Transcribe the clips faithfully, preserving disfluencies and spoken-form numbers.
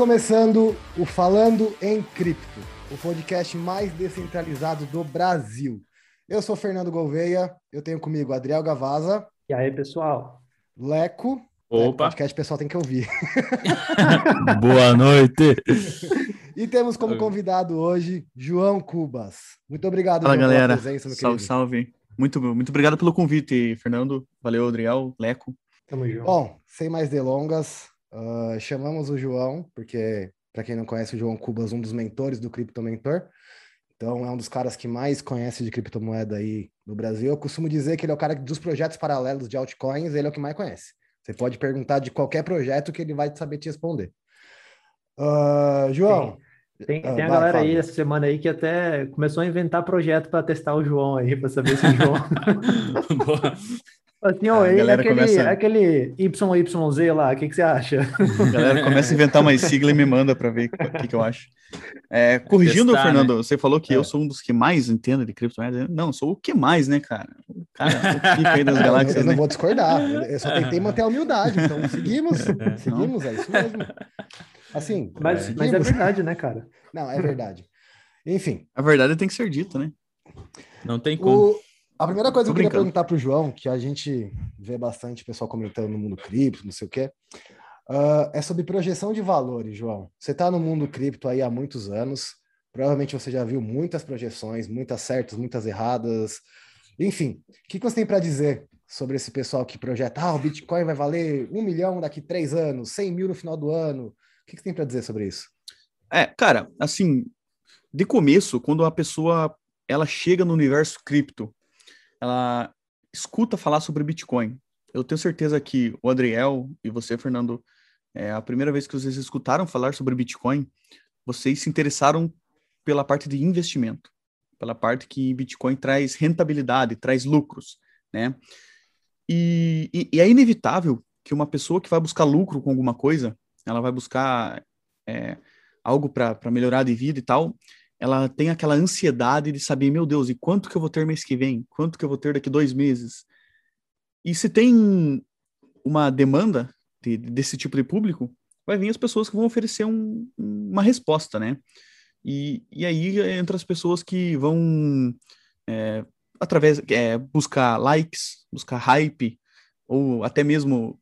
começando o Falando em Cripto, o podcast mais descentralizado do Brasil. Eu sou Fernando Gouveia, eu tenho comigo Adriel Gavaza. E aí, pessoal? Leco. Opa! É, podcast pessoal tem que ouvir. Boa noite! E temos como convidado hoje, João Cubas. Muito obrigado Fala, pela galera. presença, meu salve, querido. Salve, muito, muito obrigado pelo convite, Fernando. Valeu, Adriel, Leco. Tamo junto. Bom, sem mais delongas, uh, chamamos o João, porque, para quem não conhece, o João Cubas é um dos mentores do Cripto Mentor. Então, é um dos caras que mais conhece de criptomoeda aí no Brasil. Eu costumo dizer que ele é o cara dos projetos paralelos de altcoins, ele é o que mais conhece. Você pode perguntar de qualquer projeto que ele vai saber te responder. Uh, João. Tem, tem, uh, tem a vai, galera fala. aí essa semana aí que até começou a inventar projeto para testar o João aí, para saber se o João. Boa. Assim, ó, ele, aquele, começa... aquele Y Y Z lá, o que, que você acha? A galera começa a inventar uma sigla e me manda para ver o que, que eu acho. É, corrigindo, testar, Fernando, né? Você falou que é. eu sou um dos que mais entendo de criptomoedas. Não, sou o que mais, né, cara? O cara, o pico aí das galáxias, eu não né? vou discordar, eu só tentei manter a humildade, então seguimos, seguimos, é isso mesmo. Assim, mas, é. mas é verdade, né, cara? Não, é verdade. Enfim. A verdade tem que ser dita, né? Não tem como. O... A primeira coisa Tô que eu brincando. queria perguntar pro João, que a gente vê bastante pessoal comentando no mundo cripto, não sei o quê, uh, é sobre projeção de valores, João. Você tá no mundo cripto aí há muitos anos, provavelmente você já viu muitas projeções, muitas certas, muitas erradas, enfim. O que, que você tem para dizer sobre esse pessoal que projeta, ah, o Bitcoin vai valer um milhão daqui a três anos, cem mil no final do ano? O que, que você tem para dizer sobre isso? É, cara, assim, de começo, quando a pessoa ela chega no universo cripto, ela escuta falar sobre Bitcoin. Eu tenho certeza que o Adriel e você, Fernando, é a primeira vez que vocês escutaram falar sobre Bitcoin, vocês se interessaram pela parte de investimento, pela parte que Bitcoin traz rentabilidade, traz lucros, né? E, e, e é inevitável que uma pessoa que vai buscar lucro com alguma coisa, ela vai buscar é, algo para melhorar de vida e tal, ela tem aquela ansiedade de saber, meu Deus, e quanto que eu vou ter mês que vem? Quanto que eu vou ter daqui dois meses? E se tem uma demanda de, desse tipo de público, vai vir as pessoas que vão oferecer um, uma resposta, né? E, e aí entra as pessoas que vão, é, através, é, buscar likes, buscar hype, ou até mesmo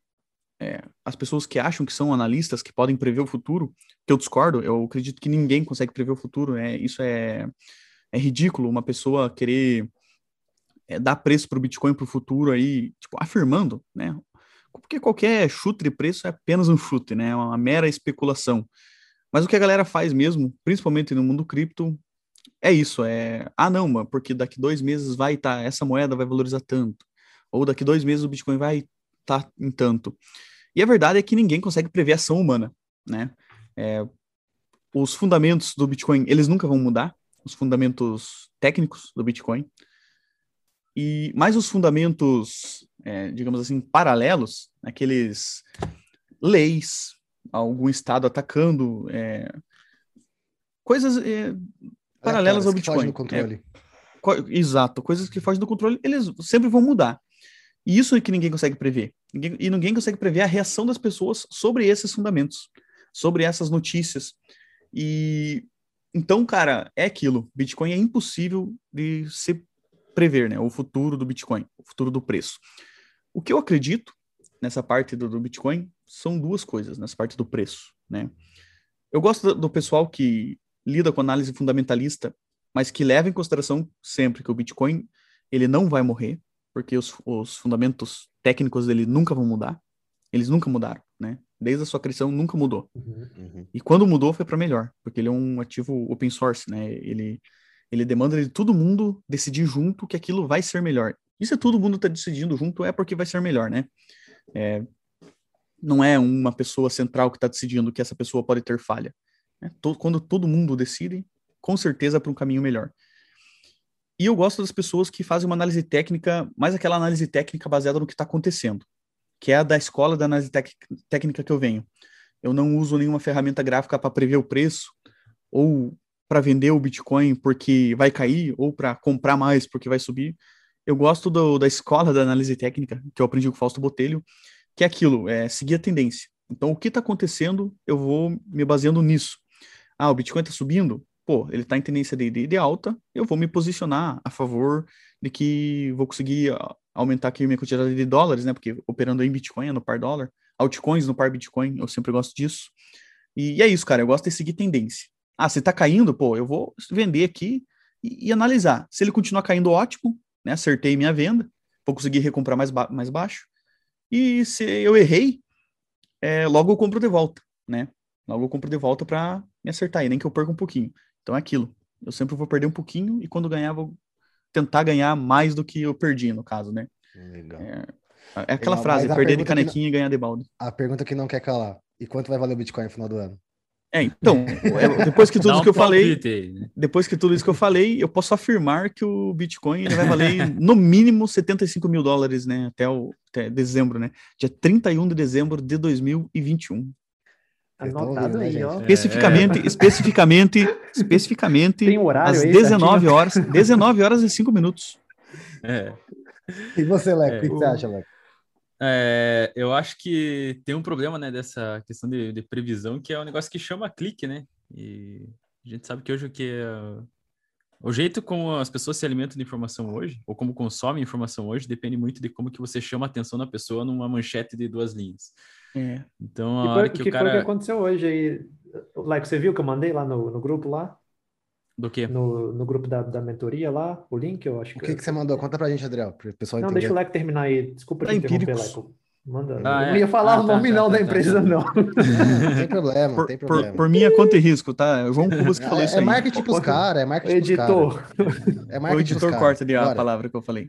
é, as pessoas que acham que são analistas, que podem prever o futuro, que eu discordo, eu acredito que ninguém consegue prever o futuro, né? Isso é, é ridículo, uma pessoa querer é, dar preço para o Bitcoin para o futuro aí, tipo, afirmando, né? Porque qualquer chute de preço é apenas um chute, né? É uma mera especulação. Mas o que a galera faz mesmo, principalmente no mundo cripto, é isso, é, ah não, mano, porque daqui dois meses vai estar, tá, essa moeda vai valorizar tanto, ou daqui dois meses o Bitcoin vai estar tá em tanto. E a verdade é que ninguém consegue prever a ação humana, né? É, os fundamentos do Bitcoin, eles nunca vão mudar, os fundamentos técnicos do Bitcoin, e mais os fundamentos, é, digamos assim, paralelos, aqueles leis, algum Estado atacando, é, coisas é, paralelas é, ao Bitcoin. Fogem do controle. É, co- exato, coisas que fogem do controle, eles sempre vão mudar. E isso é que ninguém consegue prever. Ninguém, e ninguém consegue prever a reação das pessoas sobre esses fundamentos, sobre essas notícias. E então, cara, é aquilo. Bitcoin é impossível de se prever, né? O futuro do Bitcoin, o futuro do preço. O que eu acredito nessa parte do, do Bitcoin são duas coisas, nessa parte do preço, né? Eu gosto do, do pessoal que lida com análise fundamentalista, mas que leva em consideração sempre que o Bitcoin, ele não vai morrer, porque os, os fundamentos técnicos dele nunca vão mudar. Eles nunca mudaram, né? Desde a sua criação, nunca mudou. Uhum, uhum. E quando mudou, foi para melhor, porque ele é um ativo open source, né? Ele, ele demanda de todo mundo decidir junto que aquilo vai ser melhor. E se todo mundo está decidindo junto, é porque vai ser melhor, né? É, não é uma pessoa central que está decidindo que essa pessoa pode ter falha. Né? Todo, quando todo mundo decide, com certeza é para um caminho melhor. E eu gosto das pessoas que fazem uma análise técnica, mais aquela análise técnica baseada no que está acontecendo, que é a da escola da análise tec- técnica que eu venho. Eu não uso nenhuma ferramenta gráfica para prever o preço, ou para vender o Bitcoin porque vai cair, ou para comprar mais porque vai subir. Eu gosto do, da escola da análise técnica, que eu aprendi com o Fausto Botelho, que é aquilo, é seguir a tendência. Então, o que está acontecendo, eu vou me baseando nisso. Ah, o Bitcoin está subindo? Pô, ele está em tendência de, de, de alta, eu vou me posicionar a favor de que vou conseguir aumentar aqui minha quantidade de dólares, né? Porque operando em Bitcoin, é no par dólar, altcoins no par Bitcoin, eu sempre gosto disso. E, e é isso, cara, eu gosto de seguir tendência. Ah, se está caindo, pô, eu vou vender aqui e, e analisar. Se ele continuar caindo, ótimo, né? Acertei minha venda, vou conseguir recomprar mais, ba- mais baixo. E se eu errei, é, logo eu compro de volta, né? Logo eu compro de volta para me acertar aí, nem que eu perca um pouquinho. Então é aquilo, eu sempre vou perder um pouquinho e quando ganhar vou tentar ganhar mais do que eu perdi, no caso, né? Legal. É, é aquela Legal, frase, perder de canequinha não... e ganhar de balde. A pergunta que não quer calar, e quanto vai valer o Bitcoin no final do ano? É, então, depois que tudo isso que eu falei, depois que tudo isso que eu falei, eu posso afirmar que o Bitcoin ele vai valer no mínimo setenta e cinco mil dólares, né? Até, o, até dezembro, né? Dia trinta e um de dezembro de dois mil e vinte e um. Anotado aí, né, ó. Especificamente, é. especificamente, especificamente, tem um horário às aí, dezenove horas, dezenove horas e cinco minutos. É. E você, Leco, é, o que você acha, Leco? É, eu acho que tem um problema, né, dessa questão de, de previsão, que é um negócio que chama clique, né? E a gente sabe que hoje o que é, o jeito como as pessoas se alimentam de informação hoje, ou como consomem informação hoje, depende muito de como que você chama a atenção da pessoa numa manchete de duas linhas. É. Então, a que hora foi, que, que o cara... foi o que aconteceu hoje aí? Like, você viu que eu mandei lá no, no grupo lá? Do quê? No, no grupo da, da mentoria lá, o link, eu acho que... O que, que você mandou? Conta pra gente, Adriel, pro pessoal entender. Não, deixa o Leco terminar aí. Desculpa te interromper, Leco. Manda. Ah, não é? ia falar ah, o nome tá, não tá, da tá, empresa, tá. não. Não tem problema, por, tem problema. Por, por minha conta e risco, tá? João Cubas que falou é, isso aí. É marketing pros caras, é marketing editor. Pros caras. É marketing o editor pros corta ali a palavra que eu falei.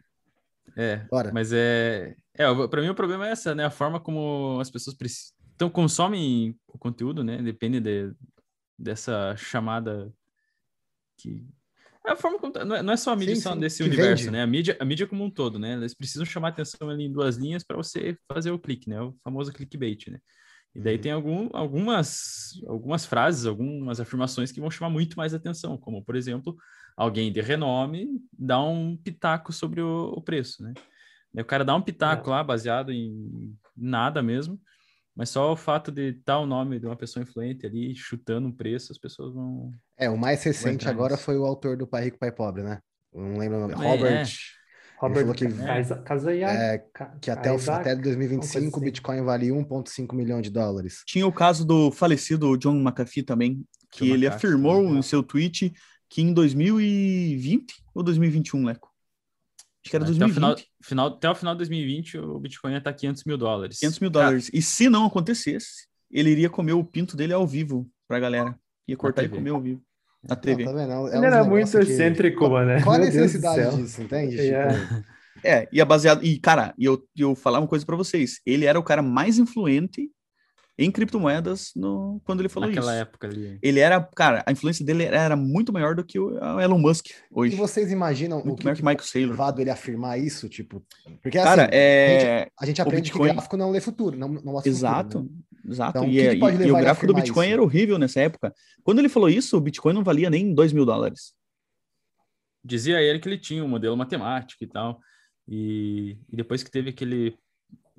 É, Bora. mas é... É, para mim o problema é essa, né? A forma como as pessoas precis... então, consomem o conteúdo, né? Depende de... dessa chamada que... É a forma como... não, é, não é só a mídia sim, só sim, desse universo, vende. né? A mídia, a mídia como um todo, né? Eles precisam chamar atenção ali em duas linhas para você fazer o clique, né? O famoso clickbait, né? E daí uhum. tem algum, algumas, algumas frases, algumas afirmações que vão chamar muito mais atenção, como, por exemplo, alguém de renome dá um pitaco sobre o, o preço, né? O cara dá um pitaco é. lá, baseado em nada mesmo, mas só o fato de estar o nome de uma pessoa influente ali, chutando um preço, as pessoas vão... É, o mais recente agora nisso. Foi o autor do Pai Rico, Pai Pobre, né? Eu não lembro o nome. É, Robert. É. Robert que, é. É, que até, o, até dois mil e vinte e cinco o Bitcoin valia um vírgula cinco milhão de dólares. Tinha o caso do falecido John McAfee também, que John ele McAfee, afirmou né? em seu tweet que em dois mil e vinte ou dois mil e vinte e um, Leco? Acho que era dois mil e vinte. Até o final, final, até o final de dois mil e vinte, o Bitcoin ia estar quinhentos mil dólares. quinhentos mil dólares. E se não acontecesse, ele iria comer o pinto dele ao vivo pra galera. Ia cortar e comer ao vivo. Na T V. Não, tá vendo? É ele era muito excêntrico, que... mano. Qual a necessidade disso, entende? Yeah. É, e é baseado... E, cara, eu, eu falar uma coisa pra vocês. Ele era o cara mais influente em criptomoedas no... quando ele falou Naquela isso. Naquela época ali. Ele era... Cara, a influência dele era muito maior do que o Elon Musk hoje. E vocês imaginam muito o que, que, que Michael Saylor. Levado ele afirmar isso? Tipo... Porque cara, assim, é... a, gente, a gente aprende Bitcoin... que gráfico não lê futuro. Não, não mostra exato. Futuro, né? Exato. Então, e, que que pode e, e o gráfico do Bitcoin isso? era horrível nessa época. Quando ele falou isso, o Bitcoin não valia nem dois mil dólares. Dizia ele que ele tinha um modelo matemático e tal. E, e depois que teve aquele,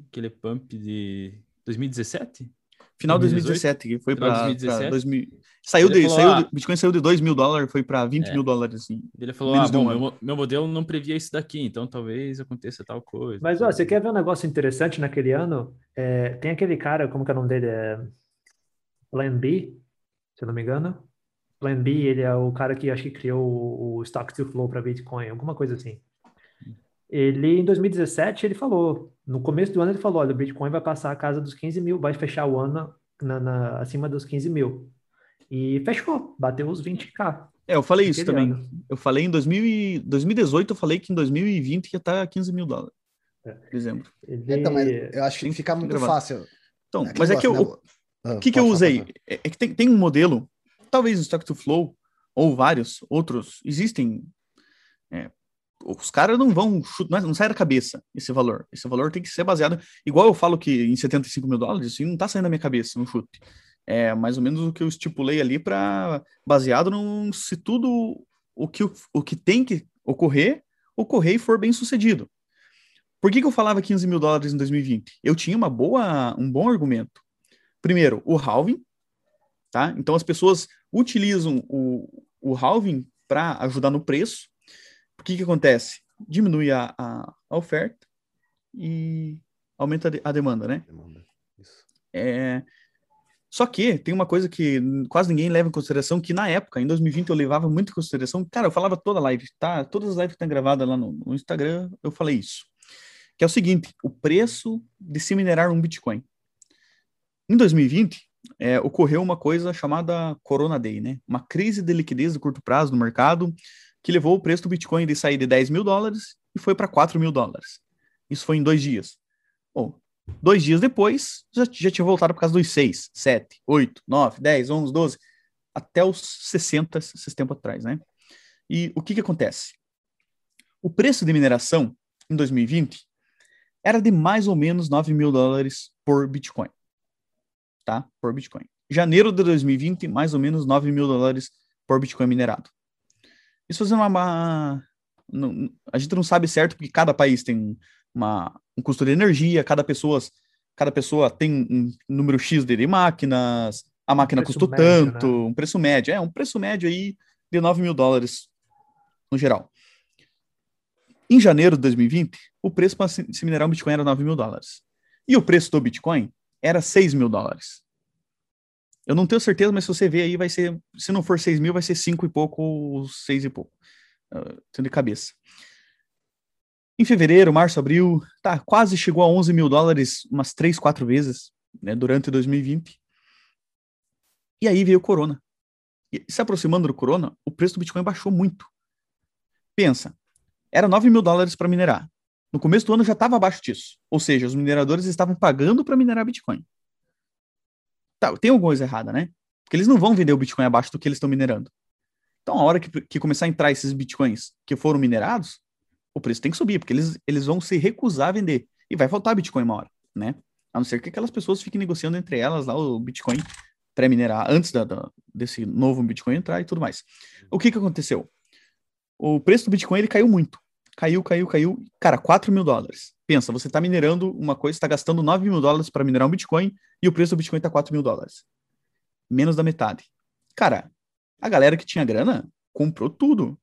aquele pump de dois mil e dezessete... Final de dois mil e dezessete, que foi para dois mil. Saiu de, falou, saiu, ah, Bitcoin saiu de dois mil dólares, foi para vinte é. mil dólares. Assim, ele falou: ah, bom, meu, meu modelo não previa isso daqui, então talvez aconteça tal coisa. Mas ó, você quer ver um negócio interessante naquele ano? É, tem aquele cara, como que é o nome dele? É Plan B, se eu não me engano. Plan B, ele é o cara que acho que criou o, o Stock to Flow para Bitcoin, alguma coisa assim. Ele, em dois mil e dezessete, ele falou, no começo do ano ele falou, olha, o Bitcoin vai passar a casa dos quinze mil, vai fechar o ano na, na, acima dos quinze mil. E fechou, bateu os vinte mil. É, eu falei isso também. Ano. Eu falei em dois mil e dezoito, eu falei que em dois mil e vinte ia estar quinze mil dólares. É. Dezembro. Ele... Então, mas eu acho que fica muito gravado. Fácil. Então, é mas é que eu... O ah, que, que eu usei? É, é que tem, tem um modelo, talvez o Stock to Flow, ou vários outros, existem... É, os caras não vão, não sai da cabeça esse valor, esse valor tem que ser baseado igual eu falo que em setenta e cinco mil dólares isso não tá saindo da minha cabeça, um chute é mais ou menos o que eu estipulei ali para baseado num, se tudo o que, o que tem que ocorrer, ocorrer e for bem sucedido. Por que que eu falava quinze mil dólares em dois mil e vinte? Eu tinha uma boa, um bom argumento primeiro, o halving, tá? Então as pessoas utilizam o, o halving para ajudar no preço. O que que acontece? Diminui a, a, a oferta e aumenta a, de, a demanda, né? Demanda. Isso. É... Só que tem uma coisa que quase ninguém leva em consideração, que na época, em dois mil e vinte, eu levava muito em consideração. Cara, eu falava toda live, tá? Todas as lives que estão gravadas lá no, no Instagram, eu falei isso. Que é o seguinte, o preço de se minerar um Bitcoin. Em dois mil e vinte, é, ocorreu uma coisa chamada Corona Day, né? Uma crise de liquidez de curto prazo no mercado, que levou o preço do Bitcoin de sair de dez mil dólares e foi para quatro mil dólares. Isso foi em dois dias. Bom, dois dias depois, já, já tinha voltado por causa dos seis, sete, oito, nove, dez, onze, doze, até os sessenta, esses tempos atrás, né? E o que que acontece? O preço de mineração, em dois mil e vinte, era de mais ou menos nove mil dólares por Bitcoin, tá? Por Bitcoin. Janeiro de dois mil e vinte, mais ou menos nove mil dólares por Bitcoin minerado. Isso fazendo uma... Não, a gente não sabe certo, porque cada país tem uma, um custo de energia, cada pessoa, cada pessoa tem um número X de máquinas, a máquina um custou médio, tanto, né? um preço médio. É, um preço médio aí de nove mil dólares no geral. Em janeiro de dois mil e vinte, o preço para se minerar um Bitcoin era nove mil dólares. E o preço do Bitcoin era seis mil dólares. Eu não tenho certeza, mas se você ver aí, vai ser, se não for seis mil, vai ser cinco e pouco ou seis e pouco. Uh, tendo de cabeça. Em fevereiro, março, abril, tá, quase chegou a onze mil dólares umas três, quatro vezes, né, durante dois mil e vinte. E aí veio o corona. E se aproximando do corona, o preço do Bitcoin baixou muito. Pensa, era nove mil dólares para minerar. No começo do ano já estava abaixo disso. Ou seja, os mineradores estavam pagando para minerar Bitcoin. Tá, tem alguma coisa errada, né? Porque eles não vão vender o Bitcoin abaixo do que eles estão minerando. Então, a hora que, que começar a entrar esses Bitcoins que foram minerados, o preço tem que subir, porque eles, eles vão se recusar a vender. E vai faltar Bitcoin uma hora, né? A não ser que aquelas pessoas fiquem negociando entre elas lá o Bitcoin pré-minerar, antes da, da, desse novo Bitcoin entrar e tudo mais. O que que aconteceu? O preço do Bitcoin, ele caiu muito. Caiu, caiu, caiu. Cara, quatro mil dólares. Pensa, você está minerando uma coisa, está gastando nove mil dólares para minerar um Bitcoin, e o preço do Bitcoin está quatro mil dólares. Menos da metade. Cara, a galera que tinha grana comprou tudo.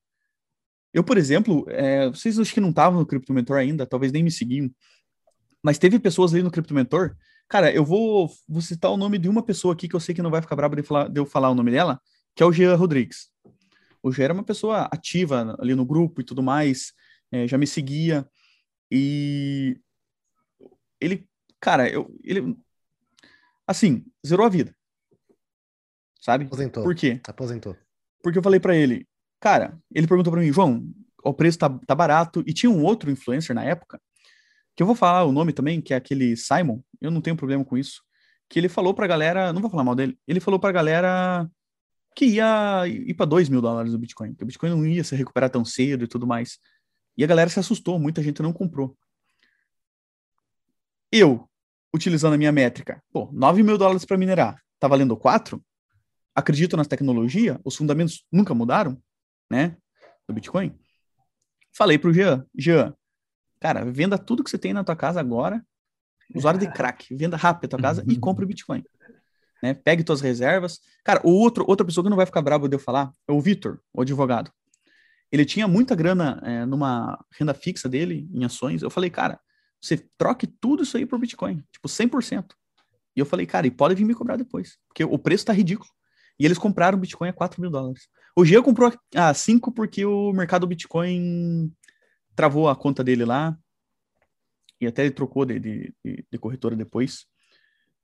Eu, por exemplo, é, vocês acho que não estavam no Cripto Mentor ainda, talvez nem me seguiam, mas teve pessoas ali no Cripto Mentor. Cara, eu vou, vou citar o nome de uma pessoa aqui que eu sei que não vai ficar brava de, falar, de eu falar o nome dela, que é o Jean Rodrigues. O Jean era uma pessoa ativa ali no grupo e tudo mais, é, já me seguia, e ele, cara, eu, ele, assim, zerou a vida. Sabe? Aposentou. Por quê? Aposentou. Porque eu falei pra ele, cara, ele perguntou pra mim, João, o preço tá, tá barato, e tinha um outro influencer na época, que eu vou falar o nome também, que é aquele Simon, eu não tenho problema com isso, que ele falou pra galera, não vou falar mal dele, ele falou pra galera que ia ir pra dois mil dólares o Bitcoin, que o Bitcoin não ia se recuperar tão cedo e tudo mais. E a galera se assustou, muita gente não comprou. Eu, utilizando a minha métrica, pô, nove mil dólares pra minerar, tá valendo quatro? Acredito na tecnologia, os fundamentos nunca mudaram, né, do Bitcoin. Falei pro Jean, Jean, cara, venda tudo que você tem na tua casa agora, usuário de crack, venda rápido a tua casa e compra o Bitcoin, né, pegue tuas reservas. Cara, o outro, outra pessoa que não vai ficar brava de eu falar é o Vitor, o advogado. Ele tinha muita grana é, numa renda fixa dele, em ações. Eu falei, cara, você troque tudo isso aí pro Bitcoin, tipo cem por cento. E eu falei, cara, e pode vir me cobrar depois, porque o preço tá ridículo. E eles compraram o Bitcoin a quatro mil dólares. O Gia comprou a cinco porque o mercado Bitcoin travou a conta dele lá. E até ele trocou de, de, de corretora depois.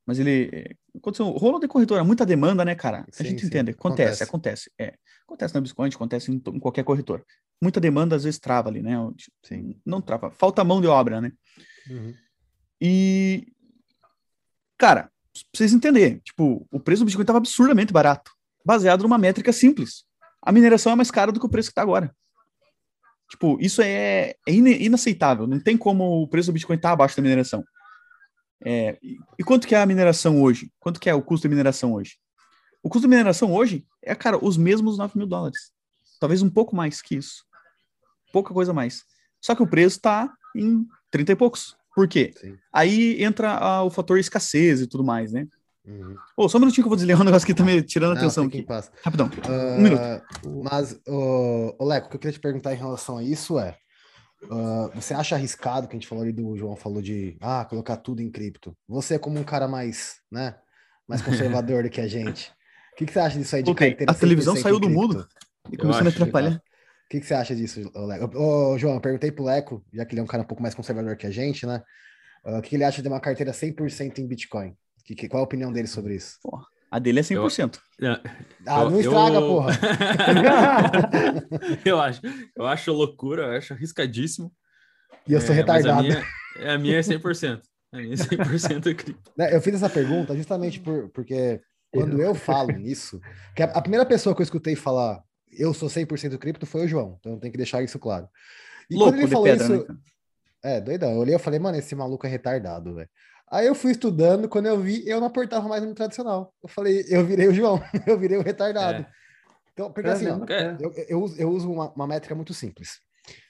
Mas ele... Aconteceu, rolou de corretora, muita demanda, né, cara? Sim, a gente sim. entende. Acontece, acontece. Acontece, é. acontece na Bitcoin, acontece em, em qualquer corretora. Muita demanda, às vezes, trava ali, né? Sim. Não trava. Falta mão de obra, né? Uhum. E... Cara... Pra vocês entenderem, tipo, o preço do Bitcoin estava absurdamente barato, baseado numa métrica simples. A mineração é mais cara do que o preço que está agora. Tipo, isso é, é inaceitável. Não tem como o preço do Bitcoin estar tá abaixo da mineração. É, e quanto que é a mineração hoje? Quanto que é o custo da mineração hoje? O custo da mineração hoje é, cara, os mesmos nove mil dólares. Talvez um pouco mais que isso. Pouca coisa mais. Só que o preço está em trinta e poucos. Por quê? Sim. Aí entra ah, o fator escassez e tudo mais, né? Uhum. Oh, só um minutinho que eu vou desligar um negócio que tá me tirando a atenção aqui. Rapidão, uh, um minuto. Mas, uh, o Leco, o que eu queria te perguntar em relação a isso é, uh, você acha arriscado, que a gente falou ali do João, falou de, ah, colocar tudo em cripto. Você como um cara mais, né, mais conservador do que a gente, o que, que você acha disso aí de okay, carteira? A televisão saiu do mundo e começou a me atrapalhar. O que, que você acha disso, Leco? Ô, João, eu perguntei pro Leco, já que ele é um cara um pouco mais conservador que a gente, né, o uh, que, que ele acha de uma carteira cem por cento em Bitcoin? Que, que, qual a opinião dele sobre isso? Porra, a dele é cem por cento. Eu, eu, ah, não estraga, eu... porra! eu, acho, eu acho loucura, eu acho arriscadíssimo. E eu sou é, retardado. A minha, a minha é cem por cento. A minha é cem por cento cripto. Eu fiz essa pergunta justamente por, porque quando eu falo nisso... Que a, a primeira pessoa que eu escutei falar eu sou cem por cento cripto foi o João. Então tem que deixar isso claro. E louco, quando ele falou pedra, isso... Né? É, doidão. Eu olhei e falei, mano, esse maluco é retardado, velho. Aí eu fui estudando, quando eu vi, eu não aportava mais no tradicional. Eu falei, eu virei o João, eu virei o retardado. É. Então, porque é assim, ó, é. eu, eu, eu uso uma, uma métrica muito simples.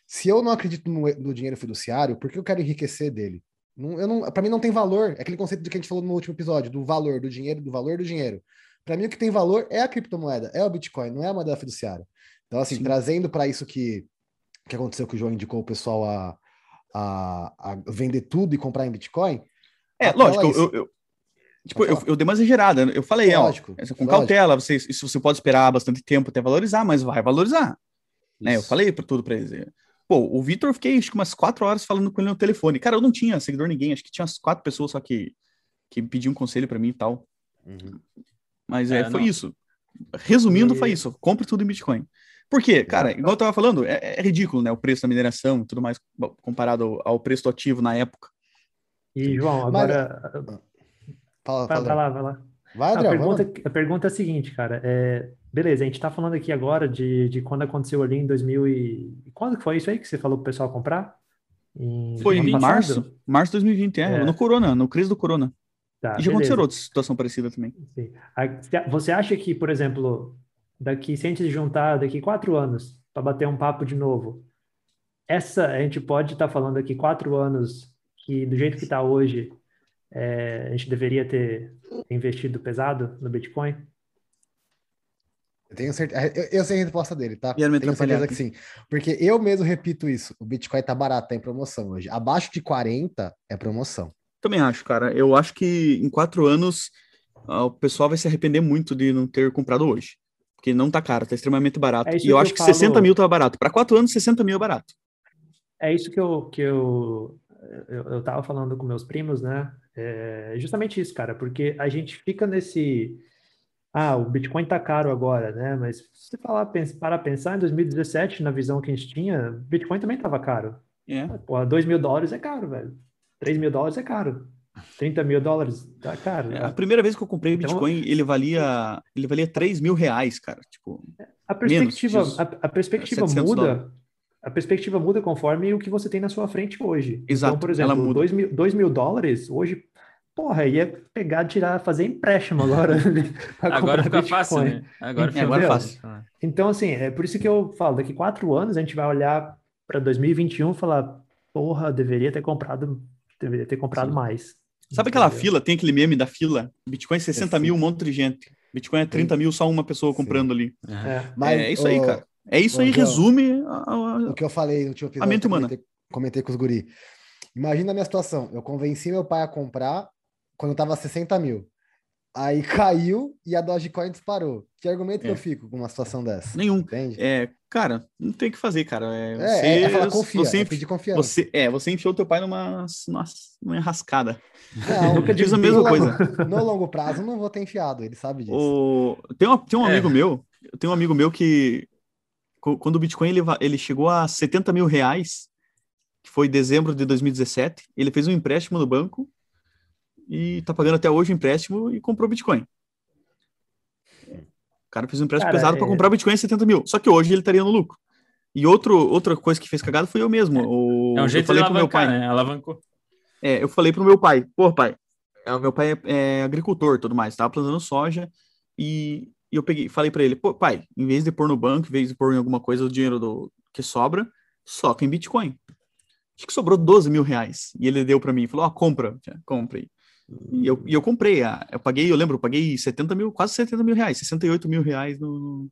Se eu não acredito no, no dinheiro fiduciário, por que eu quero enriquecer dele? Não, eu não, para mim não tem valor, é aquele conceito de que a gente falou no último episódio, do valor do dinheiro, do valor do dinheiro. Para mim o que tem valor é a criptomoeda, é o Bitcoin, não é a moeda fiduciária. Então assim, sim, trazendo para isso que, que aconteceu, que o João indicou o pessoal a, a, a vender tudo e comprar em Bitcoin... É, até lógico, eu, eu, tipo, eu, eu dei uma exagerada, eu falei, é, ó, lógico, com lógico. Cautela, você, isso você pode esperar bastante tempo até valorizar, mas vai valorizar, né? Eu falei pra tudo pra eles. Pô, o Vitor, eu fiquei acho que umas quatro horas falando com ele no telefone, cara, eu não tinha seguidor ninguém, acho que tinha umas quatro pessoas só que, que me pediam um conselho pra mim e tal, uhum. Mas é, é foi não. isso, resumindo e... foi isso, compre tudo em Bitcoin. Por quê? Cara, igual eu tava falando, é, é ridículo, né, o preço da mineração e tudo mais comparado ao, ao preço do ativo na época. E, João, agora... Mas... Fala, fala. Vai lá, vai lá. Vai, Adriel, a, pergunta, a pergunta é a seguinte, cara. É... Beleza, a gente tá falando aqui agora de, de quando aconteceu ali em dois mil e... Quando que foi isso aí que você falou pro pessoal comprar? Em... Foi em março. Março de dois mil e vinte, é, é. No corona, no crise do corona. Tá, e já aconteceram outras situações parecidas também. Sim. Você acha que, por exemplo, daqui, se a gente juntar daqui quatro anos para bater um papo de novo, essa, a gente pode estar tá falando aqui quatro anos... que do jeito que está hoje, é, a gente deveria ter investido pesado no Bitcoin? Eu tenho certeza, eu, eu sei a resposta dele, tá? Eu tenho certeza que sim, porque eu mesmo repito isso, o Bitcoin tá barato, tá em promoção hoje, abaixo de quarenta é promoção. Também acho, cara, eu acho que em quatro anos o pessoal vai se arrepender muito de não ter comprado hoje, porque não tá caro, tá extremamente barato, é e eu, eu acho eu que falo... sessenta mil tá barato, para quatro anos sessenta mil é barato. É isso que eu... Que eu... Eu estava falando com meus primos, né? É justamente isso, cara, porque a gente fica nesse... Ah, o Bitcoin tá caro agora, né? Mas se você falar, pensa, para pensar, em dois mil e dezessete, na visão que a gente tinha, Bitcoin também tava caro. É. Pô, dois mil dólares é caro, velho. três mil dólares é caro. trinta mil dólares tá caro. É, a primeira vez que eu comprei então, Bitcoin, ele valia, ele valia três mil reais, cara. Tipo, a perspectiva, menos, a, a perspectiva muda... Dólares. A perspectiva muda conforme o que você tem na sua frente hoje. Exato. Então, por exemplo, dois mil dólares hoje, porra, ia pegar, tirar, fazer empréstimo agora. Agora fica Bitcoin. Fácil, né? Agora fica é, agora fácil. Então, assim, é por isso que eu falo, daqui quatro anos a gente vai olhar para dois mil e vinte e um e falar, porra, deveria ter comprado, deveria ter comprado sim, mais. Sabe aquela entendeu? Fila? Tem aquele meme da fila? Bitcoin é sessenta mil, um monte de gente. Bitcoin é trinta mil, só uma pessoa comprando sim, ali. É, Mas, é isso aí, o... cara. É isso aí, então, resume a, a, o que eu falei no último episódio, eu comentei, comentei com os guri. Imagina a minha situação, eu convenci meu pai a comprar quando eu tava sessenta mil, aí caiu e a Dogecoin disparou. Que argumento é. que eu fico com uma situação dessa? Nenhum. Entende? É, cara, não tem o que fazer, cara. É, você, é, é falar confia, você, é pedir confiança. Você, é, você enfiou teu pai numa, numa, numa enrascada. Não, eu diz a mesma no coisa. Longo, no longo prazo não vou ter enfiado, ele sabe disso. O... Tem, uma, tem um amigo é. meu, eu tenho um amigo meu que... Quando o Bitcoin ele, ele chegou a setenta mil reais, que foi em dezembro de dois mil e dezessete, ele fez um empréstimo no banco e tá pagando até hoje o empréstimo e comprou Bitcoin. O cara fez um empréstimo cara, pesado é... para comprar Bitcoin a setenta mil, só que hoje ele estaria no lucro. E outro, outra coisa que fez cagada foi eu mesmo. O, é um jeito eu falei de alavancar, pro meu pai, né? Alavancou. É, eu falei pro meu pai, pô pai, é, meu pai é, é agricultor e tudo mais, tava plantando soja e... E eu peguei, falei pra ele, pô, pai, em vez de pôr no banco, em vez de pôr em alguma coisa o dinheiro do, que sobra, soca em Bitcoin. Acho que sobrou doze mil reais. E ele deu pra mim, falou, ó, oh, compra, já, compra aí. E eu, e eu comprei, a, eu paguei, eu lembro, eu paguei setenta mil, quase setenta mil reais, sessenta e oito mil reais no,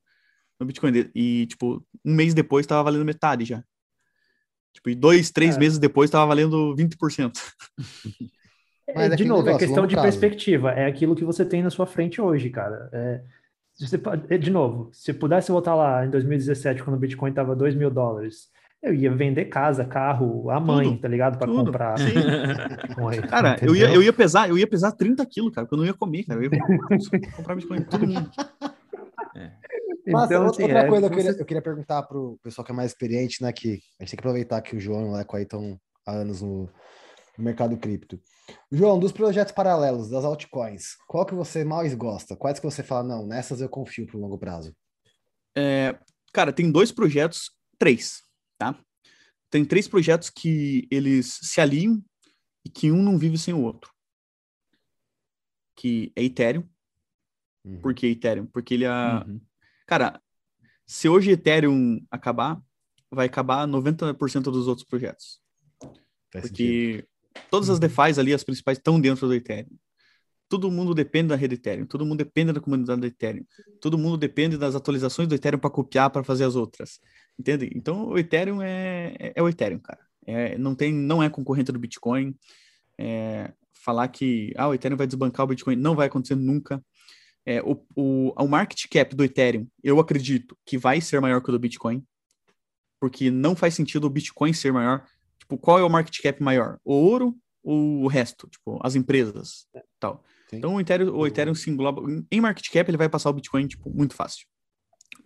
no Bitcoin dele. E, tipo, um mês depois tava valendo metade já. Tipo, e dois, três é. meses depois tava valendo vinte por cento. Mas é, de novo, é questão de perspectiva. É aquilo que você tem na sua frente hoje, cara. É, você, de novo, se pudesse voltar lá em dois mil e dezessete, quando o Bitcoin tava dois mil dólares, eu ia vender casa, carro, a mãe, tudo, tá ligado? Pra tudo. Comprar. Sim. Bitcoin, cara, eu ia, eu ia pesar, eu ia pesar trinta quilos, cara, porque eu não ia comer, cara. Eu ia comprar Bitcoin em todo mundo. É. Mas então, outra, outra é, coisa que eu, queria, eu queria perguntar pro pessoal que é mais experiente, né? Que a gente tem que aproveitar que o João e o Leco aí estão há anos no, no mercado cripto. João, dos projetos paralelos, das altcoins, qual que você mais gosta? Quais que você fala, não, nessas eu confio pro longo prazo? É, cara, tem dois projetos, três. Tá? Tem três projetos que eles se alinham e que um não vive sem o outro. Que é Ethereum. Uhum. Por que Ethereum? Porque ele é... Uhum. Cara, se hoje Ethereum acabar, vai acabar noventa por cento dos outros projetos. Faz Porque sentido. Todas as DeFis ali, as principais, estão dentro do Ethereum. Todo mundo depende da rede Ethereum. Todo mundo depende da comunidade do Ethereum. Todo mundo depende das atualizações do Ethereum para copiar, para fazer as outras. Entende? Então, o Ethereum é, é, é o Ethereum, cara. É, não, tem, não é concorrente do Bitcoin. É, falar que ah, o Ethereum vai desbancar o Bitcoin não vai acontecer nunca. É, o, o, o market cap do Ethereum, eu acredito que vai ser maior que o do Bitcoin, porque não faz sentido o Bitcoin ser maior. Tipo, qual é o market cap maior? O ouro ou o resto? Tipo, as empresas e tal. Sim. Então, o Ethereum, o Ethereum se engloba... Em market cap, ele vai passar o Bitcoin, tipo, muito fácil.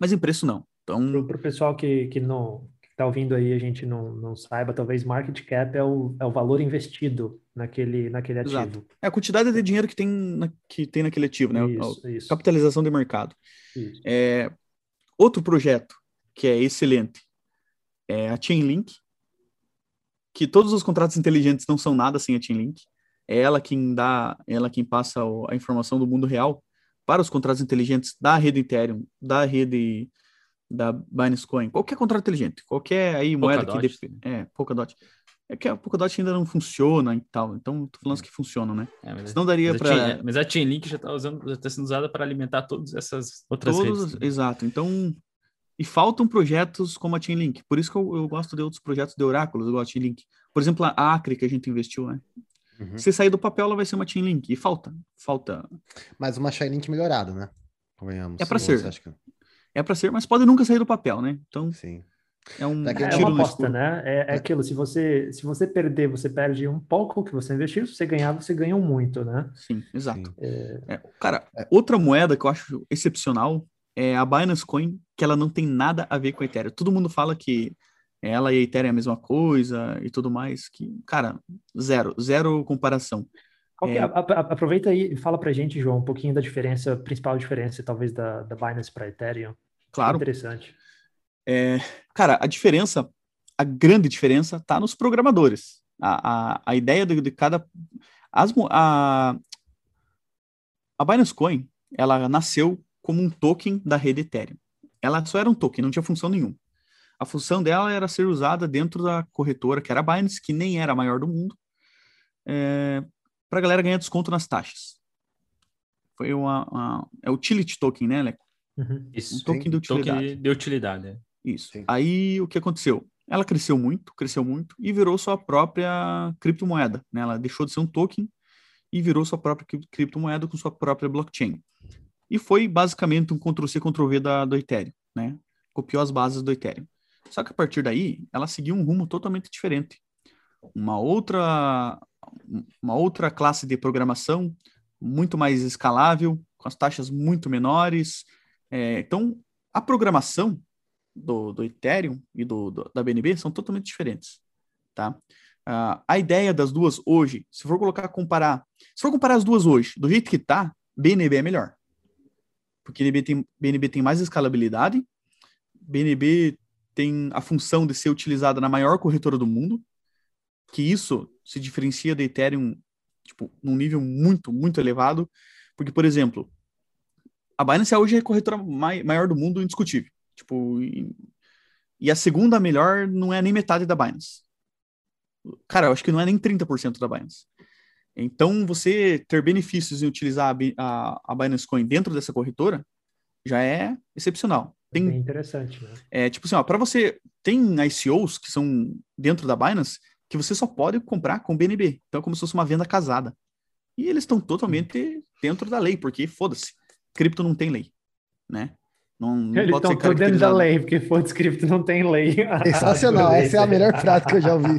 Mas em preço, não. Então... Para o pessoal que, que não que tá ouvindo aí, a gente não, não saiba, talvez market cap é o, é o valor investido naquele, naquele ativo. Exato. É a quantidade de dinheiro que tem, na, que tem naquele ativo, né? Isso, a, a isso. Capitalização de mercado. Isso. É, outro projeto que é excelente é a Chainlink, que todos os contratos inteligentes não são nada sem a Chainlink. É ela quem dá, ela quem passa a informação do mundo real para os contratos inteligentes da rede Ethereum, da rede... da Binance Coin, qualquer contrato inteligente, qualquer aí moeda Polkadot, que... Def... É, Polkadot. É que a Polkadot ainda não funciona e tal, então tô falando é. que funcionam, né? É, mas Senão daria para Chain... Mas a Chainlink já tá, usando, já tá sendo usada para alimentar todas essas outras Todos... redes. Né? Exato, então... E faltam projetos como a Chainlink, por isso que eu, eu gosto de outros projetos de oráculos, igual a Chainlink. Por exemplo, a Acre, que a gente investiu, né? Uhum. Se sair do papel, ela vai ser uma Chainlink, e falta, falta... Mas uma Chainlink melhorada, né? Convenhamos. É para ser. Acho que... É para ser, mas pode nunca sair do papel, né? Então, sim. É, um é tiro uma aposta, né? É, é aquilo, se você, se você perder, você perde um pouco que você investiu, se você ganhar, você ganha muito, né? Sim, exato. Sim. É... É, cara, outra moeda que eu acho excepcional é a Binance Coin, que ela não tem nada a ver com a Ethereum. Todo mundo fala que ela e a Ethereum é a mesma coisa e tudo mais, que, cara, zero, zero comparação. Okay, é. a, a, aproveita aí e fala pra gente, João, um pouquinho da diferença, principal diferença, talvez, da, da Binance para Ethereum. Claro. Interessante. É, cara, a diferença, a grande diferença está nos programadores. A, a, a ideia de, de cada... As, a, a Binance Coin, ela nasceu como um token da rede Ethereum. Ela só era um token, não tinha função nenhuma. A função dela era ser usada dentro da corretora, que era a Binance, que nem era a maior do mundo, é, para a galera ganhar desconto nas taxas. Foi uma... uma é o utility token, né, Leco? Uhum. Isso, um token de utilidade. Token de utilidade, é. Isso. Sim. Aí o que aconteceu? Ela cresceu muito, cresceu muito e virou sua própria criptomoeda, né? Ela deixou de ser um token e virou sua própria criptomoeda com sua própria blockchain. E foi basicamente um Ctrl-C, Ctrl-V da, do Ethereum, né? Copiou as bases do Ethereum. Só que a partir daí, ela seguiu um rumo totalmente diferente. Uma outra, uma outra classe de programação muito mais escalável, com as taxas muito menores... É, então, a programação do, do Ethereum e do, do, da B N B são totalmente diferentes, tá? Ah, a ideia das duas hoje, se for colocar, comparar, se for comparar as duas hoje, do jeito que tá, B N B é melhor. Porque B N B tem, B N B tem mais escalabilidade, B N B tem a função de ser utilizada na maior corretora do mundo, que isso se diferencia da Ethereum, tipo, num nível muito, muito elevado, porque, por exemplo... A Binance hoje é a corretora mai, maior do mundo, indiscutível. Tipo, e, e a segunda melhor não é nem metade da Binance. Cara, eu acho que não é nem trinta por cento da Binance. Então, você ter benefícios em utilizar a, a Binance Coin dentro dessa corretora já é excepcional. Tem, é interessante, né? É, tipo assim, ó, para você... Tem I C Os que são dentro da Binance que você só pode comprar com B N B. Então, é como se fosse uma venda casada. E eles estão totalmente dentro da lei, porque, foda-se, cripto não tem lei, né? Não, não eles pode ser caracterizado. Dentro da lei, porque, foda-se, cripto não tem lei. Sensacional, essa é a melhor frase que eu já ouvi.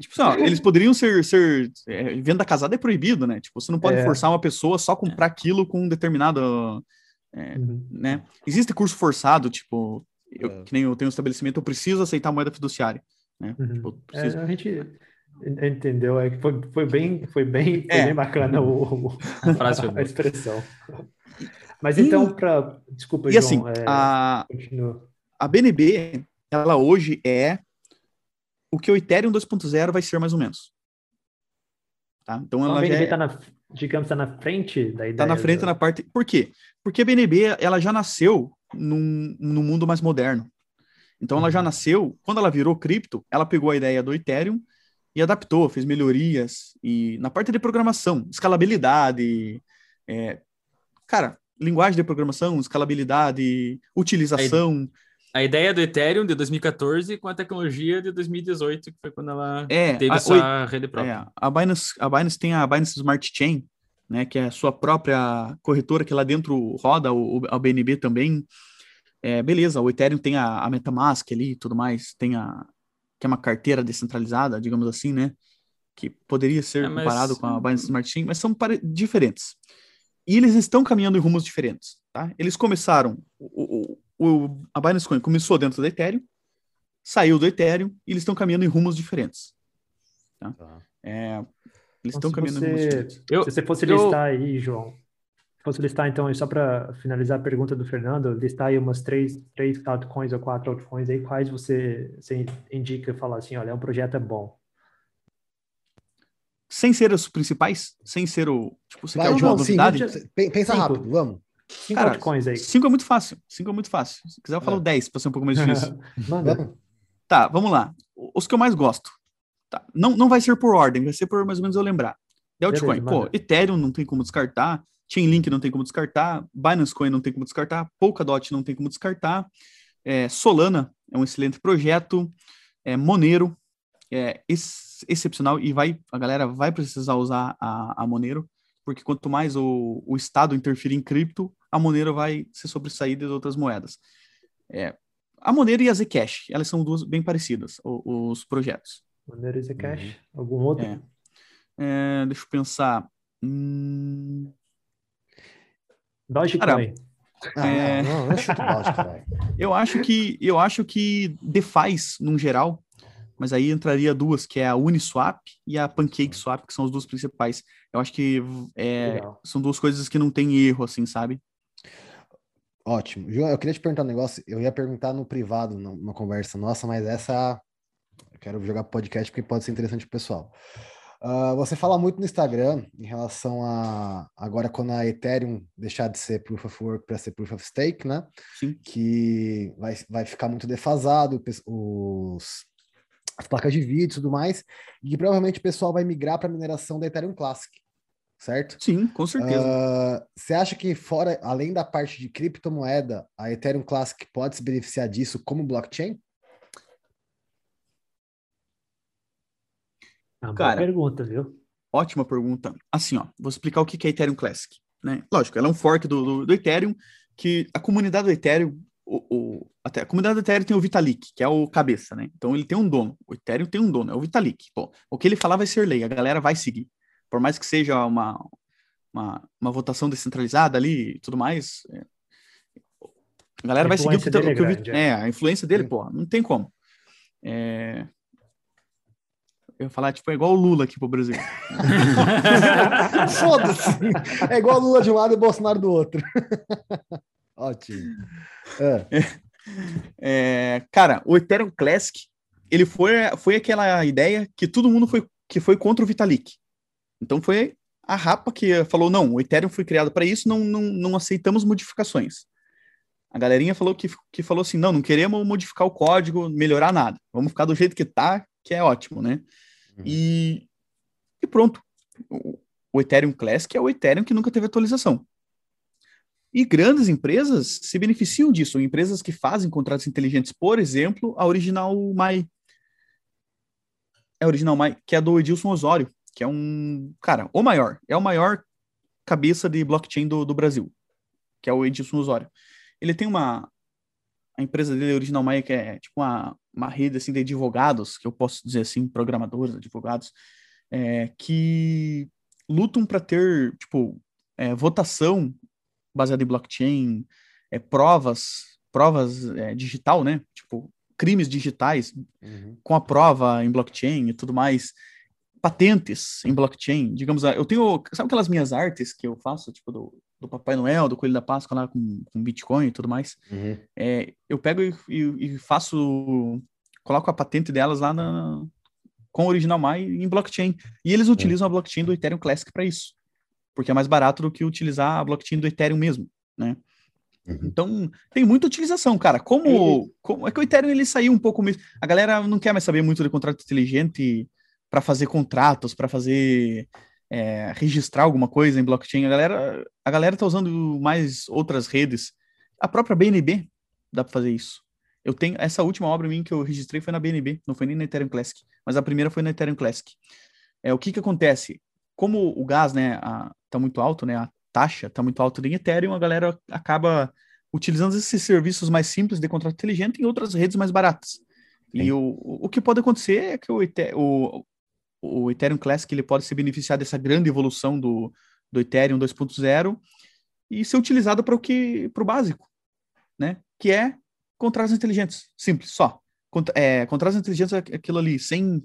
Tipo assim, ó, eles poderiam ser... ser é, venda casada é proibido, né? Tipo, você não pode é. forçar uma pessoa só a comprar aquilo com um determinado... É, uhum. né? Existe curso forçado, tipo, eu, é. que nem eu tenho um estabelecimento, eu preciso aceitar a moeda fiduciária, né? Uhum. Tipo, preciso... é, a gente entendeu, é, foi, foi bem, foi bem, é. foi bem bacana o, o, a, frase a, a expressão. Mas e, então, para desculpa, e João, assim, é, a, a B N B, ela hoje é o que o Ethereum dois ponto zero vai ser mais ou menos. Tá? Então, ela então, a B N B está é... na... Digamos, está na frente da ideia. Está na frente, da... na parte... Por quê? Porque a B N B, ela já nasceu num, num mundo mais moderno. Então, uhum. ela já nasceu... Quando ela virou cripto, ela pegou a ideia do Ethereum e adaptou, fez melhorias. E na parte de programação, escalabilidade... É, cara, linguagem de programação, escalabilidade, utilização... A, a ideia do Ethereum de dois mil e quatorze com a tecnologia de dois mil e dezoito, que foi quando ela é, teve a, sua o, rede própria. É, a, Binance, a Binance tem a Binance Smart Chain, né, que é a sua própria corretora, que lá dentro roda o, o B N B também. É, beleza, o Ethereum tem a, a MetaMask ali e tudo mais, tem a, que é uma carteira descentralizada, digamos assim, né, que poderia ser é, mas... comparado com a Binance Smart Chain, mas são pare- diferentes. E eles estão caminhando em rumos diferentes. Tá? Eles começaram... O, o, O, a Binance Coin começou dentro do Ethereum, saiu do Ethereum e eles estão caminhando em rumos diferentes. Tá? Tá. É, eles estão caminhando você, em rumos diferentes. Eu, se você fosse eu... listar aí, João, se fosse listar então, só para finalizar a pergunta do Fernando, listar aí umas três, três altcoins ou quatro altcoins, aí, quais você, você indica falar assim, olha, é um projeto é bom? Sem ser os principais? Sem ser o... Tipo, você Vai, quer João, uma novidade? Cinco, pensa cinco. Rápido, vamos. Cinco Cara, altcoins aí. cinco é muito fácil. cinco é muito fácil. Se quiser, eu falo é. dez para ser um pouco mais difícil. Manda. Tá, vamos lá. Os que eu mais gosto. Tá. Não, não vai ser por ordem, vai ser por mais ou menos eu lembrar. De altcoin. Beleza, pô, manda. Ethereum não tem como descartar. Chainlink não tem como descartar. Binance Coin não tem como descartar. Polkadot não tem como descartar. É, Solana é um excelente projeto. É, Monero é ex- excepcional e vai, a galera vai precisar usar a, a Monero, porque quanto mais o, o Estado interferir em cripto, a Monero vai se sobressair das outras moedas. É, a Monero e a Zcash, elas são duas bem parecidas, os, os projetos. Monero e Zcash, uhum. algum outro? É. É, deixa eu pensar. Hum... Dogecoin. É... Não, não, eu, eu acho que eu acho que DeFi's, num geral, mas aí entraria duas, que é a Uniswap e a PancakeSwap, que são as duas principais. Eu acho que é, são duas coisas que não tem erro, assim, sabe? Ótimo. João, eu queria te perguntar um negócio. Eu ia perguntar no privado, numa conversa nossa, mas essa... Eu quero jogar podcast porque pode ser interessante pro pessoal. Uh, você fala muito no Instagram em relação a... Agora, quando a Ethereum deixar de ser Proof of Work para ser Proof of Stake, né? Sim. Que vai, vai ficar muito defasado. Os... As placas de vídeo e tudo mais. E provavelmente o pessoal vai migrar para a mineração da Ethereum Classic. Certo? Sim, com certeza. Você uh, acha que fora, além da parte de criptomoeda, a Ethereum Classic pode se beneficiar disso como blockchain? É uma Cara, boa pergunta, viu? Ótima pergunta. Assim, ó, vou explicar o que é a Ethereum Classic. Né? Lógico, ela é um fork do, do, do Ethereum, que a comunidade do Ethereum... O, o, até a comunidade do Ethereum tem o Vitalik, que é o cabeça, né? Então ele tem um dono. O Ethereum tem um dono, é o Vitalik. Bom, o que ele falar vai ser lei, a galera vai seguir. Por mais que seja uma, uma, uma votação descentralizada ali e tudo mais, é, a galera a vai seguir o que, dele o, que o Vitalik... É, é, a influência dele, Sim. pô, não tem como. É... Eu ia falar, tipo, é igual o Lula aqui pro Brasil. Foda-se! É igual o Lula de um lado e o Bolsonaro do outro. Ótimo. Ah. É, é, cara, o Ethereum Classic, ele foi, foi aquela ideia que todo mundo foi, que foi contra o Vitalik. Então foi a rapa que falou, não, o Ethereum foi criado para isso, não, não, não aceitamos modificações. A galerinha falou que, que falou assim, não, não queremos modificar o código, melhorar nada. Vamos ficar do jeito que tá, que é ótimo, né? Uhum. E, e pronto. O Ethereum Classic é o Ethereum que nunca teve atualização. E grandes empresas se beneficiam disso. Empresas que fazem contratos inteligentes, por exemplo, a Original My. É a Original My, que é do Edilson Osório, que é um, cara, o maior. É o maior cabeça de blockchain do, do Brasil, que é o Edilson Osório. Ele tem uma... A empresa dele, a Original My, que é tipo uma, uma rede assim, de advogados, que eu posso dizer assim, programadores, advogados, é, que lutam para ter, tipo, é, votação baseada em blockchain, é, provas, provas é, digital, né? Tipo, crimes digitais, uhum, com a prova em blockchain e tudo mais. Patentes em blockchain. Digamos, eu tenho... Sabe aquelas minhas artes que eu faço, tipo, do, do Papai Noel, do Coelho da Páscoa lá com, com Bitcoin e tudo mais? Uhum. É, eu pego e, e, e faço... Coloco a patente delas lá na... com o Original My em blockchain. E eles utilizam a blockchain do Ethereum Classic para isso. Porque é mais barato do que utilizar a blockchain do Ethereum mesmo, né? Uhum. Então, tem muita utilização, cara. Como, como... É que o Ethereum, ele saiu um pouco... mesmo. A galera não quer mais saber muito de contrato inteligente para fazer contratos, para fazer... É, registrar alguma coisa em blockchain. A galera, a galera tá usando mais outras redes. A própria B N B dá para fazer isso. Eu tenho... Essa última obra minha que eu registrei foi na B N B. Não foi nem na Ethereum Classic. Mas a primeira foi na Ethereum Classic. É, o que que acontece? Como o gás, né, a, tá muito alto, né, a taxa tá muito alta em Ethereum, a galera acaba utilizando esses serviços mais simples de contrato inteligente em outras redes mais baratas. Sim. E o, o que pode acontecer é que o, Ether, o, o Ethereum Classic, ele pode se beneficiar dessa grande evolução do, do Ethereum dois ponto zero e ser utilizado para o que, para o básico, né, que é contratos inteligentes, simples, só. Contra, é, contratos inteligentes é aquilo ali, sem,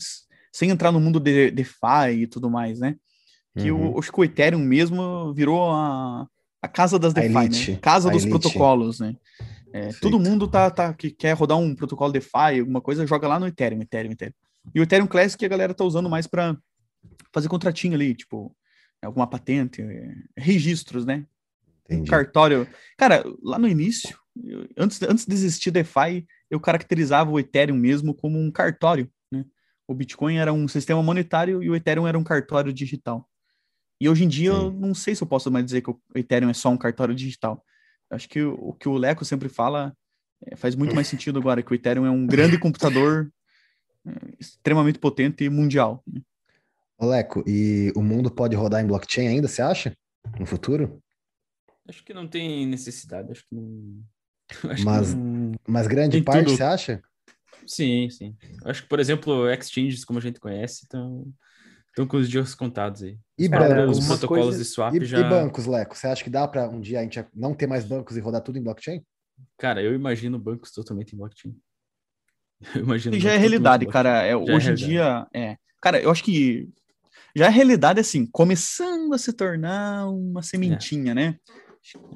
sem entrar no mundo de DeFi e tudo mais, né? Que uhum. o, acho que o Ethereum mesmo virou a, a casa das DeFi, a elite, né? Casa a dos elite. Protocolos, né? É, todo mundo tá, tá, que quer rodar um protocolo DeFi, alguma coisa, joga lá no Ethereum, Ethereum, Ethereum. E o Ethereum Classic a galera tá usando mais para fazer contratinho ali, tipo, alguma patente, é, registros, né? Entendi. Um cartório. Cara, lá no início, eu, antes, antes de existir DeFi, eu caracterizava o Ethereum mesmo como um cartório, né? O Bitcoin era um sistema monetário e o Ethereum era um cartório digital. E hoje em dia, sim, eu não sei se eu posso mais dizer que o Ethereum é só um cartório digital. Eu acho que o, o que o Leco sempre fala é, faz muito mais sentido agora, que o Ethereum é um grande computador é, extremamente potente e mundial. Ô Leco, e o mundo pode rodar em blockchain ainda, você acha? No futuro? Acho que não tem necessidade, acho que não... Acho mas, que não... mas grande tem parte, tudo. Você acha? Sim, sim. Acho que, por exemplo, exchanges, como a gente conhece, então... Estão com os dias contados aí. E bancos, os protocolos coisas... de swap e, já... E bancos, Leco? Você acha que dá para um dia a gente não ter mais bancos e rodar tudo em blockchain? Cara, eu imagino bancos totalmente em blockchain. Eu imagino. E já é realidade, cara. É, hoje em dia... É. Cara, eu acho que já é realidade, assim, começando a se tornar uma sementinha, é. né?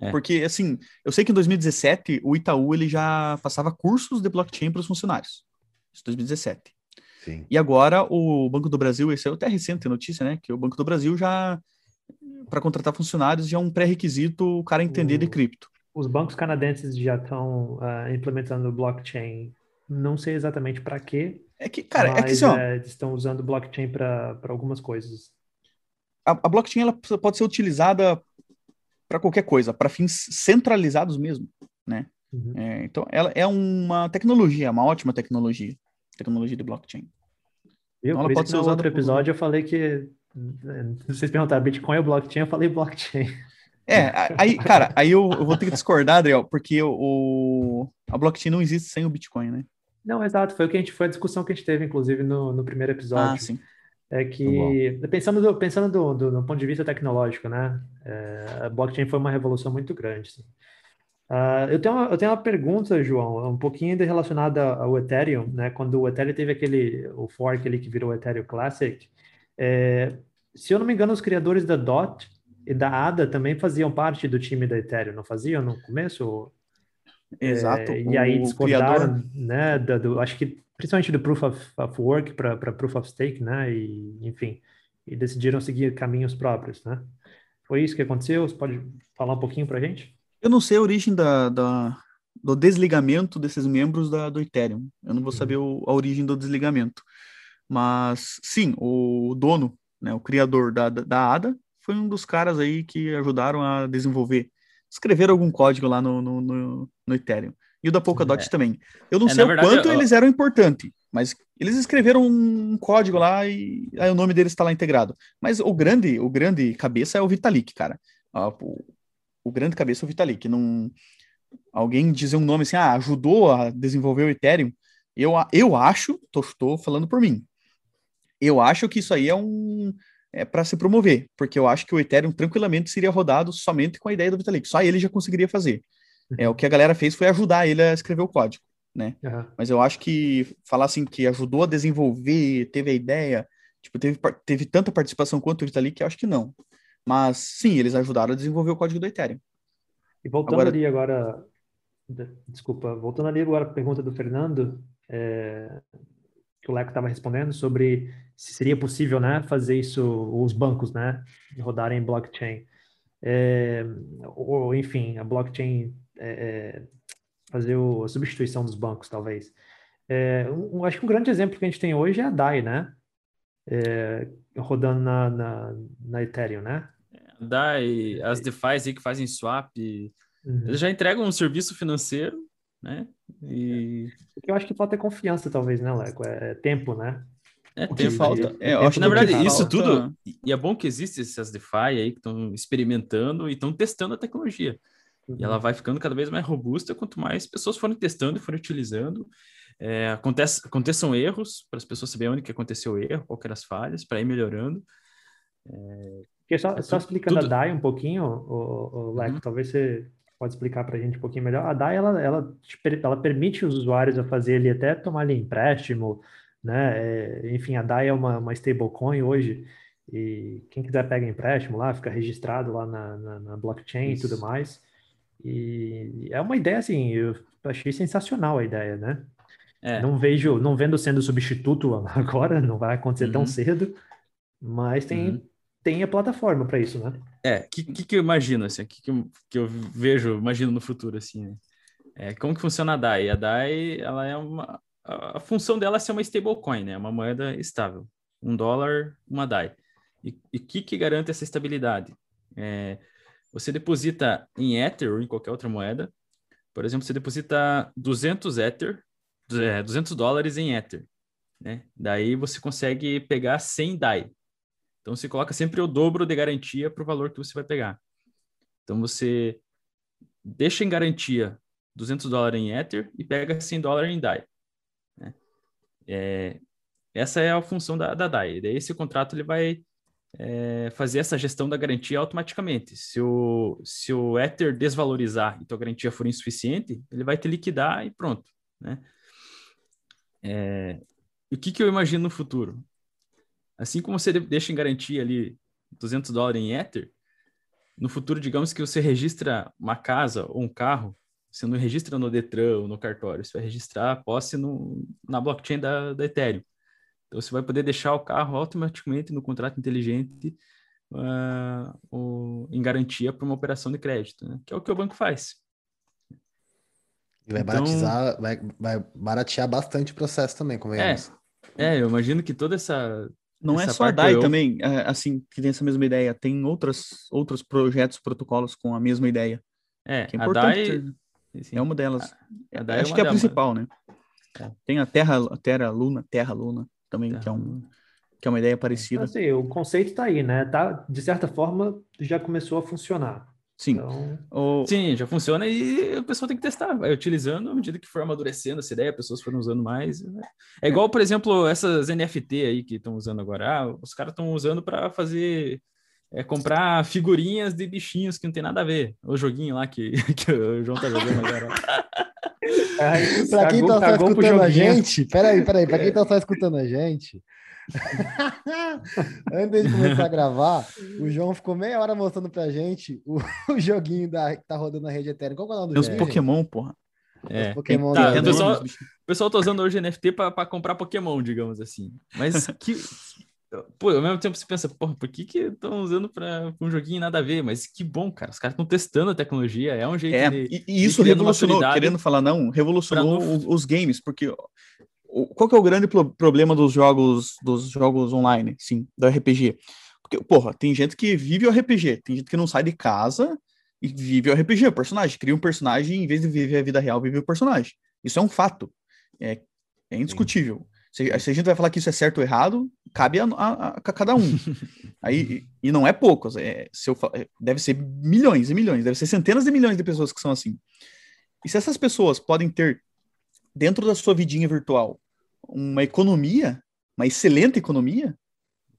É. Porque, assim, eu sei que em dois mil e dezessete o Itaú ele já passava cursos de blockchain para os funcionários. Isso em dois mil e dezessete. Sim. E agora o Banco do Brasil, isso é até recente a notícia, né? Que o Banco do Brasil já, para contratar funcionários, já é um pré-requisito o cara entender o, de cripto. Os bancos canadenses já estão uh, implementando blockchain, não sei exatamente para quê. É que, cara, mas, é que assim, ó, é, estão usando blockchain para algumas coisas. A, a blockchain ela pode ser utilizada para qualquer coisa, para fins centralizados mesmo, né? Uhum. É, então ela é uma tecnologia, uma ótima tecnologia, tecnologia de blockchain. Eu, por isso que no outro episódio eu falei que... Vocês perguntaram, Bitcoin ou blockchain? Eu falei blockchain. É, aí, cara, aí eu, eu vou ter que discordar, Adriel, porque o, a blockchain não existe sem o Bitcoin, né? Não, exato. Foi o que a gente... Foi a discussão que a gente teve, inclusive, no, no primeiro episódio. Ah, sim. É que... Pensando, do, pensando do, do, do ponto de vista tecnológico, né? É, a blockchain foi uma revolução muito grande, assim. Uh, eu tenho uma, eu tenho uma pergunta, João, um pouquinho ainda relacionada ao Ethereum, né? Quando o Ethereum teve aquele, o fork ali que virou o Ethereum Classic, é, se eu não me engano, os criadores da D O T e da A D A também faziam parte do time da Ethereum, não faziam no começo? Exato. É, e aí discordaram, né? Do, do, acho que principalmente do Proof of, of Work para Proof of Stake, né? E, enfim, e decidiram seguir caminhos próprios, né? Foi isso que aconteceu? Você pode falar um pouquinho para a gente? Eu não sei a origem da, da, do desligamento desses membros da, do Ethereum. Eu não vou saber o, a origem do desligamento. Mas, sim, o dono, né, o criador da, da, da A D A foi um dos caras aí que ajudaram a desenvolver, escreveram algum código lá no, no, no, no Ethereum. E o da Polkadot é. também. Eu não é, sei o verdade, quanto eu... eles eram importantes, mas eles escreveram um código lá e aí o nome deles está lá integrado. Mas o grande, o grande cabeça é o Vitalik, cara. O, o grande cabeça é o Vitalik. Não... Alguém dizer um nome assim, ah, ajudou a desenvolver o Ethereum, eu, eu acho, estou falando por mim, eu acho que isso aí é um... é para se promover, porque eu acho que o Ethereum tranquilamente seria rodado somente com a ideia do Vitalik. Só ele já conseguiria fazer. É, o que a galera fez foi ajudar ele a escrever o código, né? Uhum. Mas eu acho que falar assim que ajudou a desenvolver, teve a ideia, tipo, teve, teve tanta participação quanto o Vitalik, eu acho que não. Mas sim, eles ajudaram a desenvolver o código do Ethereum. E voltando agora... ali agora... Desculpa, voltando ali agora a pergunta do Fernando, é... que o Leco estava respondendo sobre se seria possível, né, fazer isso, os bancos, né, rodarem blockchain. É... Ou, enfim, a blockchain... É, fazer o, a substituição dos bancos, talvez. É, um, acho que um grande exemplo que a gente tem hoje é a D A I, né? É, rodando na, na, na Ethereum, né? A D A I, as DeFi's aí que fazem swap, uhum. eles já entregam um serviço financeiro, né? E... Eu acho que pode ter confiança, talvez, né, Leco? É, é tempo, né? É, o tempo, que falta. É, eu acho, na verdade, que isso falta... tudo... E é bom que existem essas DeFi aí que estão experimentando e estão testando a tecnologia. E ela vai ficando cada vez mais robusta quanto mais pessoas forem testando e forem utilizando. É, acontece, aconteçam erros, para as pessoas saberem onde que aconteceu o erro, quais eram as falhas, para ir melhorando. É, só, é só explicando tudo... a D A I um pouquinho, o, o Leco, uhum. talvez você pode explicar para a gente um pouquinho melhor. A D A I, ela, ela, ela permite os usuários a fazer ele até tomar ali empréstimo, né? É, enfim, a D A I é uma, uma stablecoin hoje, e quem quiser pega empréstimo lá, fica registrado lá na, na, na blockchain Isso. e tudo mais. E é uma ideia, assim, eu achei sensacional a ideia, né? É. Não vejo, não vendo sendo substituto agora, não vai acontecer uhum. tão cedo, mas tem, uhum. tem a plataforma para isso, né? É, o que, que, que eu imagino, assim, o que, que, que eu vejo, imagino no futuro, assim, né? É, como que funciona a D A I? A D A I, ela é uma... A função dela é ser uma stablecoin, né? Uma moeda estável. Um dólar, uma D A I. E o que que garante essa estabilidade? É... Você deposita em Ether ou em qualquer outra moeda. Por exemplo, você deposita duzentos, ether, duzentos dólares em Ether. Né? Daí você consegue pegar cem D A I. Então, você coloca sempre o dobro de garantia para o valor que você vai pegar. Então, você deixa em garantia duzentos dólares em Ether e pega cem dólares em D A I. Né? É, essa é a função da, da D A I. Daí, esse contrato ele vai... É, fazer essa gestão da garantia automaticamente. Se o, se o Ether desvalorizar e tua garantia for insuficiente, ele vai te liquidar e pronto, né? É, o que que eu imagino no futuro? Assim como você deixa em garantia ali duzentos dólares em Ether, no futuro, digamos que você registra uma casa ou um carro, você não registra no Detran ou no cartório, você vai registrar a posse no, na blockchain da, da Ethereum. Então, você vai poder deixar o carro automaticamente no contrato inteligente uh, ou em garantia para uma operação de crédito, né? Que é o que o banco faz. E vai, então, baratizar, vai, vai baratear bastante o processo também, convenhamos. É, é, eu imagino que toda essa... Não essa é só a D A I eu... também, assim, que tem essa mesma ideia. Tem outras, outros projetos, protocolos com a mesma ideia. É, que é importante. A D A I... É uma delas. A, a D A I Acho é que é a principal, né? É. Tem a Terra, a Terra Luna, Terra Luna. Também, tá. que, é um, que é uma ideia parecida. Assim, o conceito está aí, né? Tá, de certa forma, já começou a funcionar. Sim. Então... O... Sim, já funciona e o pessoal tem que testar. Vai utilizando à medida que for amadurecendo essa ideia, pessoas foram usando mais. Né? É, é igual, por exemplo, essas N F T aí que estão usando agora. Ah, os caras estão usando para fazer... É comprar figurinhas de bichinhos que não tem nada a ver. O joguinho lá que, que o João tá jogando agora. Ai, pra quem tá só escutando a gente, peraí, peraí, pra quem tá só escutando a gente, antes de começar a gravar, o João ficou meia hora mostrando pra gente o, o joguinho da, que tá rodando na rede Ethereum. Qual é o nome do jogo? Os Pokémon, porra. É, Pokémon tá, o pessoal, pessoal tá usando hoje N F T pra, pra comprar Pokémon, digamos assim. Mas que... Pô, ao mesmo tempo você pensa, porra, por que que estão usando para um joguinho nada a ver? Mas que bom, cara, os caras estão testando a tecnologia, é um jeito é, de... E, e isso de revolucionou, querendo falar não, revolucionou não... Os, os games, porque o, qual que é o grande pro, problema dos jogos, dos jogos online, sim, do R P G? Porque, porra, tem gente que vive o R P G, tem gente que não sai de casa e vive o R P G, o personagem. Cria um personagem, em vez de viver a vida real, vive o personagem. Isso é um fato. É, é indiscutível. Se, se a gente vai falar que isso é certo ou errado, cabe a, a, a cada um. Aí, e não é poucos. É, se eu, deve ser milhões e milhões, deve ser centenas de milhões de pessoas que são assim. E se essas pessoas podem ter, dentro da sua vidinha virtual, uma economia, uma excelente economia...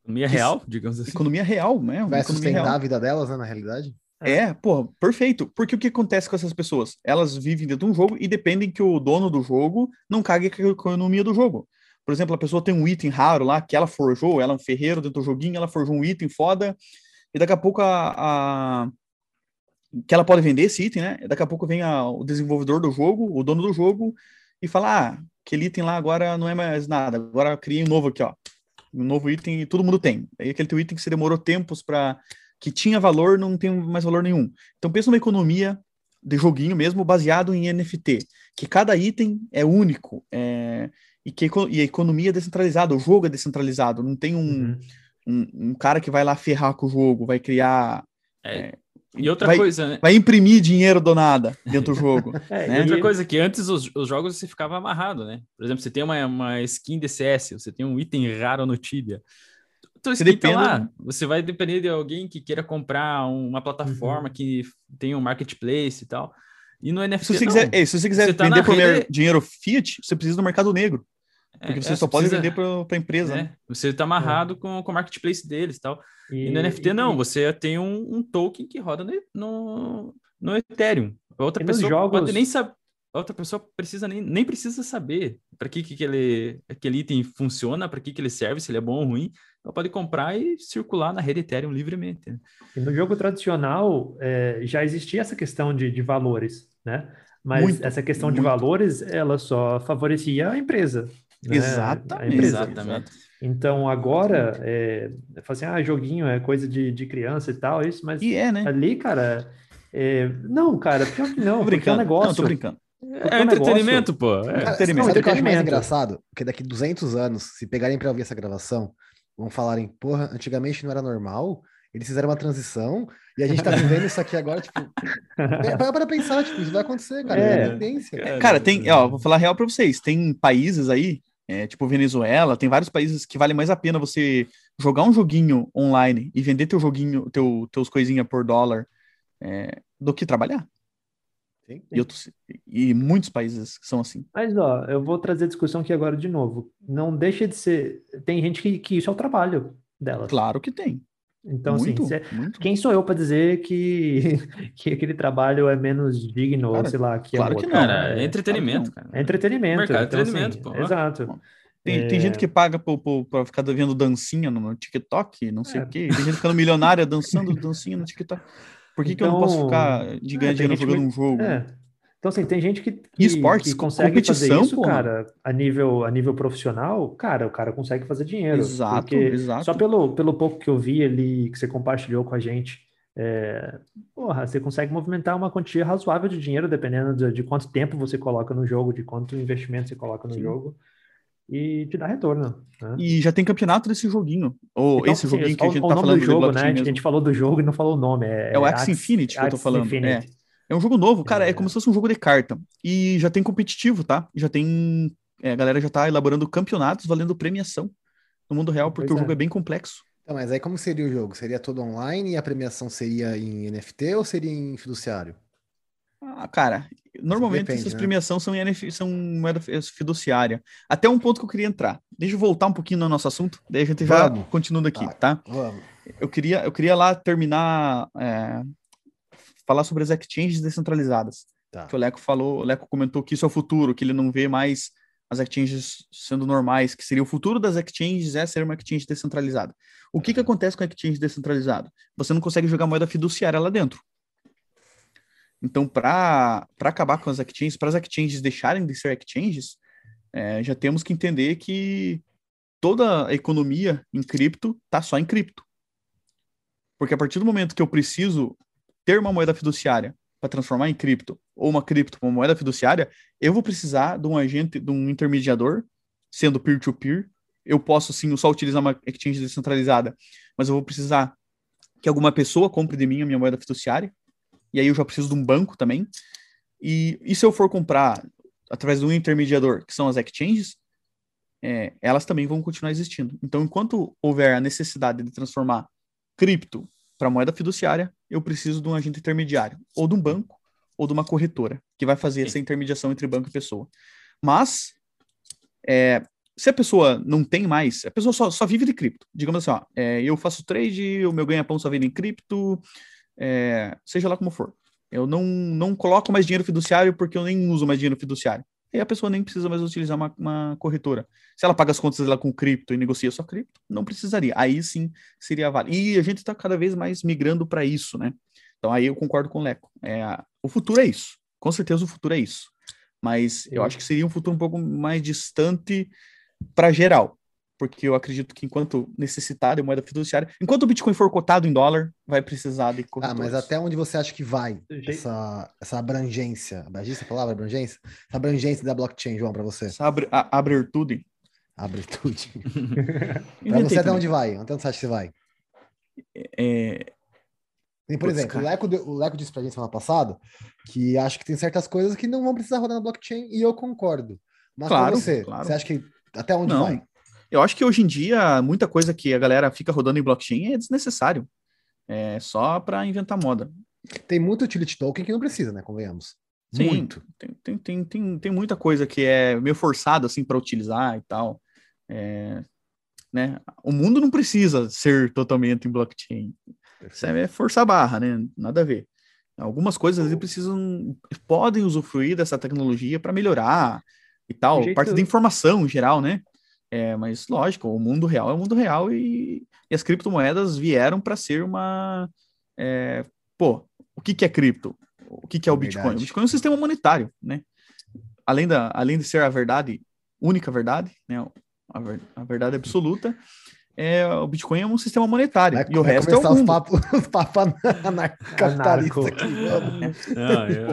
Economia real, digamos assim. Economia real, né? Vai sustentar real. A vida delas, né, na realidade? É, pô, perfeito. Porque o que acontece com essas pessoas? Elas vivem dentro de um jogo e dependem que o dono do jogo não cague com a economia do jogo. Por exemplo, a pessoa tem um item raro lá, que ela forjou, ela é um ferreiro dentro do joguinho, ela forjou um item foda, e daqui a pouco a... a... que ela pode vender esse item, né? Daqui a pouco vem a, o desenvolvedor do jogo, o dono do jogo, e fala, ah, aquele item lá agora não é mais nada, agora eu criei um novo aqui, ó. Um novo item e todo mundo tem. Aí aquele teu item que você demorou tempos para... que tinha valor, não tem mais valor nenhum. Então, pensa numa economia de joguinho mesmo, baseado em N F T, que cada item é único, é... E, que, e a economia é descentralizada, o jogo é descentralizado, não tem um, uhum. um, um cara que vai lá ferrar com o jogo, vai criar... É. É... E outra vai, coisa, né? Vai imprimir dinheiro do nada dentro do jogo. É, né? E outra coisa, que antes os, os jogos você ficava amarrado, né? Por exemplo, você tem uma, uma skin de C S, você tem um item raro no Tibia. Então, você, depende... tá lá, você vai depender de alguém que queira comprar uma plataforma uhum. que tem um marketplace e tal. E no N F T, se você quiser, é, se você quiser você tá vender por rede... dinheiro fiat, você precisa do mercado negro. Porque é, você é, só você pode precisa... vender para a empresa, é, né? Você está amarrado é. com, com o marketplace deles e tal. E, e no N F T, e, não. Você tem um, um token que roda no, no, no Ethereum. A outra pessoa jogos... pode nem saber. Outra pessoa precisa nem, nem precisa saber para que, que aquele, aquele item funciona, para que, que ele serve, se ele é bom ou ruim. Ela pode comprar e circular na rede Ethereum livremente. Né? E no jogo tradicional, é, já existia essa questão de, de valores, né? Mas muito, essa questão muito. de valores, ela só favorecia a empresa. Né? Exatamente. A empresa. Exatamente. Então, agora, é, assim, ah, joguinho é coisa de, de criança e tal, isso, mas e é, né? ali, cara, é, não, cara, pior que não, porque é um negócio. Não, tô brincando. É, é entretenimento, negócio, pô. É. Cara, entretenimento. Sabe o que eu acho mais engraçado? Que daqui duzentos anos, se pegarem pra ouvir essa gravação, vão falarem, porra, antigamente não era normal, eles fizeram uma transição e a gente tá vivendo isso aqui agora, tipo... É, para, para pensar, tipo, isso vai acontecer, cara, é, é tendência. Cara, cara, tem, ó, vou falar real pra vocês, tem países aí, É, tipo Venezuela, tem vários países que vale mais a pena você jogar um joguinho online e vender teu joguinho, teu, teus coisinhas por dólar, é, do que trabalhar. Sim, sim. E, outros, e muitos países são assim. Mas, ó, eu vou trazer a discussão aqui agora de novo. Não deixa de ser... Tem gente que, que isso é o trabalho dela. Claro que tem. Então, muito, assim, é... muito. Quem sou eu para dizer que... que aquele trabalho é menos digno, cara, ou sei lá... Que claro é que não, cara. É entretenimento, cara. É entretenimento. Mercado, então, entretenimento, assim, pô. Exato. Tem, é... tem gente que paga para ficar vendo dancinha no TikTok, não sei é. o quê. Tem gente ficando milionária dançando dancinha no TikTok. Por que, então, que eu não posso ficar de ganhar é, dinheiro jogando que... um jogo? É. Então, assim, tem gente que, que, esportes, que consegue competição, fazer isso, pô, cara, a nível, a nível profissional, cara, o cara consegue fazer dinheiro. Exato, exato. Só pelo, pelo pouco que eu vi ali, que você compartilhou com a gente, é, porra, você consegue movimentar uma quantia razoável de dinheiro, dependendo de, de quanto tempo você coloca no jogo, de quanto investimento você coloca no Sim. jogo, e te dá retorno. Né? E já tem campeonato desse joguinho, ou então, esse assim, joguinho que a gente o tá falando. Do jogo, né? A gente falou do jogo e não falou o nome. É, é o Axie Infinity que Axie eu tô falando. Infinity. É. É um jogo novo, cara, é. é como se fosse um jogo de carta. E já tem competitivo, tá? Já tem... É, a galera já tá elaborando campeonatos valendo premiação no mundo real, porque pois o é. jogo é bem complexo. Então, mas aí como seria o jogo? Seria todo online e a premiação seria em N F T ou seria em fiduciário? Ah, cara, normalmente depende, essas né? premiações são em N F T, são moeda fiduciária. Até um ponto que eu queria entrar. Deixa eu voltar um pouquinho no nosso assunto, daí a gente já Vamos. continua daqui, tá? tá? Vamos. Eu queria, eu queria lá terminar... É... falar sobre as exchanges descentralizadas. Tá. Que o Leco falou, o Leco comentou que isso é o futuro, que ele não vê mais as exchanges sendo normais, que seria o futuro das exchanges é ser uma exchange descentralizada. O que que acontece com a exchange descentralizada? Você não consegue jogar moeda fiduciária lá dentro. Então, para acabar com as exchanges, para as exchanges deixarem de ser exchanges, é, já temos que entender que toda a economia em cripto está só em cripto. Porque a partir do momento que eu preciso ter uma moeda fiduciária para transformar em cripto, ou uma cripto para uma moeda fiduciária, eu vou precisar de um agente, de um intermediador, sendo peer-to-peer, eu posso sim só utilizar uma exchange descentralizada, mas eu vou precisar que alguma pessoa compre de mim a minha moeda fiduciária, e aí eu já preciso de um banco também. E, e se eu for comprar através de um intermediador, que são as exchanges, é, elas também vão continuar existindo. Então, enquanto houver a necessidade de transformar cripto para moeda fiduciária, eu preciso de um agente intermediário, ou de um banco, ou de uma corretora, que vai fazer essa intermediação entre banco e pessoa. Mas, é, se a pessoa não tem mais, a pessoa só, só vive de cripto. Digamos assim, ó, é, eu faço trade, o meu ganha-pão só vem em cripto, é, seja lá como for. Eu não, não coloco mais dinheiro fiduciário porque eu nem uso mais dinheiro fiduciário. E a pessoa nem precisa mais utilizar uma, uma corretora. Se ela paga as contas dela com cripto e negocia só cripto, não precisaria. Aí sim seria válido. E a gente está cada vez mais migrando para isso, né? Então aí eu concordo com o Leco. É, o futuro é isso. Com certeza o futuro é isso. Mas eu acho que seria um futuro um pouco mais distante para geral. Porque eu acredito que enquanto necessitar de moeda fiduciária, enquanto o Bitcoin for cotado em dólar, vai precisar de corretores. Ah, mas até onde você acha que vai essa, essa abrangência? Abrangência, a palavra abrangência? Essa abrangência da blockchain, João, para você. Essa abre, a, abertude. Abertude. Para você, até onde vai? Até onde você acha que você vai? É... Por Puts, exemplo, o Leco, o Leco disse para a gente semana passada que acho que tem certas coisas que não vão precisar rodar na blockchain, e eu concordo. Mas claro, para você, claro. Você acha que até onde não. vai? Eu acho que hoje em dia, muita coisa que a galera fica rodando em blockchain é desnecessário. É só para inventar moda. Tem muito utility token que não precisa, né? Convenhamos. Sim, muito. Tem, tem, tem, tem muita coisa que é meio forçada, assim, para utilizar e tal. É, né? O mundo não precisa ser totalmente em blockchain. Isso é forçar a barra, né? Nada a ver. Algumas coisas eles precisam, podem usufruir dessa tecnologia para melhorar e tal. Jeito... Parte da informação em geral, né? É, mas lógico, o mundo real é o mundo real e, e as criptomoedas vieram para ser uma... É, pô, o que, que é cripto? O que, que é o Bitcoin? Verdade. O Bitcoin é um sistema monetário, né? Além, da, além de ser a verdade, única verdade, né? A, ver, a verdade absoluta, é, o Bitcoin é um sistema monetário. Vai, e o resto é o mundo. Os papos anarcocapitalistas aqui.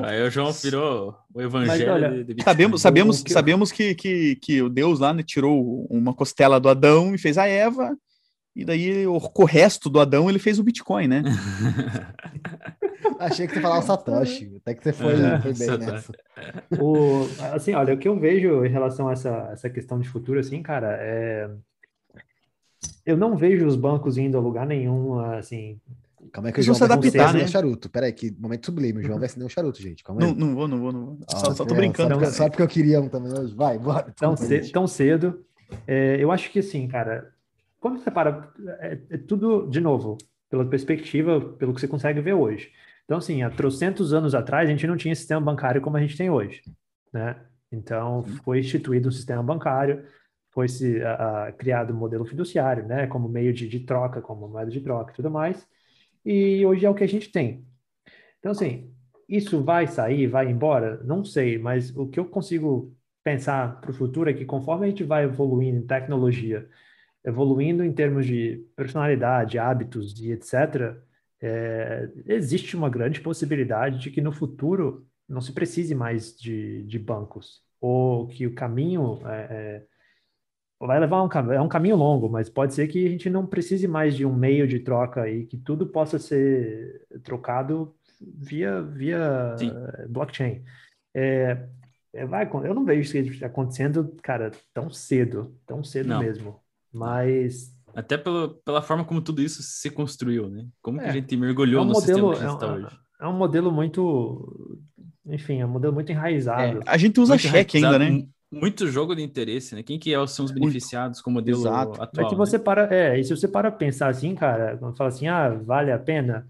Aí o João virou o evangelho. Mas, olha, de Bitcoin. Sabemos, sabemos, sabemos que, que, que o Deus lá, né, tirou uma costela do Adão e fez a Eva. E daí o, o resto do Adão ele fez o Bitcoin, né? Achei que você falava o Satoshi. Até que você foi, é, foi bem nessa. O, assim, olha, o que eu vejo em relação a essa, essa questão de futuro, assim, cara, é... Eu não vejo os bancos indo a lugar nenhum, assim... Calma aí que o João vai adaptar, né? Um charuto. Peraí, que momento sublime. O João vai acender um charuto, gente. Calma aí. Não, não vou, não vou, não vou. Ah, só, só tô brincando. Só, só porque eu queria um também hoje. Vai, bora. Tão cedo. Tão cedo. É, eu acho que, assim, cara, quando você para... É, é tudo, de novo, pela perspectiva, pelo que você consegue ver hoje. Então, assim, há trocentos anos atrás, a gente não tinha sistema bancário como a gente tem hoje, né? Então, foi instituído um sistema bancário... foi se, a, a, criado um modelo fiduciário, né, como meio de, de troca, como moeda de troca e tudo mais, e hoje é o que a gente tem. Então, assim, isso vai sair, vai embora? Não sei, mas o que eu consigo pensar para o futuro é que conforme a gente vai evoluindo em tecnologia, evoluindo em termos de personalidade, hábitos e etcétera, é, existe uma grande possibilidade de que no futuro não se precise mais de, de bancos, ou que o caminho... É, é, vai levar um, é um caminho longo, mas pode ser que a gente não precise mais de um meio de troca e que tudo possa ser trocado via, via blockchain. É, é, vai, eu não vejo isso acontecendo, cara, tão cedo, tão cedo não. mesmo. Mas... Até pelo, pela forma como tudo isso se construiu, né? Como é, que a gente mergulhou é um no modelo, sistema que a gente é um, está hoje. É um modelo muito... Enfim, é um modelo muito enraizado. É, a gente usa cheque ainda, né? Em... Muito jogo de interesse, né? Quem que é, são os beneficiados com o modelo Exato. atual? É que você né? para, é, e se você para pensar assim, cara, quando fala assim, ah, vale a pena?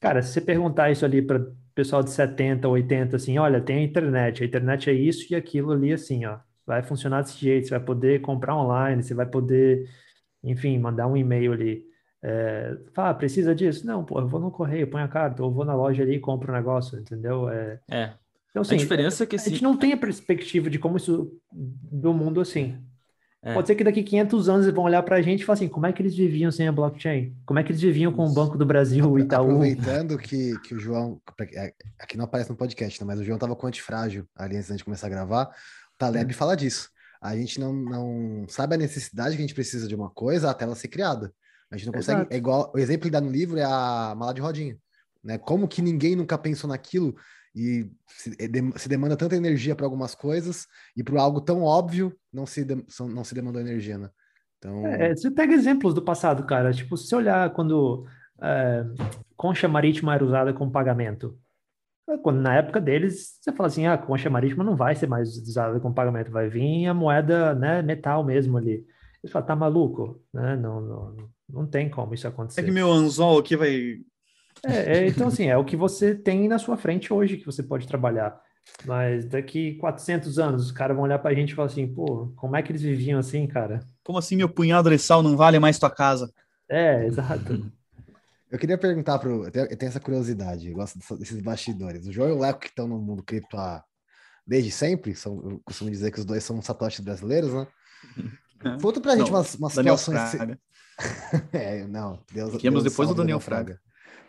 Cara, se você perguntar isso ali para pessoal de setenta, oitenta, assim, olha, tem a internet, a internet é isso e aquilo ali, assim, ó, vai funcionar desse jeito, você vai poder comprar online, você vai poder, enfim, mandar um e-mail ali. É, ah, precisa disso? Não, pô, eu vou no correio, ponho a carta, ou vou na loja ali e compro o negócio, entendeu? É. é. Então, assim, a diferença é que... A gente sim... não tem a perspectiva de como isso... Do mundo assim. É. Pode ser que daqui quinhentos anos eles vão olhar pra gente e falar assim, como é que eles viviam sem a blockchain? Como é que eles viviam com o Banco do Brasil, o Itaú? Aproveitando que, que o João... Aqui não aparece no podcast, né? Mas o João tava com o Antifrágil ali antes de começar a gravar. O Taleb hum. fala disso. a gente não, não sabe a necessidade que a gente precisa de uma coisa até ela ser criada. A gente não consegue... Exato. É igual... O exemplo que dá no livro é a mala de rodinha, né? Como que ninguém nunca pensou naquilo e se, se demanda tanta energia para algumas coisas e para algo tão óbvio não se, de, não se demandou energia, né? Então... É, você pega exemplos do passado, cara. Tipo, se você olhar quando é, concha marítima era usada como pagamento. Quando, na época deles, você fala assim, ah, a concha marítima não vai ser mais usada como pagamento, vai vir a moeda, né, metal mesmo ali. Eles falam, tá maluco, né? Não, não, não tem como isso acontecer. É que meu anzol aqui vai... É, é, então, assim, é o que você tem na sua frente hoje que você pode trabalhar. Mas daqui quatrocentos anos, os caras vão olhar pra gente e falar assim, pô, como é que eles viviam assim, cara? Como assim meu punhal dressal não vale mais tua casa? É, exato. Eu queria perguntar pro... Eu tenho, eu tenho essa curiosidade, eu gosto desses bastidores. O João e o Leco que estão no mundo cripto desde sempre, são, eu costumo dizer que os dois são satoshis brasileiros, né? Conta pra gente não, umas, umas Daniel situações... Fraga. é, não, Deus... Deus depois do Daniel Fraga. Fraga.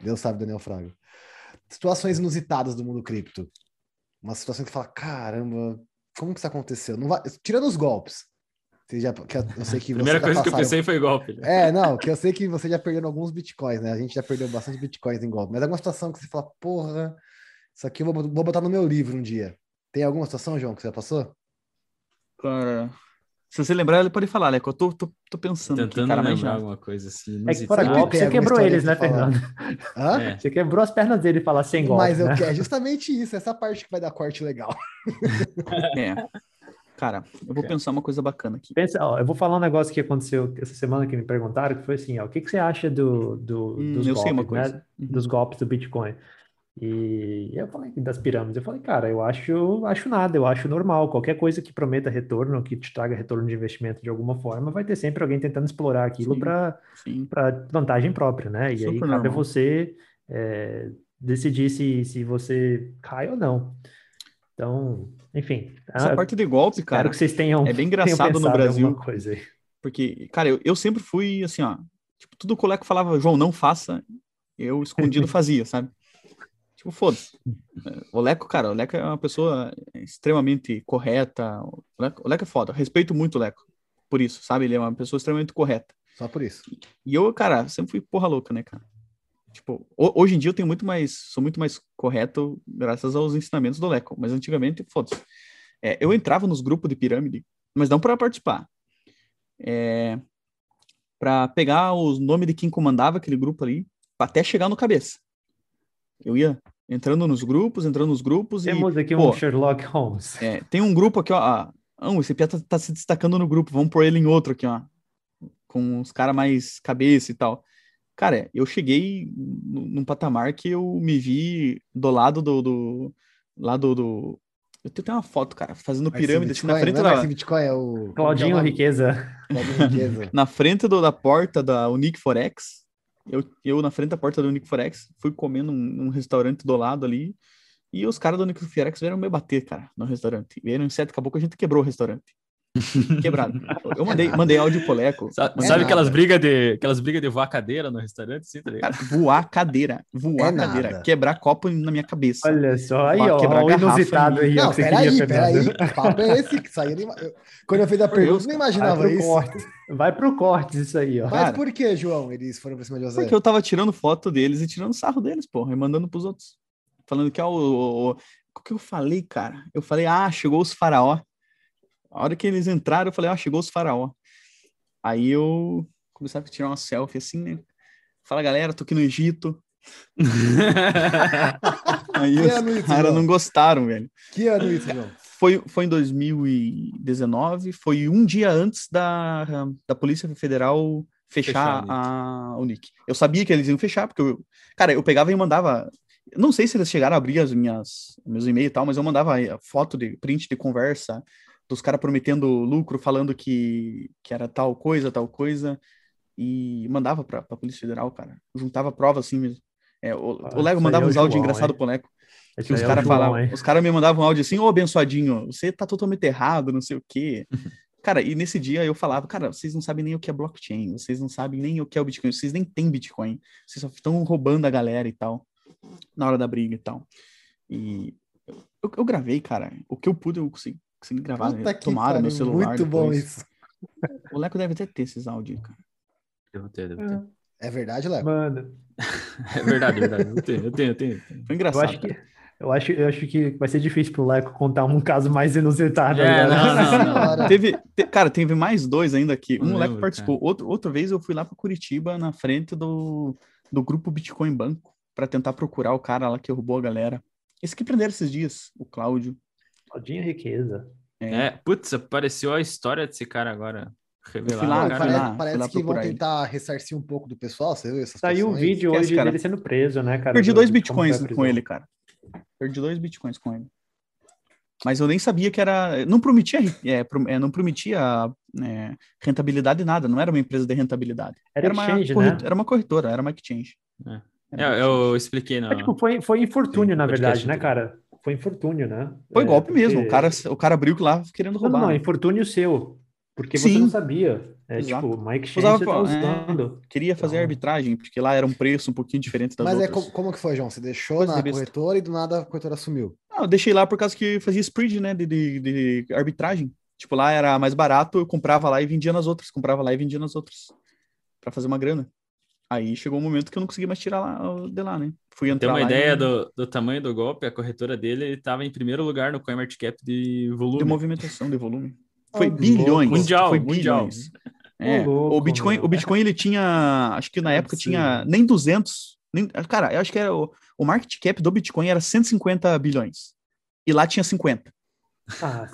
Deus sabe, Daniel Fraga. Situações inusitadas do mundo cripto. Uma situação que fala, caramba, como que isso aconteceu? Não vai... Tirando os golpes. Você já... que eu sei que a primeira coisa passaram... que eu pensei foi golpe. Né? É, não, que eu sei que você já perdeu alguns bitcoins, né? A gente já perdeu bastante bitcoins em golpe. Mas alguma situação que você fala, porra, isso aqui eu vou, vou botar no meu livro um dia. Tem alguma situação, João, que você já passou? Cara... Se você lembrar, ele pode falar, né? Que eu tô, tô, tô pensando. Tentando aqui, cara, lembrar já... alguma coisa assim. É que fora golpe, você quebrou eles, né, Fernando? Hã? É. Você quebrou as pernas dele e falar sem golpe. Mas eu né? quero justamente isso, essa parte que vai dar corte legal. É. Cara, eu vou é. pensar uma coisa bacana aqui. Pensa, ó, eu vou falar um negócio que aconteceu essa semana que me perguntaram, que foi assim, ó, o que, que você acha do, do, hum, dos, eu golpes, sei uma coisa. Né? Uhum. Dos golpes do Bitcoin? E eu falei das pirâmides, eu falei, cara, eu acho, acho nada, eu acho normal, qualquer coisa que prometa retorno, que te traga retorno de investimento de alguma forma, vai ter sempre alguém tentando explorar aquilo para vantagem própria, né? E super aí cabe a você é, decidir se, se você cai ou não. Então, enfim. Essa ah, parte de golpe, cara, que vocês tenham, é bem engraçado no Brasil, coisa aí. Porque, cara, eu, eu sempre fui assim, ó, tipo, tudo o colega falava, João, não faça, eu escondido fazia, sabe? Tipo, foda-se. O Leco, cara, o Leco é uma pessoa extremamente correta. O Leco, o Leco é foda. Eu respeito muito o Leco. Por isso, sabe? Ele é uma pessoa extremamente correta. Só por isso. E eu, cara, sempre fui porra louca, né, cara? Tipo, hoje em dia eu tenho muito mais... Sou muito mais correto graças aos ensinamentos do Leco. Mas antigamente, foda-se. É, eu entrava nos grupos de pirâmide, mas não pra participar. É, pra pegar os nomes de quem comandava aquele grupo ali, até chegar no cabeça. Eu ia... Entrando nos grupos, entrando nos grupos Temos e... Temos aqui pô, um Sherlock Holmes. É, tem um grupo aqui, ó. Ah, oh, esse piá tá, tá se destacando no grupo. Vamos pôr ele em outro aqui, ó. Com os caras mais cabeça e tal. Cara, eu cheguei num patamar que eu me vi do lado do... do lado do... Eu tenho uma foto, cara, fazendo pirâmide assim, na frente da... Bitcoin é o... Claudinho Riqueza. Na frente do, da porta da Unique Forex. Eu, eu, na frente da porta do Unique Forex, fui comendo um, um restaurante do lado ali, e os caras do Unique Forex vieram me bater, cara, no restaurante. Vieram em sete, acabou que a gente quebrou o restaurante. Quebrado. Eu mandei, mandei áudio pro Leco. Sabe, sabe aquelas brigas de, aquelas brigas de voar cadeira no restaurante? Sim, tá ligado? Cara, voar cadeira, voar é cadeira, nada. Quebrar copo na minha cabeça. Olha só, aí, ó, ó o inusitado aí. Não, peraí, peraí, o papo é esse que saiu. Nem... Quando eu fiz a pergunta, eu não imaginava vai isso. Corte. Vai pro corte isso aí, ó. Mas cara, por que, João, eles foram pra cima de você? Porque eu tava tirando foto deles e tirando sarro deles, porra, e mandando pros outros. Falando que, ó, o, o, o que eu falei, cara? Eu falei, ah, chegou os faraó. A hora que eles entraram, eu falei, ah, chegou os faraó. Aí eu começava a tirar uma selfie assim, né? Fala, galera, tô aqui no Egito. Aí que os caras não gostaram, velho. Que ano isso, João? Foi, foi em dois mil e dezenove, foi um dia antes da, da Polícia Federal fechar, fechar a Unic. Eu sabia que eles iam fechar, porque eu... Cara, eu pegava e mandava... Não sei se eles chegaram a abrir as minhas, meus e-mails e tal, mas eu mandava foto, de print de conversa... dos caras prometendo lucro, falando que, que era tal coisa, tal coisa, e mandava pra, pra Polícia Federal, cara. Juntava prova assim mesmo. É, o, ah, o Lego mandava é uns áudios engraçados pro Leco. Que os caras falavam, os caras me mandavam um áudio assim, ô, abençoadinho, você tá totalmente errado, não sei o quê. Cara, e nesse dia eu falava, cara, vocês não sabem nem o que é blockchain, vocês não sabem nem o que é o Bitcoin, vocês nem têm Bitcoin, vocês só estão roubando a galera e tal, na hora da briga e tal. E eu, eu gravei, cara, o que eu pude eu consegui. consegui gravar, né? Tomara meu celular. Muito depois. Bom isso. O Leco deve ter, ter esses áudios, cara. Devo ter, devo ter. É verdade, Leco? Mano. É verdade, é verdade. Eu tenho, eu tenho, eu tenho. Foi engraçado. Eu acho que... Eu acho, eu acho que vai ser difícil pro Leco contar um caso mais inusitado. É, não, não, não. Teve, te, cara, teve mais dois ainda aqui. Um, o Leco participou. Outro, outra vez eu fui lá para Curitiba, na frente do, do grupo Bitcoin Banco, para tentar procurar o cara lá que roubou a galera. Esse que prenderam esses dias, o Cláudio. Claudinho Riqueza. É. é, putz, apareceu a história desse cara agora. Revelar, lá, cara, parece, lá, parece que vão tentar ressarcir um pouco do pessoal, você viu essas coisas? Saiu um vídeo hoje esse, dele sendo preso, né, cara? Perdi do, dois bitcoins com ele, cara. Perdi dois bitcoins com ele. Mas eu nem sabia que era... Não prometia, é, não prometia é, rentabilidade nada. Não era uma empresa de rentabilidade. Era, era, uma, exchange, corretora, né? Era uma corretora, era uma exchange. É. Era eu, eu expliquei. Não. É, tipo, foi, foi infortúnio, sim, na verdade, né, cara? Foi infortúnio, né? Foi é, golpe porque... mesmo. O cara, o cara abriu lá querendo roubar. Não, não, infortúnio seu. Porque sim, você não sabia. É, exato. Tipo, Mike Chance tá usando. É, queria fazer então... arbitragem, porque lá era um preço um pouquinho diferente das Mas outras. Mas é, como que foi, João? Você deixou coisa na de corretora e do nada a corretora sumiu? Não, eu deixei lá por causa que fazia spread, né, de, de, de arbitragem. Tipo, lá era mais barato, eu comprava lá e vendia nas outras. Comprava lá e vendia nas outras. Pra fazer uma grana. Aí chegou um momento que eu não consegui mais tirar lá, de lá, né? Fui entrar Tem uma lá ideia e... do, do tamanho do golpe, a corretora dele estava em primeiro lugar no CoinMarketCap de volume. De movimentação de volume. Foi bilhões. Mundial, foi bilhões. É. Louco, o Bitcoin, o Bitcoin, ele tinha, acho que na é época sim. tinha nem duzentos, nem, cara, eu acho que era o, o market cap do Bitcoin era cento e cinquenta bilhões. E lá tinha cinquenta. Ah,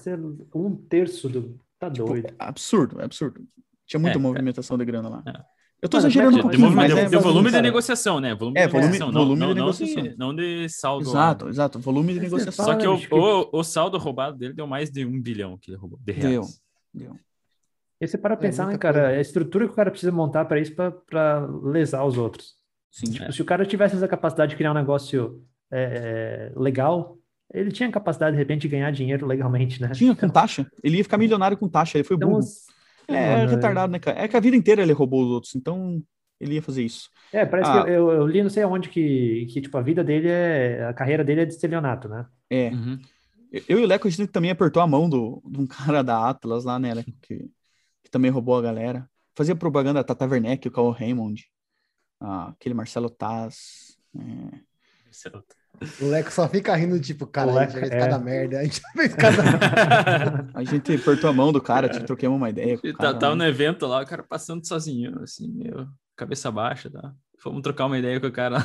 um terço do... Tá tipo, doido. Absurdo, absurdo. Tinha muita é, movimentação cara. de grana lá. É. Eu tô exagerando um pouquinho, mas... É, de volume de negociação, né? Volume é, de volume, negociação, volume não, de não, negociação. De, não de saldo. Exato, lá. exato. Volume de Esse negociação. Só que o, o, o saldo roubado dele deu mais de um bilhão que ele roubou, de reais. Deu, deu. E você para é pensar, né, cara? Coisa. A estrutura que o cara precisa montar para isso, para lesar os outros. Sim, tipo, é. se o cara tivesse essa capacidade de criar um negócio é, legal, ele tinha capacidade, de repente, de ganhar dinheiro legalmente, né? Tinha, então, com taxa. Ele ia ficar milionário com taxa, ele foi então, burro. É, é retardado, né, cara? É que a vida inteira ele roubou os outros, então ele ia fazer isso. É, parece ah, que eu, eu li não sei aonde que, que, tipo, a vida dele é... A carreira dele é de estelionato, né? É. Uhum. Eu e o Leco, a gente também apertou a mão do, de um cara da Atlas lá, né, Leco, que, que também roubou a galera. Fazia propaganda da Tata Werneck, o Carl Raymond, ah, aquele Marcelo Taz. É. Marcelo Taz. O Leco só fica rindo, tipo, cara, Leco, a gente já fez é. cada merda, a gente já fez cada merda. A gente apertou a mão do cara, tipo, troquei uma ideia com o cara. Tá, tava no evento lá, o cara passando sozinho, assim, meio cabeça baixa, tá? Fomos trocar uma ideia com o cara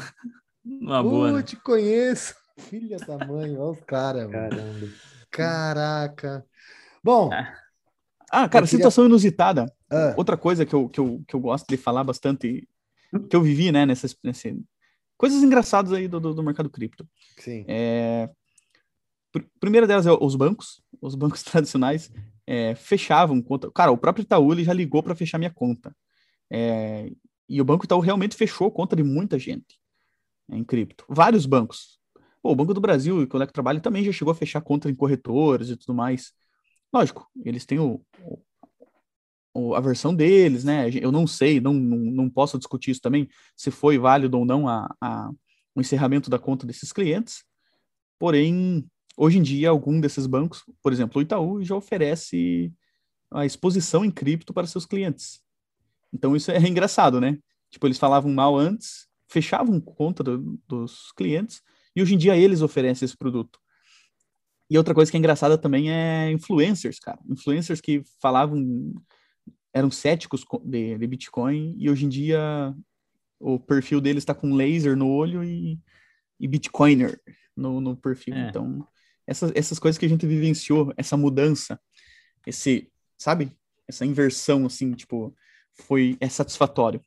numa boa. Eu né? te conheço, filha da mãe, olha os caras, mano. Caraca. Bom. É. Ah, cara, queria... situação inusitada. Ah. Outra coisa que eu, que, eu, que eu gosto de falar bastante, que eu vivi, né, nessa... nessa coisas engraçadas aí do, do, do mercado cripto. Sim. É, pr- primeira delas é os bancos. Os bancos tradicionais é, fechavam conta. Cara, o próprio Itaú ele já ligou para fechar minha conta. É, e o Banco Itaú realmente fechou conta de muita gente em cripto. Vários bancos. Pô, o Banco do Brasil, que o Leco trabalha, também já chegou a fechar conta em corretoras e tudo mais. Lógico, eles têm o, o, a versão deles, né? Eu não sei, não, não, não posso discutir isso também, se foi válido ou não a, a, o encerramento da conta desses clientes. Porém, hoje em dia, algum desses bancos, por exemplo, o Itaú, já oferece a exposição em cripto para seus clientes. Então, isso é engraçado, né? Tipo, eles falavam mal antes, fechavam conta do, dos clientes, e hoje em dia eles oferecem esse produto. E outra coisa que é engraçada também é influencers, cara. Influencers que falavam... eram céticos de, de Bitcoin, e hoje em dia o perfil deles está com laser no olho e, e Bitcoiner no, no perfil. É. Então, essas, essas coisas que a gente vivenciou, essa mudança, esse, sabe? Essa inversão, assim, tipo, foi, é satisfatório.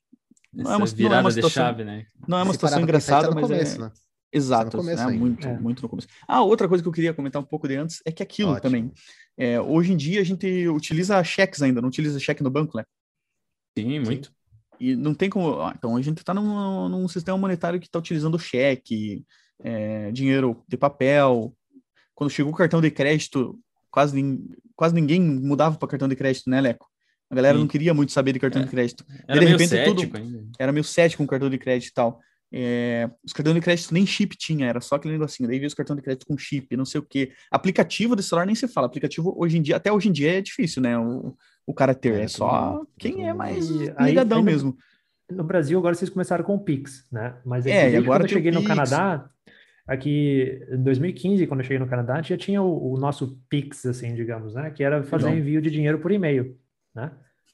Essa não é uma, virada não é uma situação, de chave, né? Não é uma Se situação engraçada, mas começo, é... Né? Exato, começo, né? muito, é. muito no começo. Ah, outra coisa que eu queria comentar um pouco de antes é que aquilo Ótimo. também. É, hoje em dia a gente utiliza cheques ainda, não utiliza cheque no banco, né? Sim, muito. Sim. E não tem como... Ah, então a gente está num, num sistema monetário que está utilizando cheque, é, dinheiro de papel. Quando chegou o cartão de crédito, quase, nin, quase ninguém mudava para cartão de crédito, né, Leco? A galera Sim. não queria muito saber de cartão é. de crédito. Era e de meio repente, cético tudo, ainda. Era meio cético com cartão de crédito e tal. É, os cartões de crédito nem chip tinha, era só aquele negocinho. Daí veio os cartões de crédito com chip, não sei o que. Aplicativo de celular nem se fala. Aplicativo hoje em dia, até hoje em dia é difícil, né? O, o cara ter. É, é só mundo, quem é mais ligadão mesmo. No Brasil, agora vocês começaram com o Pix, né? Mas aqui, é, e agora quando eu cheguei no Pix. Canadá, aqui em dois mil e quinze, quando eu cheguei no Canadá, já tinha o, o nosso Pix, assim, digamos, né? Que era fazer não. envio de dinheiro por e-mail, né?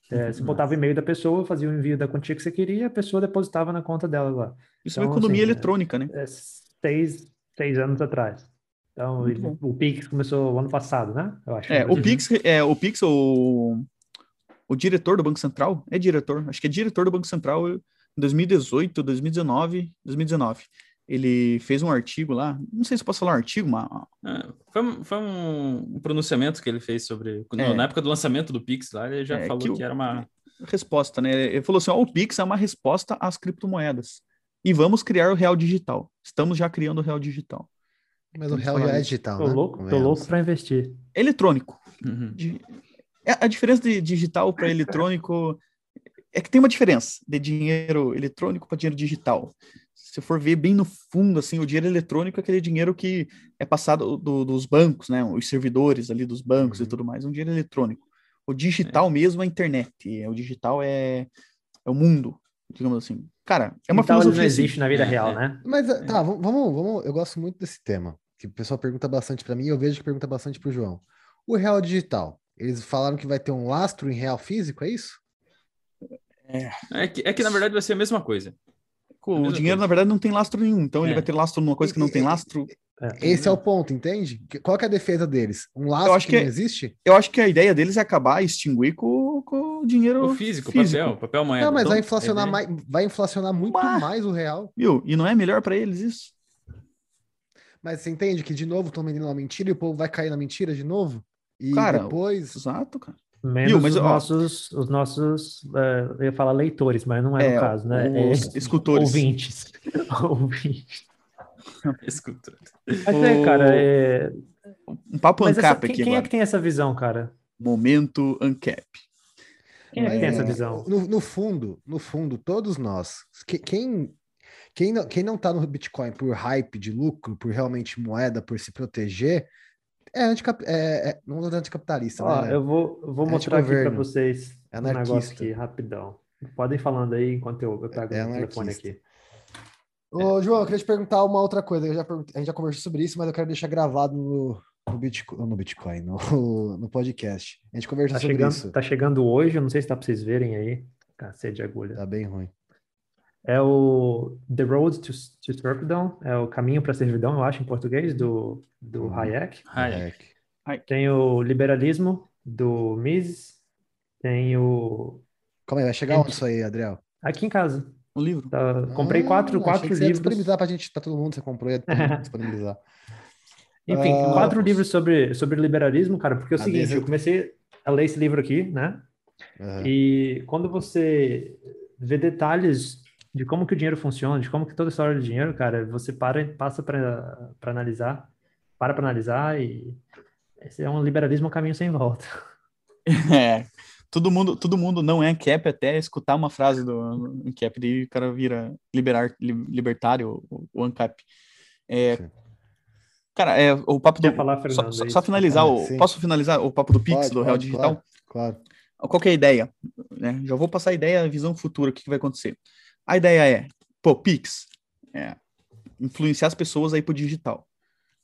É, você botava o e-mail da pessoa, fazia o envio da quantia que você queria, a pessoa depositava na conta dela lá. Isso então, é uma economia assim, eletrônica, né? É seis, seis anos atrás. Então, ele, o Pix começou ano passado, né? Eu acho. É, o Pix, é, o Pix, o, o diretor do Banco Central, é diretor, acho que é diretor do Banco Central em dois mil e dezoito, dois mil e dezenove, dois mil e dezenove. Ele fez um artigo lá, não sei se eu posso falar um artigo, mas... Ah, foi um, foi um pronunciamento que ele fez sobre... É. Na época do lançamento do Pix lá, ele já é, falou que, que era uma... Resposta, né? Ele falou assim, ó, o Pix é uma resposta às criptomoedas. E vamos criar o Real Digital. Estamos já criando o Real Digital. Mas o Real já é digital, tô né? Louco, tô é louco para investir. Eletrônico. Uhum. De... A diferença de digital para eletrônico... É que tem uma diferença de dinheiro eletrônico para dinheiro digital. Se for ver bem no fundo, assim, o dinheiro eletrônico é aquele dinheiro que é passado do, dos bancos, né? Os servidores ali dos bancos uhum. e tudo mais, é um dinheiro eletrônico. O digital é. mesmo é a internet, o digital é, é o mundo, digamos assim. Cara, é uma digital filosofia... não existe assim. Na vida é, real, é. né? Mas tá, é. vamos, vamos... Eu gosto muito desse tema, que o pessoal pergunta bastante para mim, eu vejo que pergunta bastante para o João. O real digital, eles falaram que vai ter um lastro em real físico, é isso? É, é, que, é que na verdade vai ser a mesma coisa. O dinheiro, coisa. Na verdade, não tem lastro nenhum. Então, é. ele vai ter lastro numa coisa que não tem lastro. Esse é o ponto, entende? Qual que é a defesa deles? Um lastro que, que não existe? Eu acho que a ideia deles é acabar, extinguir com, com o dinheiro o físico. físico. Papel, papel moeda. Não, mas então, vai, inflacionar é mais, vai inflacionar muito mas, mais o real. Viu? E não é melhor para eles isso? Mas você entende que, de novo, estão vendendo uma mentira e o povo vai cair na mentira de novo? E cara, depois... Exato, cara. Menos eu, mas, os, ó, nossos, os nossos, uh, eu ia falar leitores, mas não é, é o caso, né? Os é, escutores. Ouvintes. ouvintes. Escutores. Mas o... é, cara, é... Um papo mas ANCAP essa, aqui quem agora. É que tem essa visão, cara? Momento ANCAP. Quem mas, é que tem essa visão? No, no fundo, no fundo, todos nós, que, quem, quem, não, quem não tá no Bitcoin por hype de lucro, por realmente moeda, por se proteger... É, anticap... é, é não é anticapitalista, ó, né? Eu vou, eu vou é mostrar aqui para vocês é um negócio aqui, rapidão. Podem ir falando aí enquanto eu, eu pego é o telefone aqui. Ô, é. João, eu queria te perguntar uma outra coisa. Eu já pergunt... A gente já conversou sobre isso, mas eu quero deixar gravado no, no, Bitcoin, no, Bitcoin, no, no podcast. A gente conversou tá sobre chegando, isso. Tá chegando hoje, eu não sei se tá para vocês verem aí. Cacete de agulha. Tá bem ruim. É o The Road to, to Servidão, é o Caminho para a Servidão, eu acho, em português, do, do Hayek. Hayek. Tem o Liberalismo, do Mises. Tem o... Calma aí, vai chegar onde isso aí, Adriel? Aqui em casa. O livro? Tá, comprei ah, quatro, quatro livros. Você ia disponibilizar pra gente, pra todo mundo, você comprou e disponibilizar. Enfim, uh, quatro livros sobre, sobre liberalismo, cara, porque é o seguinte, eu comecei a ler esse livro aqui, né? Uhum. E quando você vê detalhes... de como que o dinheiro funciona, de como que toda a história do dinheiro, cara, você para, passa para analisar, para para analisar e esse é um liberalismo, um caminho sem volta. É, todo mundo, todo mundo não é cap até escutar uma frase do ANCAP, daí o cara vira liberar, libertário, o ANCAP. É, cara, é, o papo do... Falar, Fernando, só, é só finalizar, ah, o, posso finalizar o papo do Pix, pode, do Real pode, Digital? Claro, claro. Qual que é a ideia? Né? Já vou passar a ideia, a visão futura, o que, que vai acontecer. A ideia é, pô, Pix, é, influenciar as pessoas aí pro digital.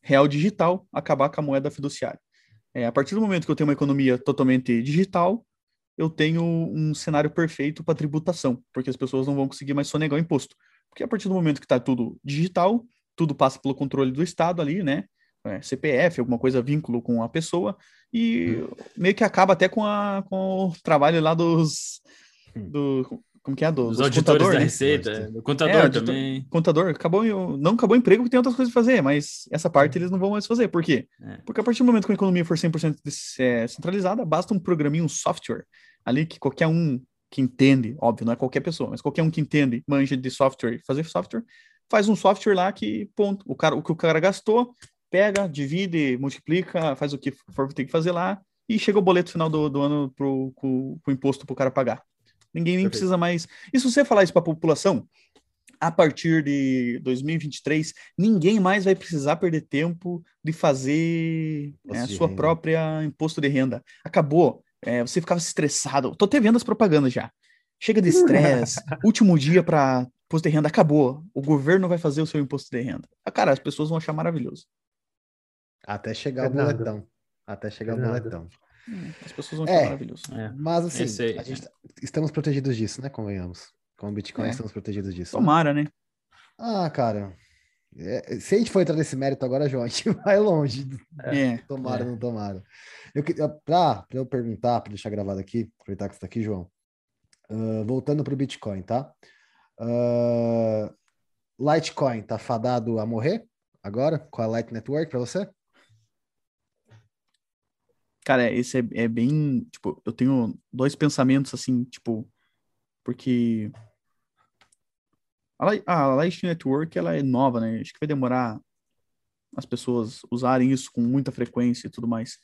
Real digital, acabar com a moeda fiduciária. É, a partir do momento que eu tenho uma economia totalmente digital, eu tenho um cenário perfeito para tributação, porque as pessoas não vão conseguir mais sonegar o imposto. Porque a partir do momento que está tudo digital, tudo passa pelo controle do Estado ali, né? É, C P F, alguma coisa, vínculo com a pessoa, e hum. meio que acaba até com, a, com o trabalho lá dos... Do, Como que é? Do, Os dos auditores contador, da né? Receita, do contador é, auditor, também. Contador, acabou, não acabou o emprego, porque tem outras coisas para fazer, mas essa parte eles não vão mais fazer. Por quê? É. Porque a partir do momento que a economia for cem por cento centralizada, basta um programinho, um software, ali que qualquer um que entende, óbvio, não é qualquer pessoa, mas qualquer um que entende, manja de software, fazer software, faz um software lá que, ponto, o, cara, o que o cara gastou, pega, divide, multiplica, faz o que for tem que fazer lá, e chega o boleto final do, do ano pro, com, com o imposto para o cara pagar. Ninguém nem Perfeito. Precisa mais... E se você falar isso para a população, a partir de dois mil e vinte e três, ninguém mais vai precisar perder tempo de fazer é, a sua renda. própria imposto de renda. Acabou. É, você ficava estressado. Tô até vendo as propagandas já. Chega de estresse. Último dia para imposto de renda. Acabou. O governo vai fazer o seu imposto de renda. Ah, cara, as pessoas vão achar maravilhoso. Até chegar é o nada. boletão. Até chegar é o boletão. Hum, as pessoas vão achar é, maravilhoso. É. Mas assim, aí, a gente é. tá, estamos protegidos disso, né? Convenhamos. Com o Bitcoin é. estamos protegidos disso. Tomara, né? Ah, cara. É, se a gente for entrar nesse mérito agora, João, a gente vai longe. É. Tomara, é. não tomara. Eu, pra, pra eu perguntar, pra deixar gravado aqui, aproveitar que você tá aqui, João. Uh, voltando pro Bitcoin, tá? Uh, Litecoin tá fadado a morrer agora com a Light Network pra você? Cara, esse é, é bem... Tipo, eu tenho dois pensamentos, assim, tipo... Porque... A Light Network, ela é nova, né? Acho que vai demorar as pessoas usarem isso com muita frequência e tudo mais.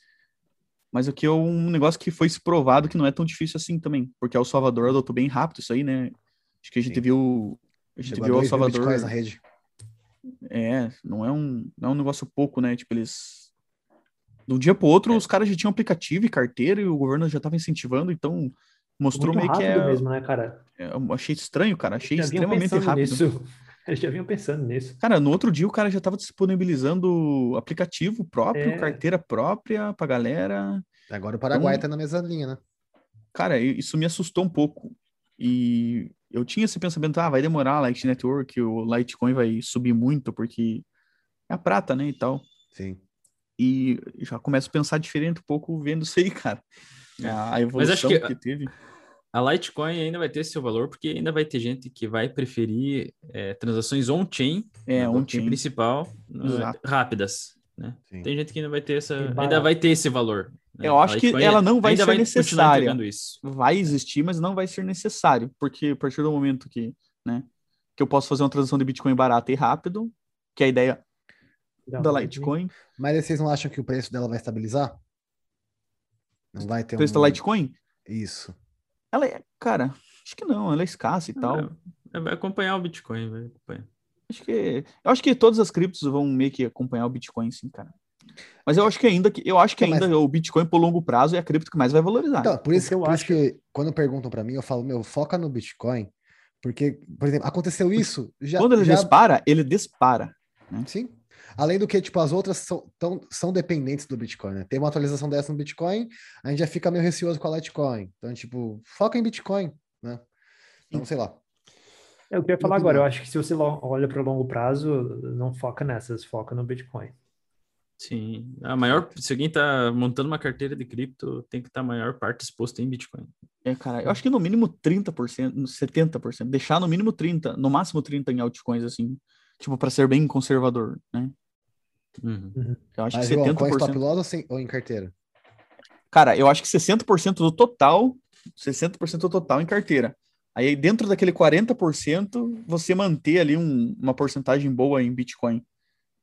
Mas aqui é um negócio que foi se provado que não é tão difícil assim também. Porque El Salvador adotou bem rápido isso aí, né? Acho que a gente Sim. viu... A gente viu El Salvador... Na rede. É, não é, um, não é um negócio pouco, né? Tipo, eles... De um dia pro outro, é. os caras já tinham aplicativo e carteira e o governo já tava incentivando, então... Mostrou muito meio que é... mesmo, né, cara? Eu achei estranho, cara. Achei extremamente rápido. Nisso. Eles já vinham pensando nisso. Cara, no outro dia o cara já estava disponibilizando aplicativo próprio, é. carteira própria pra galera. Agora o Paraguai então, tá na mesma linha, né? Cara, isso me assustou um pouco. E eu tinha esse pensamento, ah, vai demorar a Light Network, o Litecoin vai subir muito, porque é a prata, né, e tal. Sim. E já começo a pensar diferente um pouco vendo isso aí, cara. A evolução Mas acho que, que teve. A Litecoin ainda vai ter seu valor, porque ainda vai ter gente que vai preferir é, transações on-chain, é, né, on-chain principal, no, rápidas. Né? Tem gente que ainda vai ter essa, ainda vai ter esse valor. Né? Eu acho que ela não vai ser necessária. Isso. Vai existir, mas não vai ser necessário, porque a partir do momento que, né, que eu posso fazer uma transação de Bitcoin barata e rápido, que é a ideia não, da Litecoin. Mas vocês não acham que o preço dela vai estabilizar? Não vai ter preço um... da Litecoin? Isso. Ela é, cara, acho que não, ela é escassa e ah, tal. Vai acompanhar o Bitcoin, vai acompanhar. Acho que, eu acho que todas as criptos vão meio que acompanhar o Bitcoin, sim, cara. Mas eu acho que ainda, eu acho que ainda Mas... o Bitcoin por longo prazo é a cripto que mais vai valorizar. Então, por isso, eu por acho que quando perguntam pra mim, eu falo, meu, foca no Bitcoin, porque, por exemplo, aconteceu isso... Já, quando ele já... dispara, ele dispara. Né? Sim. Além do que, tipo, as outras são, tão, são dependentes do Bitcoin, né? Tem uma atualização dessa no Bitcoin, a gente já fica meio receoso com a Litecoin. Então, tipo, foca em Bitcoin, né? Então, sei lá. Eu queria falar agora, eu acho que se você olha para o longo prazo, não foca nessas, foca no Bitcoin. Sim. A maior, se alguém tá montando uma carteira de cripto, tem que estar tá a maior parte exposta em Bitcoin. É, cara, eu acho que no mínimo trinta por cento, setenta por cento. Deixar no mínimo trinta por cento, no máximo trinta por cento em altcoins, assim. Tipo, para ser bem conservador, né? Uhum. Eu acho Mas, que setenta por cento... João, com stop loss ou, sem, ou em carteira? Cara, eu acho que sessenta por cento do total, sessenta por cento do total em carteira. Aí dentro daquele quarenta por cento, você manter ali um, uma porcentagem boa em Bitcoin.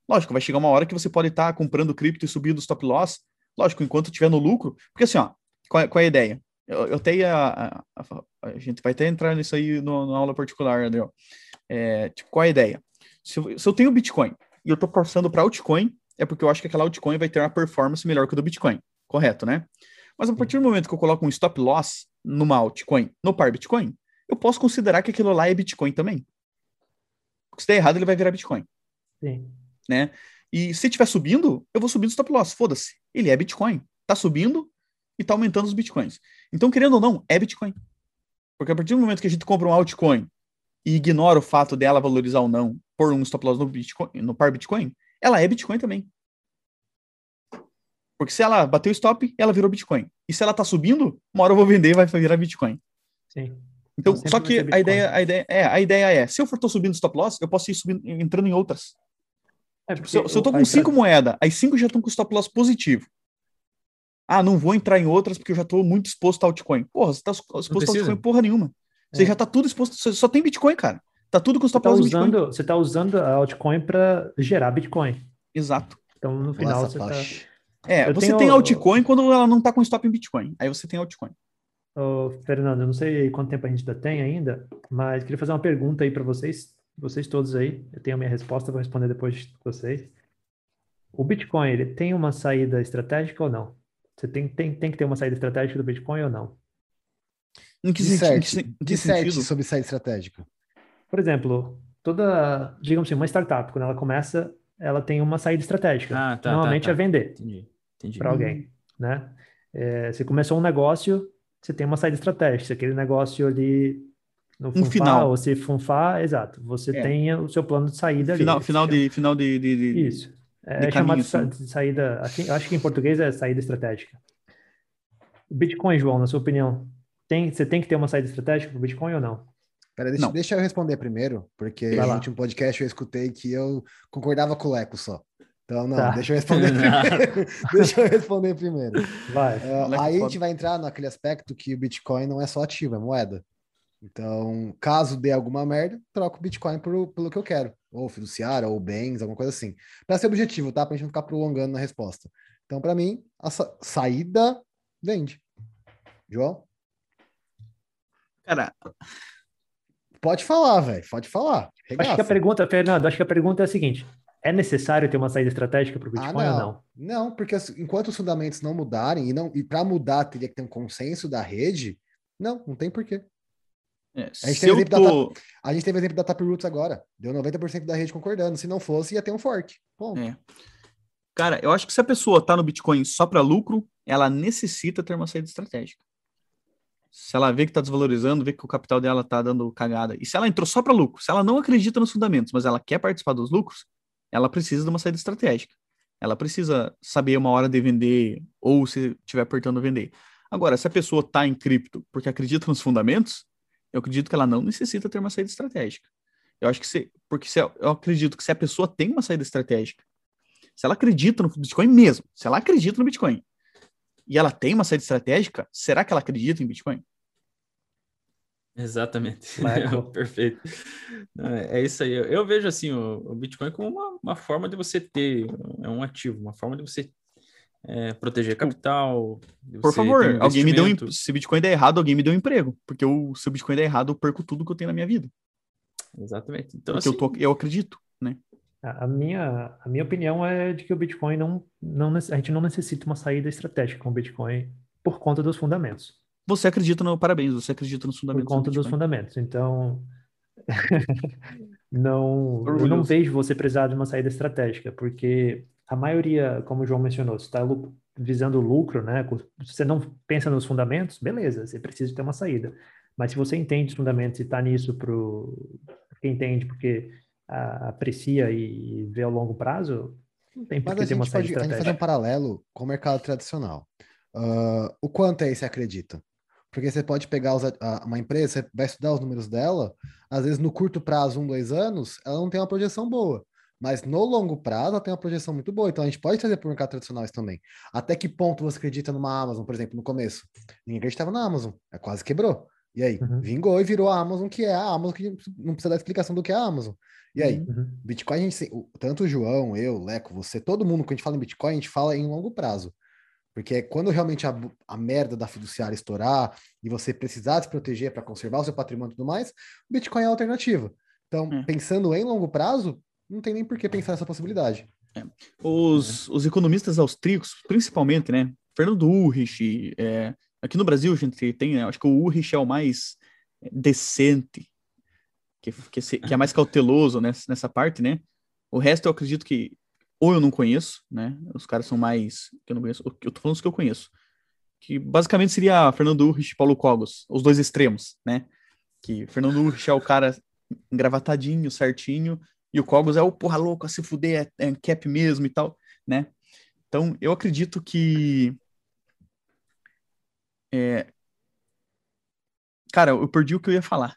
Lógico, vai chegar uma hora que você pode estar tá comprando cripto e subindo o stop loss. Lógico, enquanto estiver no lucro. Porque assim, ó, qual é, qual é a ideia? Eu, eu até ia... A, a, a gente vai até entrar nisso aí no, na aula particular, Adriel. É, tipo, qual é a ideia? Se eu, se eu tenho Bitcoin e eu estou passando para altcoin, é porque eu acho que aquela altcoin vai ter uma performance melhor que a do Bitcoin. Correto, né? Mas a partir do momento que eu coloco um stop loss numa altcoin, no par Bitcoin, eu posso considerar que aquilo lá é Bitcoin também. Porque se der errado, ele vai virar Bitcoin. Sim. Né? E se estiver subindo, eu vou subindo o stop loss. Foda-se. Ele é Bitcoin. Está subindo e está aumentando os Bitcoins. Então, querendo ou não, é Bitcoin. Porque a partir do momento que a gente compra um altcoin e ignora o fato dela valorizar ou não, por um stop loss no, Bitcoin, no par Bitcoin, ela é Bitcoin também. Porque se ela bateu stop, ela virou Bitcoin. E se ela tá subindo, uma hora eu vou vender e vai virar Bitcoin. Sim. Então, então só que a ideia, a, ideia, é, a ideia é, se eu for tô subindo stop loss, eu posso ir subindo, entrando em outras. É tipo, se, eu, se eu tô com cinco entrar... moedas, as cinco já estão com stop loss positivo. Ah, não vou entrar em outras porque eu já tô muito exposto a altcoin. Porra, você tá exposto a altcoin porra nenhuma. Você é. já tá tudo exposto, você só tem Bitcoin, cara. Tá tudo com stop loss no Bitcoin. Você tá usando a altcoin para gerar Bitcoin. Exato. Então, no final, Nossa, você faixa. tá... É, eu você tenho... tem altcoin quando ela não tá com stop em Bitcoin. Aí você tem altcoin. Ô, Fernando, eu não sei quanto tempo a gente ainda tem ainda, mas queria fazer uma pergunta aí para vocês. vocês todos aí, eu tenho a minha resposta, vou responder depois de vocês. O Bitcoin, ele tem uma saída estratégica ou não? Você tem, tem, tem que ter uma saída estratégica do Bitcoin ou não? Em que sentido? Disserte sobre saída estratégica. Por exemplo, toda, digamos assim, uma startup, quando ela começa, ela tem uma saída estratégica. Ah, tá, normalmente tá, tá. é vender. Entendi. Entendi. Para alguém, né? É, você começou um negócio, você tem uma saída estratégica. Aquele negócio ali... No funfar, um final. Ou se funfar, exato. Você é. tem o seu plano de saída final, ali. Final de... Final de, de, de... Isso. É chamado de saída, acho que em português é saída estratégica. O Bitcoin, João, na sua opinião, tem, você tem que ter uma saída estratégica para o Bitcoin ou não? Pera, deixa, não. deixa eu responder primeiro, porque no último podcast eu escutei que eu concordava com o Leco só. Então, não, tá. deixa eu responder primeiro. deixa eu responder primeiro. Vai. Uh, aí a gente vai entrar naquele aspecto que o Bitcoin não é só ativo, é moeda. Então, caso dê alguma merda, troco o Bitcoin pro, pelo que eu quero. Ou fiduciária, ou bens, alguma coisa assim. Para ser objetivo, tá? Para a gente não ficar prolongando na resposta. Então, para mim, a sa- saída vende. João? Cara, pode falar, velho. Pode falar. Regaça. Acho que a pergunta, Fernando, acho que a pergunta é a seguinte. É necessário ter uma saída estratégica para o Bitcoin ah, não. ou não? Não, porque enquanto os fundamentos não mudarem, e, não, e para mudar teria que ter um consenso da rede, não, não tem porquê. É, a, gente teve tô... da, a gente teve o exemplo da Taproots agora. Deu noventa por cento da rede concordando. Se não fosse, ia ter um fork. Bom. É. Cara, eu acho que se a pessoa tá no Bitcoin só para lucro, ela necessita ter uma saída estratégica. Se ela vê que tá desvalorizando, vê que o capital dela tá dando cagada. E se ela entrou só para lucro, se ela não acredita nos fundamentos, mas ela quer participar dos lucros, ela precisa de uma saída estratégica. Ela precisa saber uma hora de vender ou se estiver apertando vender. Agora, se a pessoa tá em cripto porque acredita nos fundamentos, eu acredito que ela não necessita ter uma saída estratégica. Eu acho que se, porque se, eu acredito que se a pessoa tem uma saída estratégica, se ela acredita no Bitcoin mesmo, se ela acredita no Bitcoin e ela tem uma saída estratégica, será que ela acredita em Bitcoin? Exatamente. Michael. Perfeito. É isso aí. Eu vejo assim o, o Bitcoin como uma, uma forma de você ter, é um ativo, uma forma de você É, proteger capital. Por favor, alguém me deu um, se o Bitcoin der errado, alguém me deu um emprego. Porque eu, se o Bitcoin der errado, eu perco tudo que eu tenho na minha vida. Exatamente. Então, assim, eu, tô, eu acredito, né? A minha, a minha opinião é de que o Bitcoin não, não... A gente não necessita uma saída estratégica com o Bitcoin por conta dos fundamentos. Você acredita no... Parabéns, você acredita nos fundamentos. Por conta do dos fundamentos. Então... não, eu não vejo você precisar de uma saída estratégica, porque... A maioria, como o João mencionou, você está visando lucro, né? Você não pensa nos fundamentos, beleza, você precisa ter uma saída. Mas se você entende os fundamentos e está nisso para quem entende, porque a, aprecia e vê ao longo prazo, não tem por que ter uma saída estratégica. Mas a gente fazer um paralelo com o mercado tradicional. Uh, o quanto é esse acredita? Porque você pode pegar os, a, uma empresa, você vai estudar os números dela, às vezes no curto prazo, um, dois anos, ela não tem uma projeção boa. Mas no longo prazo ela tem uma projeção muito boa, então a gente pode trazer para o mercado tradicional isso também. Até que ponto você acredita numa Amazon, por exemplo, no começo? Ninguém acreditava na Amazon, ela quase quebrou. E aí? Uhum. Vingou e virou a Amazon, que é a Amazon, que não precisa dar explicação do que é a Amazon. E aí? Uhum. Bitcoin, a gente, tanto o João, eu, o Leco, você, todo mundo, quando a gente fala em Bitcoin, a gente fala em longo prazo. Porque quando realmente a, a merda da fiduciária estourar e você precisar se proteger para conservar o seu patrimônio e tudo mais, o Bitcoin é a alternativa. Então, uhum. pensando em longo prazo, não tem nem por que pensar nessa possibilidade. É. Os, é. os economistas austríacos, principalmente, né? Fernando Urrich, é, aqui no Brasil a gente tem, né? Acho que o Urrich é o mais decente, que, que, se, que é mais cauteloso nessa, nessa parte, né? O resto eu acredito que ou eu não conheço, né? Os caras são mais... que eu não conheço. Eu tô falando os que eu conheço. Que basicamente seria Fernando Urrich e Paulo Cogos, os dois extremos, né? Que Fernando Urrich é o cara engravatadinho, certinho... E o Cogos é o porra louco, a se fuder, é, é cap mesmo e tal, né? Então, eu acredito que... É... Cara, eu perdi o que eu ia falar.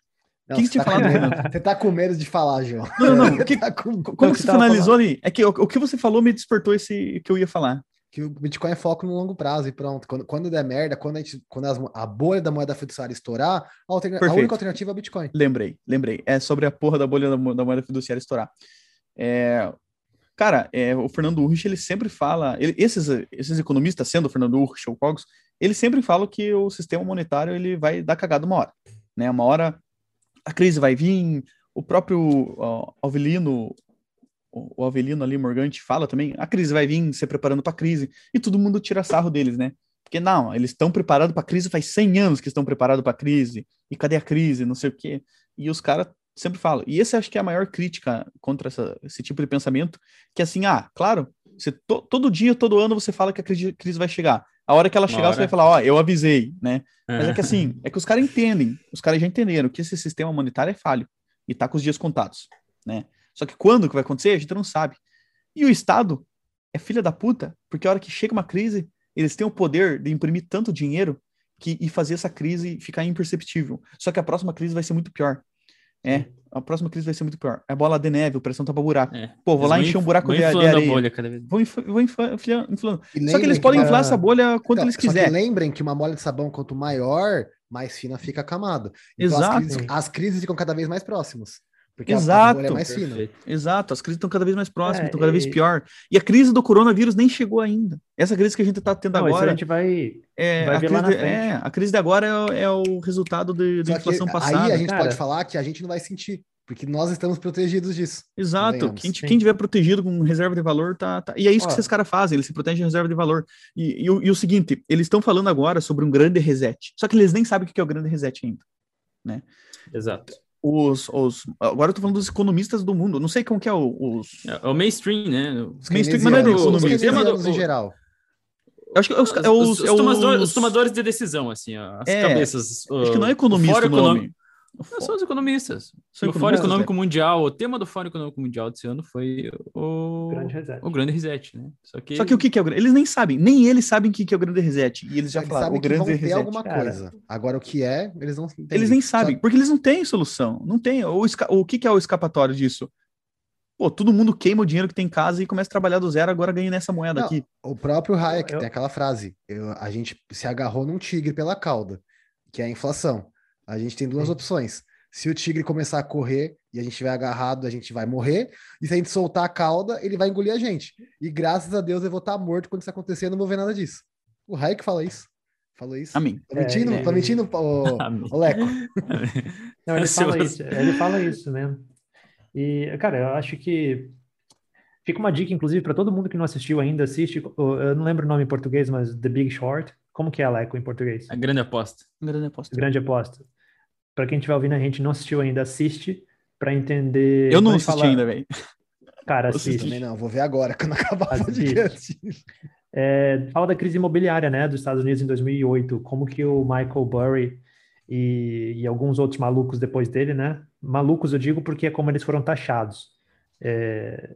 O que você tinha tá falado, Renan? Você tá com medo de falar, João. Não, não, não. Que, tá com... Como que você finalizou falando ali? É que o, o que você falou me despertou esse que eu ia falar. Que o Bitcoin é foco no longo prazo e pronto. Quando, quando der merda, quando, a, gente, quando as, a bolha da moeda fiduciária estourar, a, alterna- a única alternativa é o Bitcoin. Lembrei, lembrei. É sobre a porra da bolha da, da moeda fiduciária estourar. É, cara, é, o Fernando Urrich, ele sempre fala... Ele, esses, esses economistas, sendo o Fernando Urrich ou o Cogos, eles sempre falam que o sistema monetário ele vai dar cagada uma hora. Né? Uma hora a crise vai vir, O próprio uh, Alvelino, o Alvelino ali, Morgante, fala também, a crise vai vir, se preparando para a crise, e todo mundo tira sarro deles, né? Porque não, eles estão preparados para a crise, faz cem anos que estão preparados para a crise, e cadê a crise, não sei o quê. E os caras sempre falam, e esse acho que é a maior crítica contra essa, esse tipo de pensamento, que assim, ah, claro, você to, todo dia, todo ano você fala que a crise, crise vai chegar. A hora que ela chegar, você vai falar, ó, oh, eu avisei, né? Mas é que assim, é que os caras entendem, os caras já entenderam que esse sistema monetário é falho e tá com os dias contados, né? Só que quando que vai acontecer, a gente não sabe. E o Estado é filha da puta, porque a hora que chega uma crise, eles têm o poder de imprimir tanto dinheiro que, e fazer essa crise ficar imperceptível. Só que a próxima crise vai ser muito pior. É, a próxima crise vai ser muito pior. É bola de neve, o pressão tá pra buraco. É. Pô, vou eles lá encher um buraco de, de areia. Bolha, vou inf- vou inf- inflando. Só que eles podem que inflar uma... essa bolha quanto então, eles quiserem. Lembrem que uma bolha de sabão, quanto maior, mais fina fica a camada. Então, exato. As crises, as crises ficam cada vez mais próximas. Porque exato. A bolha é mais fina. Perfeito. Exato, as crises estão cada vez mais próximas, é, estão cada e... vez pior. E a crise do coronavírus nem chegou ainda. Essa crise que a gente está tendo não, agora... A gente vai, é, vai a ver lá na de, frente. É, a crise de agora é, é o resultado de, da inflação passada. Aí a gente cara. pode falar que a gente não vai sentir, porque nós estamos protegidos disso. Exato, quem, quem tiver protegido com reserva de valor tá... tá. E é isso Ó. que esses caras fazem, eles se protegem de reserva de valor. E, e, e, o, e o seguinte, eles estão falando agora sobre um grande reset, só que eles nem sabem o que é o grande reset ainda. Né? Exato. Os, os, agora eu tô falando dos economistas do mundo, não sei como que é o... Os... É, o mainstream, né? Os mainstream, mas não é o, os keynesianos em geral. Acho que é os, é os, os, os, é os, tomadores, os tomadores de decisão, assim, ó, as é, cabeças. Acho o, que não é economista o nome. Não, são os economistas. São o Fórum Econômico é. Mundial, o tema do Fórum Econômico Mundial desse ano foi o Grande Reset. O grande reset né? Só que, Só que o que, que é o Grande Eles nem sabem, nem eles sabem o que, que é o Grande Reset. E eles já eles falaram o que Grande vão Reset. Ter alguma coisa. Agora o que é, eles não entendem. Eles nem sabem, Só... porque eles não têm solução. Não tem. O, esca... o que, que é o escapatório disso? Pô, todo mundo queima o dinheiro que tem em casa e começa a trabalhar do zero, agora ganha nessa moeda não, aqui. O próprio Hayek eu... tem aquela frase, eu, a gente se agarrou num tigre pela cauda, que é a inflação. A gente tem duas opções. Se o tigre começar a correr e a gente estiver agarrado, a gente vai morrer. E se a gente soltar a cauda, ele vai engolir a gente. E graças a Deus eu vou estar morto quando isso acontecer, eu não vou ver nada disso. O Hayek fala isso. Falou isso. Amém. Tô mentindo, é, é, tô mentindo, ô, ô Leco. Não, ele fala isso. Ele fala isso mesmo. E, cara, eu acho que... Fica uma dica, inclusive, para todo mundo que não assistiu ainda, assiste. Eu não lembro o nome em português, mas The Big Short. Como que é, Leco, em português? A Grande Aposta. Grande Aposta. Grande Aposta. Pra quem estiver ouvindo, a gente não assistiu ainda, assiste pra entender... Eu não assisti falar... ainda, velho. Cara, assiste. Eu também não, vou ver agora, quando acabar o podcast. É, fala da crise imobiliária, né, dos Estados Unidos em dois mil e oito, como que o Michael Burry e, e alguns outros malucos depois dele, né, malucos eu digo porque é como eles foram taxados, é,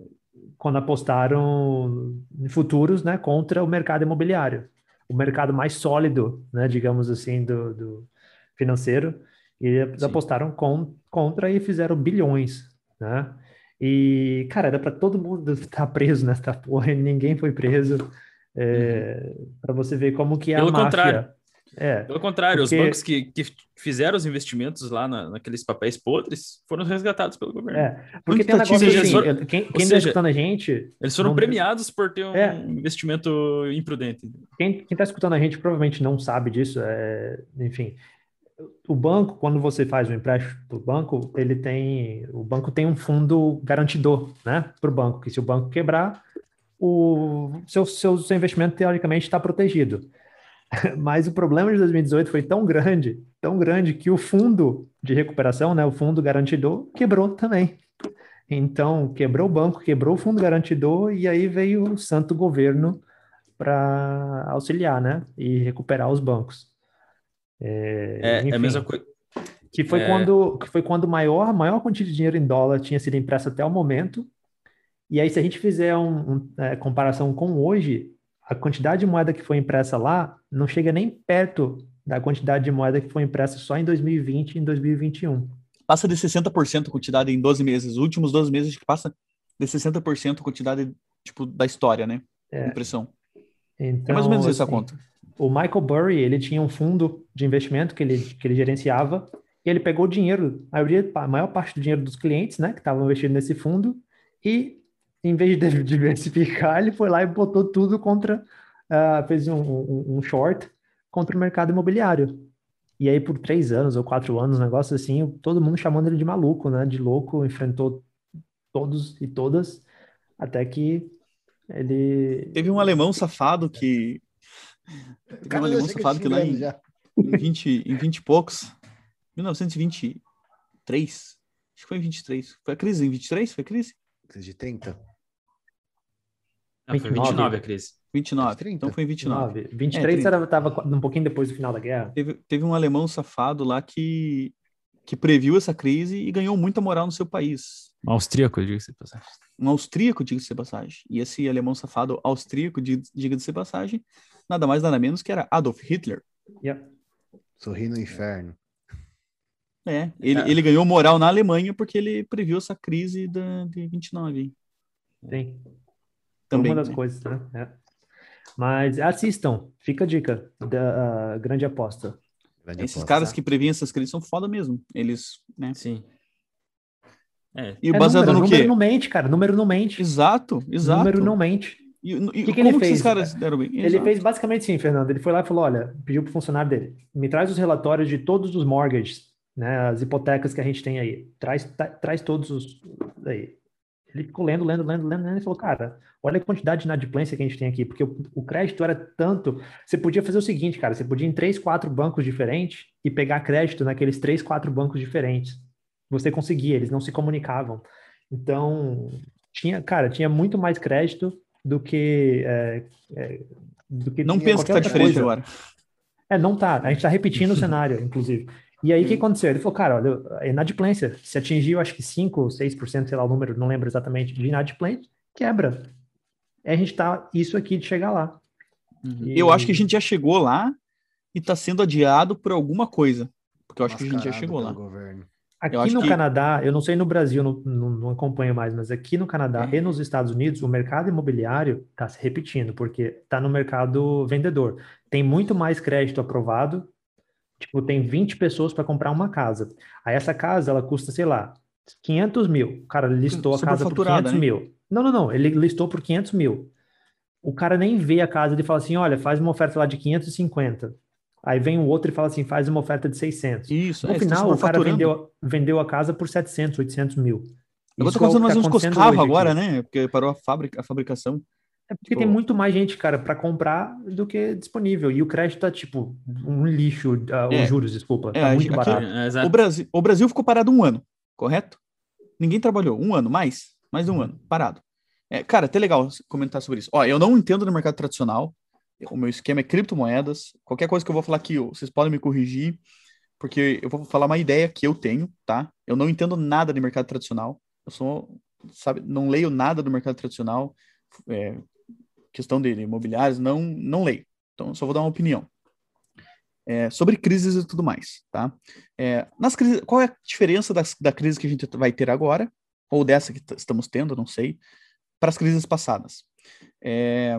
quando apostaram em futuros, né, contra o mercado imobiliário, o mercado mais sólido, né, digamos assim, do, do financeiro. E eles Sim. apostaram com, contra e fizeram bilhões, né? E, cara, era para todo mundo estar preso nessa porra e ninguém foi preso. É, uhum. Para você ver como que é Pelo a máfia. Contrário. É, Pelo contrário, porque... os bancos que, que fizeram os investimentos lá na, naqueles papéis podres foram resgatados pelo governo. É, porque tem um negócio assim, foram... quem está escutando a gente... Eles foram não... premiados por ter um é. investimento imprudente. Quem está escutando a gente provavelmente não sabe disso, é... enfim... O banco, quando você faz um empréstimo para o banco, ele tem, o banco tem um fundo garantidor, né, para o banco, que se o banco quebrar, o seu, seu, seu investimento teoricamente está protegido. Mas o problema de dois mil e dezoito foi tão grande, tão grande que o fundo de recuperação, né, o fundo garantidor, quebrou também. Então, quebrou o banco, quebrou o fundo garantidor e aí veio o santo governo para auxiliar, né, e recuperar os bancos. É, enfim, é a mesma coisa. Que foi é... quando que foi quando maior, maior quantidade de dinheiro em dólar tinha sido impressa até o momento. E aí, se a gente fizer um, um, é, comparação com hoje, a quantidade de moeda que foi impressa lá não chega nem perto da quantidade de moeda que foi impressa só em dois mil e vinte e em dois mil e vinte e um. Passa de sessenta por cento a quantidade em doze meses. Os últimos doze meses, acho que passa de sessenta por cento a quantidade tipo, da história, né? É. Impressão. Então, é mais ou menos assim, essa conta. O Michael Burry, ele tinha um fundo de investimento que ele, que ele gerenciava e ele pegou o dinheiro, a maioria, a maior parte do dinheiro dos clientes, né, que estavam investindo nesse fundo e, em vez de diversificar, ele foi lá e botou tudo contra, uh, fez um, um, um short contra o mercado imobiliário. E aí por três anos ou quatro anos, um negócio assim, todo mundo chamando ele de maluco, né? De louco, enfrentou todos e todas, até que ele... Teve um alemão safado que... Teve Cara, um alemão safado que lá em, em, vinte, em vinte e poucos, mil novecentos e vinte e três, acho que foi em vinte e três, foi a crise em vinte e três? Foi a crise? Crise de trinta? Não, foi vinte e nove a crise. vinte e nove, então foi em vinte e nove. vinte e três estava um pouquinho depois do final da guerra. Teve, teve um alemão safado lá que, que previu essa crise e ganhou muita moral no seu país. Um austríaco, diga-se de passagem. Um austríaco, diga-se de passagem. E esse alemão safado austríaco, diga-se de passagem, nada mais nada menos que era Adolf Hitler. Yeah. Sorri no inferno. É, ele, é. ele ganhou moral na Alemanha porque ele previu essa crise da, de vinte e nove. Sim. Também, uma das né? coisas, né? É. Mas assistam, fica a dica da uh, grande aposta. Grande Esses aposta. caras que previam essas crises são foda mesmo. Eles, né? Sim. É. E é baseado número, no quê? Número não mente, cara. Número não mente. Exato, exato. Número não mente. E, e que que como ele fez? Que esses caras deram bem? Ele Exato. fez basicamente assim, Fernando. Ele foi lá e falou, olha, pediu pro funcionário dele, me traz os relatórios de todos os mortgages, né? As hipotecas que a gente tem aí. Traz, tra- traz todos os... aí. Ele ficou lendo, lendo, lendo, lendo, lendo e falou, cara, olha a quantidade de inadimplência que a gente tem aqui, porque o, o crédito era tanto... Você podia fazer o seguinte, cara, você podia ir em três, quatro bancos diferentes e pegar crédito naqueles três, quatro bancos diferentes. Você conseguia, eles não se comunicavam. Então, tinha, cara, tinha muito mais crédito do que... É, é, do que não penso que tá diferente coisa. agora. É, não tá. A gente tá repetindo o cenário, inclusive. E aí, o que aconteceu? Ele falou, cara, olha, inadimplência, se atingiu, acho que cinco, seis por cento, sei lá o número, não lembro exatamente, de inadimplência, quebra. É a gente tá isso aqui de chegar lá. Uhum. E... Eu acho que a gente já chegou lá e tá sendo adiado por alguma coisa. Porque eu acho Mascarado que a gente já chegou lá. Governo. Aqui no que... Canadá, eu não sei no Brasil, não, não, não acompanho mais, mas aqui no Canadá é. e nos Estados Unidos, o mercado imobiliário tá se repetindo, porque tá no mercado vendedor. Tem muito mais crédito aprovado. Tipo, tem vinte pessoas para comprar uma casa. Aí essa casa, ela custa, sei lá, quinhentos mil. O cara listou a casa por quinhentos mil. Né? Não, não, não. Ele listou por quinhentos mil. O cara nem vê a casa. Ele fala assim, olha, faz uma oferta lá de quinhentos e cinquenta. Aí vem o outro e fala assim, faz uma oferta de seiscentos. Isso. No é, final, o cara vendeu, vendeu a casa por setecentos, oitocentos mil. Agora está acontecendo mais uns coscarros agora, né? Porque parou a, fabrica, a fabricação. É porque tem muito mais gente, cara, para comprar do que disponível. E o crédito tá, tipo, um lixo, uh, é. os juros, desculpa. Tá é, muito aqui, barato. É, o, Brasil, o Brasil ficou parado um ano, correto? Ninguém trabalhou. Um ano, mais? Mais de um ano, parado. É, cara, até legal comentar sobre isso. Ó, eu não entendo no mercado tradicional. O meu esquema é criptomoedas. Qualquer coisa que eu vou falar aqui, vocês podem me corrigir, porque eu vou falar uma ideia que eu tenho, tá? Eu não entendo nada de mercado tradicional. Eu sou, sabe, não leio nada do mercado tradicional. É, questão dele, imobiliários, não, não leio. Então, só vou dar uma opinião. É, sobre crises e tudo mais, tá? É, nas crises, qual é a diferença das, da crise que a gente vai ter agora, ou dessa que t- estamos tendo, não sei, para as crises passadas? É,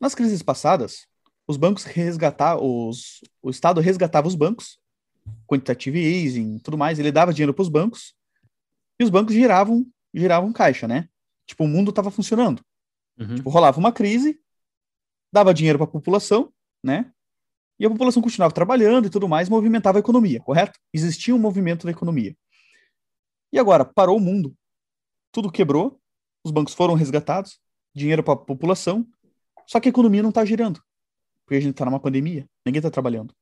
nas crises passadas, os bancos resgatavam, os, o Estado resgatava os bancos, quantitative easing, tudo mais, ele dava dinheiro para os bancos, e os bancos giravam, giravam caixa, né? Tipo, o mundo estava funcionando. Uhum. Tipo, rolava uma crise, dava dinheiro para a população, né? E a população continuava trabalhando e tudo mais, movimentava a economia, correto? Existia um movimento da economia. E agora, parou o mundo. Tudo quebrou, os bancos foram resgatados, dinheiro para a população, só que a economia não está girando, porque a gente está numa pandemia, ninguém está trabalhando.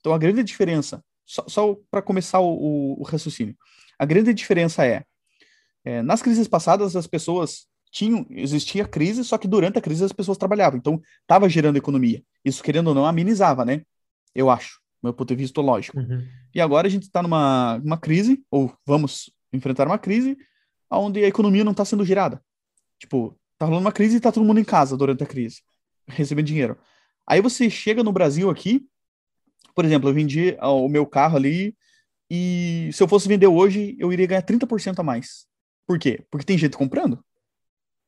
Então, a grande diferença, só, só para começar o, o, o raciocínio, a grande diferença é, é, nas crises passadas, as pessoas... Tinha, existia crise, só que durante a crise as pessoas trabalhavam, então estava gerando economia. Isso, querendo ou não, amenizava, né? Eu acho, do meu ponto de vista lógico. Uhum. E agora a gente está numa uma crise, ou vamos enfrentar uma crise, onde a economia não está sendo gerada. Tipo, está rolando uma crise e está todo mundo em casa durante a crise, recebendo dinheiro. Aí você chega no Brasil aqui, por exemplo, eu vendi o meu carro ali, e se eu fosse vender hoje, eu iria ganhar trinta por cento a mais. Por quê? Porque tem gente comprando.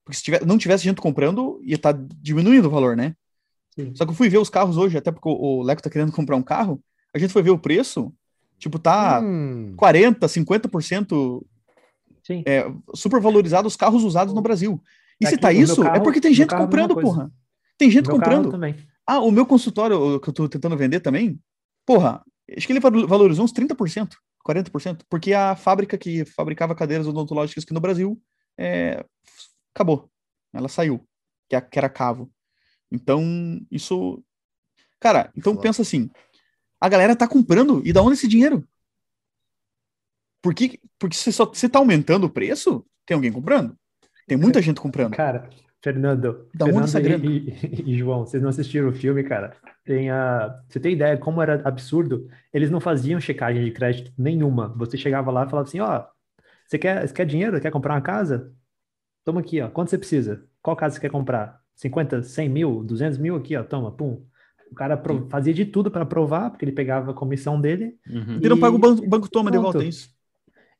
Porque se tiver, não tivesse gente comprando, ia estar tá diminuindo o valor, né? Sim. Só que eu fui ver os carros hoje, até porque o Leco tá querendo comprar um carro, a gente foi ver o preço, tipo, tá hum. quarenta por cento, cinquenta por cento é, supervalorizado os carros usados no Brasil. E Aqui, se tá isso, carro, é porque tem gente comprando, porra. Tem gente comprando. Ah, o meu consultório que eu tô tentando vender também, porra, Acho que ele valorizou uns trinta por cento, quarenta por cento, porque a fábrica que fabricava cadeiras odontológicas aqui no Brasil é, acabou. Ela saiu, que era Cavo. Então, isso... Cara, então pensa assim, a galera tá comprando e dá onde esse dinheiro? Por quê? Porque você, só, você tá aumentando o preço, tem alguém comprando. Tem muita gente comprando. Cara, Fernando, da Fernando onde essa e, e, e João, vocês não assistiram o filme, cara? Tem a... Você tem ideia como era absurdo? Eles não faziam checagem de crédito nenhuma. Você chegava lá e falava assim, ó, você quer, você quer dinheiro? Quer comprar uma casa? Toma aqui, ó. Quanto você precisa? Qual casa você quer comprar? cinquenta, cem mil, duzentos mil aqui, ó. Toma, pum. O cara pro... fazia de tudo para aprovar, porque ele pegava a comissão dele. Uhum. E... Ele não paga o banco, o banco toma de volta, é isso.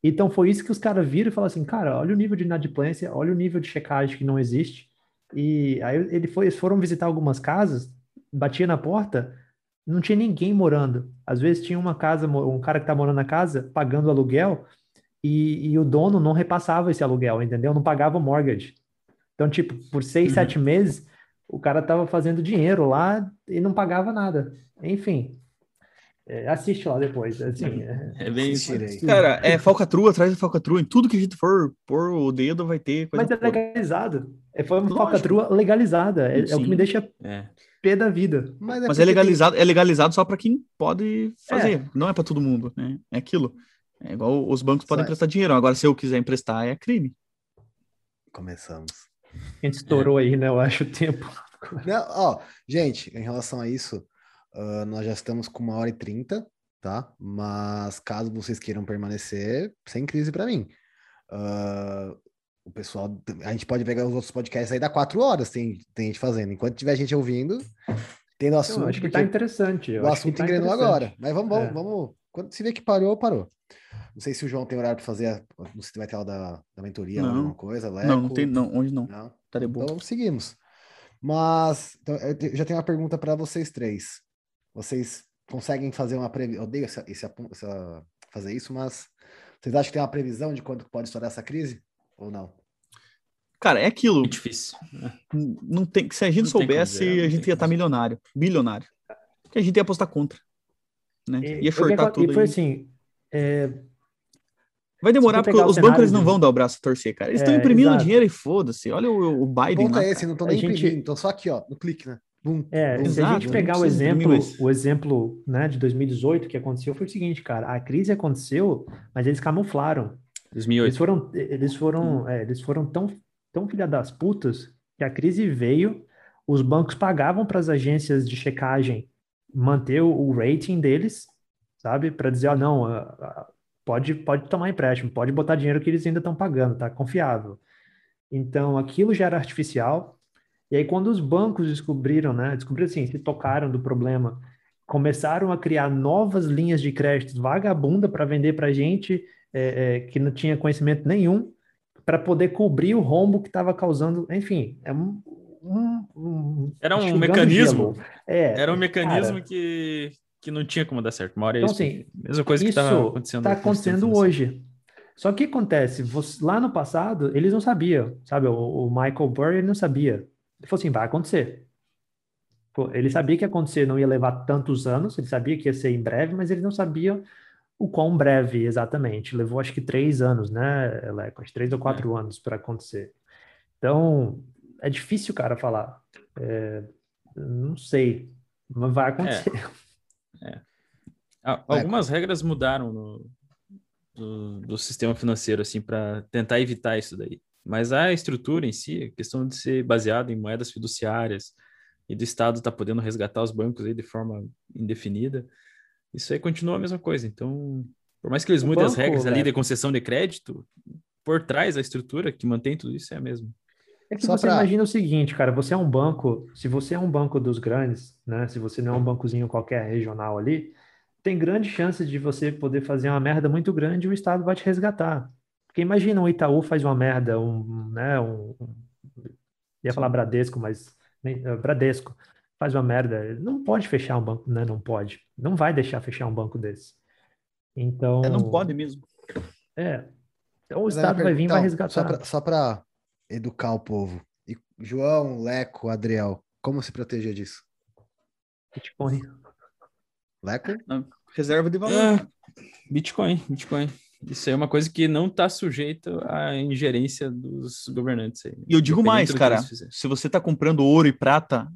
Então foi isso que os caras viram e falaram assim, cara, olha o nível de inadimplência, olha o nível de checagem que não existe. E aí ele foi, eles foram visitar algumas casas, batia na porta, não tinha ninguém morando. Às vezes tinha uma casa, um cara que tá morando na casa, pagando aluguel, e, e o dono não repassava esse aluguel, entendeu? Não pagava o mortgage. Então, tipo, por seis, uhum. sete meses, o cara tava fazendo dinheiro lá e não pagava nada. Enfim, é, assiste lá depois. Assim, é, é bem isso. Cara, é falcatrua, atrás de falcatrua. Em tudo que a gente for pôr o dedo vai ter coisa. Mas é legalizado. É, foi uma Lógico. falcatrua legalizada. É, é o que me deixa é. pé da vida. Mas é, Mas é legalizado tem... é legalizado só para quem pode fazer. É. Não é para todo mundo, né? É aquilo. É igual os bancos podem emprestar dinheiro. Agora, se eu quiser emprestar, é crime. Começamos. A gente estourou é. aí, né? Eu acho o tempo. Não, ó, gente, em relação a isso, uh, nós já estamos com uma hora e trinta, tá? Mas caso vocês queiram permanecer, sem crise pra mim. Uh, o pessoal, a gente pode pegar os outros podcasts aí, dá quatro horas, tem, tem gente fazendo. Enquanto tiver gente ouvindo, tendo assunto. Eu acho que tá interessante. Eu o assunto tá engrenou agora. Mas vamos, vamos, é. vamos. Quando se vê que parou, parou. Não sei se o João tem horário para fazer, a, não sei se vai ter aula da, da mentoria ou alguma coisa. Leco, não, não tem, não. Onde não? não. Tá de boa. Então, seguimos. Mas, então, eu já tenho uma pergunta para vocês três. Vocês conseguem fazer uma previsão? Eu odeio essa, essa, essa, fazer isso, mas vocês acham que tem uma previsão de quando pode estourar essa crise? Ou não? Cara, é aquilo. É difícil. Não tem, se a gente não soubesse, dizer, a gente ia estar milionário, bilionário. Porque a gente ia apostar contra. Né? E, ia shortar eu, tudo. E foi assim... É... Vai demorar, porque os bancos eles não vão dar o braço a torcer, cara. Eles estão é, imprimindo exato. dinheiro e foda-se. Olha o, o Biden. O ponto lá, é esse, não estão nem gente... imprimindo, estão só aqui, ó, no clique, né? Bum, é, bum. Se a gente pegar o exemplo, o exemplo né, de dois mil e dezoito, que aconteceu, foi o seguinte, cara, a crise aconteceu, mas eles camuflaram. dois mil e oito. Eles foram, eles foram, hum. é, eles foram tão, tão filha das putas que a crise veio, os bancos pagavam para as agências de checagem manter o rating deles, sabe? Para dizer, ó, ah, não, pode, pode tomar empréstimo, pode botar dinheiro que eles ainda estão pagando, tá confiável. Então, aquilo já era artificial. E aí, quando os bancos descobriram, né? Descobriram assim, se tocaram do problema, começaram a criar novas linhas de crédito vagabunda para vender para gente é, é, que não tinha conhecimento nenhum, para poder cobrir o rombo que estava causando. Enfim, é um. um, um era um mecanismo. É, era um mecanismo cara, que. que não tinha como dar certo. Uma hora é então, isso. Assim, mesma coisa que está acontecendo, tá acontecendo hoje. Só que o que acontece? Você, lá no passado, eles não sabiam, sabe? O, o Michael Burry não sabia. Ele falou assim, vai acontecer. Pô, ele sabia que ia acontecer, não ia levar tantos anos, ele sabia que ia ser em breve, mas ele não sabia o quão breve, exatamente. Levou, acho que, três anos, né, Leco? Três ou quatro é. anos para acontecer. Então, é difícil, cara, falar. É, não sei, mas vai acontecer. É. É. Algumas é. regras mudaram no, do, do sistema financeiro assim para tentar evitar isso daí, mas a estrutura em si, a questão de ser baseado em moedas fiduciárias e do Estado estar tá podendo resgatar os bancos aí de forma indefinida, isso aí continua a mesma coisa. Então, por mais que eles mudem as regras velho. ali de concessão de crédito, por trás a estrutura que mantém tudo isso é a mesma. É que Só você pra... imagina o seguinte, cara, você é um banco, se você é um banco dos grandes, né, se você não é um bancozinho qualquer regional ali, tem grande chance de você poder fazer uma merda muito grande e o Estado vai te resgatar. Porque imagina, o Itaú faz uma merda, um, né, um, um ia falar Bradesco, mas nem, uh, Bradesco faz uma merda, não pode fechar um banco, né, não pode, não vai deixar fechar um banco desse. Então... É, não pode mesmo. É, então o mas Estado vai vir e então, vai resgatar. Só para... educar o povo. E João, Leco, Adriel, como se proteger disso? Bitcoin. Leco? Não, reserva de valor. É, Bitcoin, Bitcoin. Isso é uma coisa que não está sujeito à ingerência dos governantes. Aí. E eu digo mais, cara, se você está comprando ouro e prata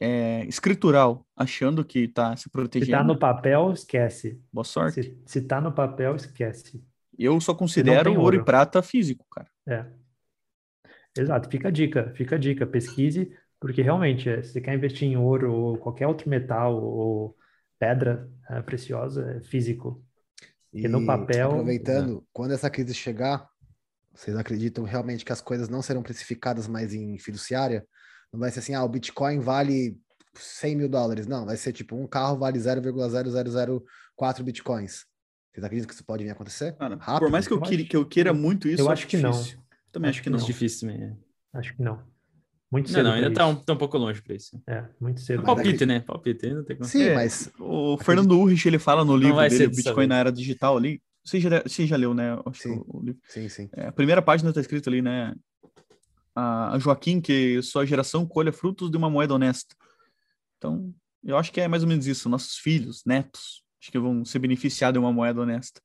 é, escritural, achando que está se protegendo... Se está no papel, esquece. Boa sorte. Se está no papel, esquece. Eu só considero ouro. ouro e prata físico, cara. É. Exato, fica a dica, fica a dica, pesquise, porque realmente, se você quer investir em ouro ou qualquer outro metal ou pedra é, preciosa, é físico. E no papel... aproveitando, né? Quando essa crise chegar, vocês acreditam realmente que as coisas não serão precificadas mais em fiduciária? Não vai ser assim, ah, o Bitcoin vale cem mil dólares. Não, vai ser tipo, um carro vale zero vírgula zero zero zero quatro bitcoins. Vocês acreditam que isso pode vir a acontecer? Cara, por mais que eu, eu, queira, que eu queira muito isso, eu acho, acho que difícil. não. Também acho, acho que não. É difícil mesmo. Acho que não. Muito cedo. Não, não ainda tá um, tá um pouco longe para isso. É, muito cedo. Mas palpite, daqui... né? Palpite, ainda tem como... Sim, é, mas... O Fernando Urrich, ele fala no livro dele, Bitcoin saber. na Era Digital, ali... Você já, você já leu, né? Acho sim. O, o livro. sim, sim. É, a primeira página tá escrito ali, né? A Joaquim, que sua geração colha frutos de uma moeda honesta. Então, eu acho que é mais ou menos isso. Nossos filhos, netos, acho que vão se beneficiar de uma moeda honesta.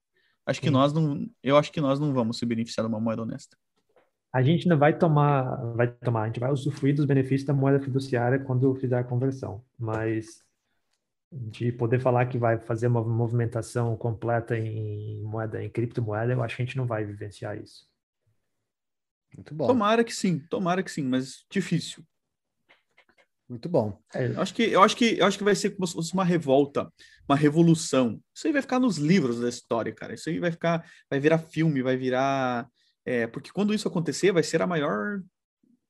Acho que sim. nós não... Eu acho que nós não vamos se beneficiar de uma moeda honesta. A gente não vai tomar, vai tomar, a gente vai usufruir dos benefícios da moeda fiduciária quando fizer a conversão, mas de poder falar que vai fazer uma movimentação completa em moeda, em criptomoeda, eu acho que a gente não vai vivenciar isso. Muito bom. Tomara que sim, tomara que sim, mas difícil. Muito bom. É. Eu acho que, eu acho que, eu acho que vai ser como se fosse uma revolta, uma revolução. Isso aí vai ficar nos livros da história, cara. Isso aí vai ficar, vai virar filme, vai virar... É, porque quando isso acontecer, vai ser a maior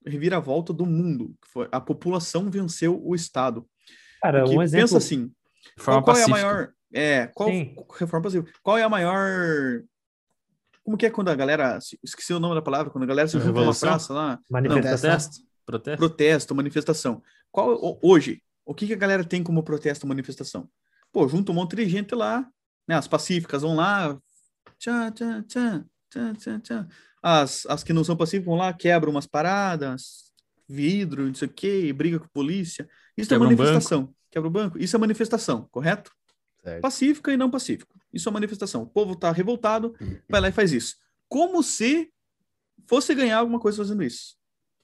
reviravolta do mundo. A população venceu o Estado. Cara, porque um exemplo... Pensa assim, qual, qual é a maior... É, qual, reforma pacífica. Qual é a maior... Como que é quando a galera... Esqueci o nome da palavra. Quando a galera se junta numa praça lá... Manifestação. Não, protesto. protesto. Protesto, manifestação. Qual, hoje, o que, que a galera tem como protesto, manifestação? Pô, junta um monte de gente lá, né? As pacíficas vão lá... Tchã, tchã, tchã, tchã, tchã, tchã. As, as que não são passivas vão lá, quebram umas paradas, vidro, não sei o que, briga com a polícia. Isso quebra é manifestação. Um quebra o banco. Isso é manifestação, correto? Certo. Pacífica e não pacífica. Isso é manifestação. O povo tá revoltado, vai lá e faz isso. Como se fosse ganhar alguma coisa fazendo isso.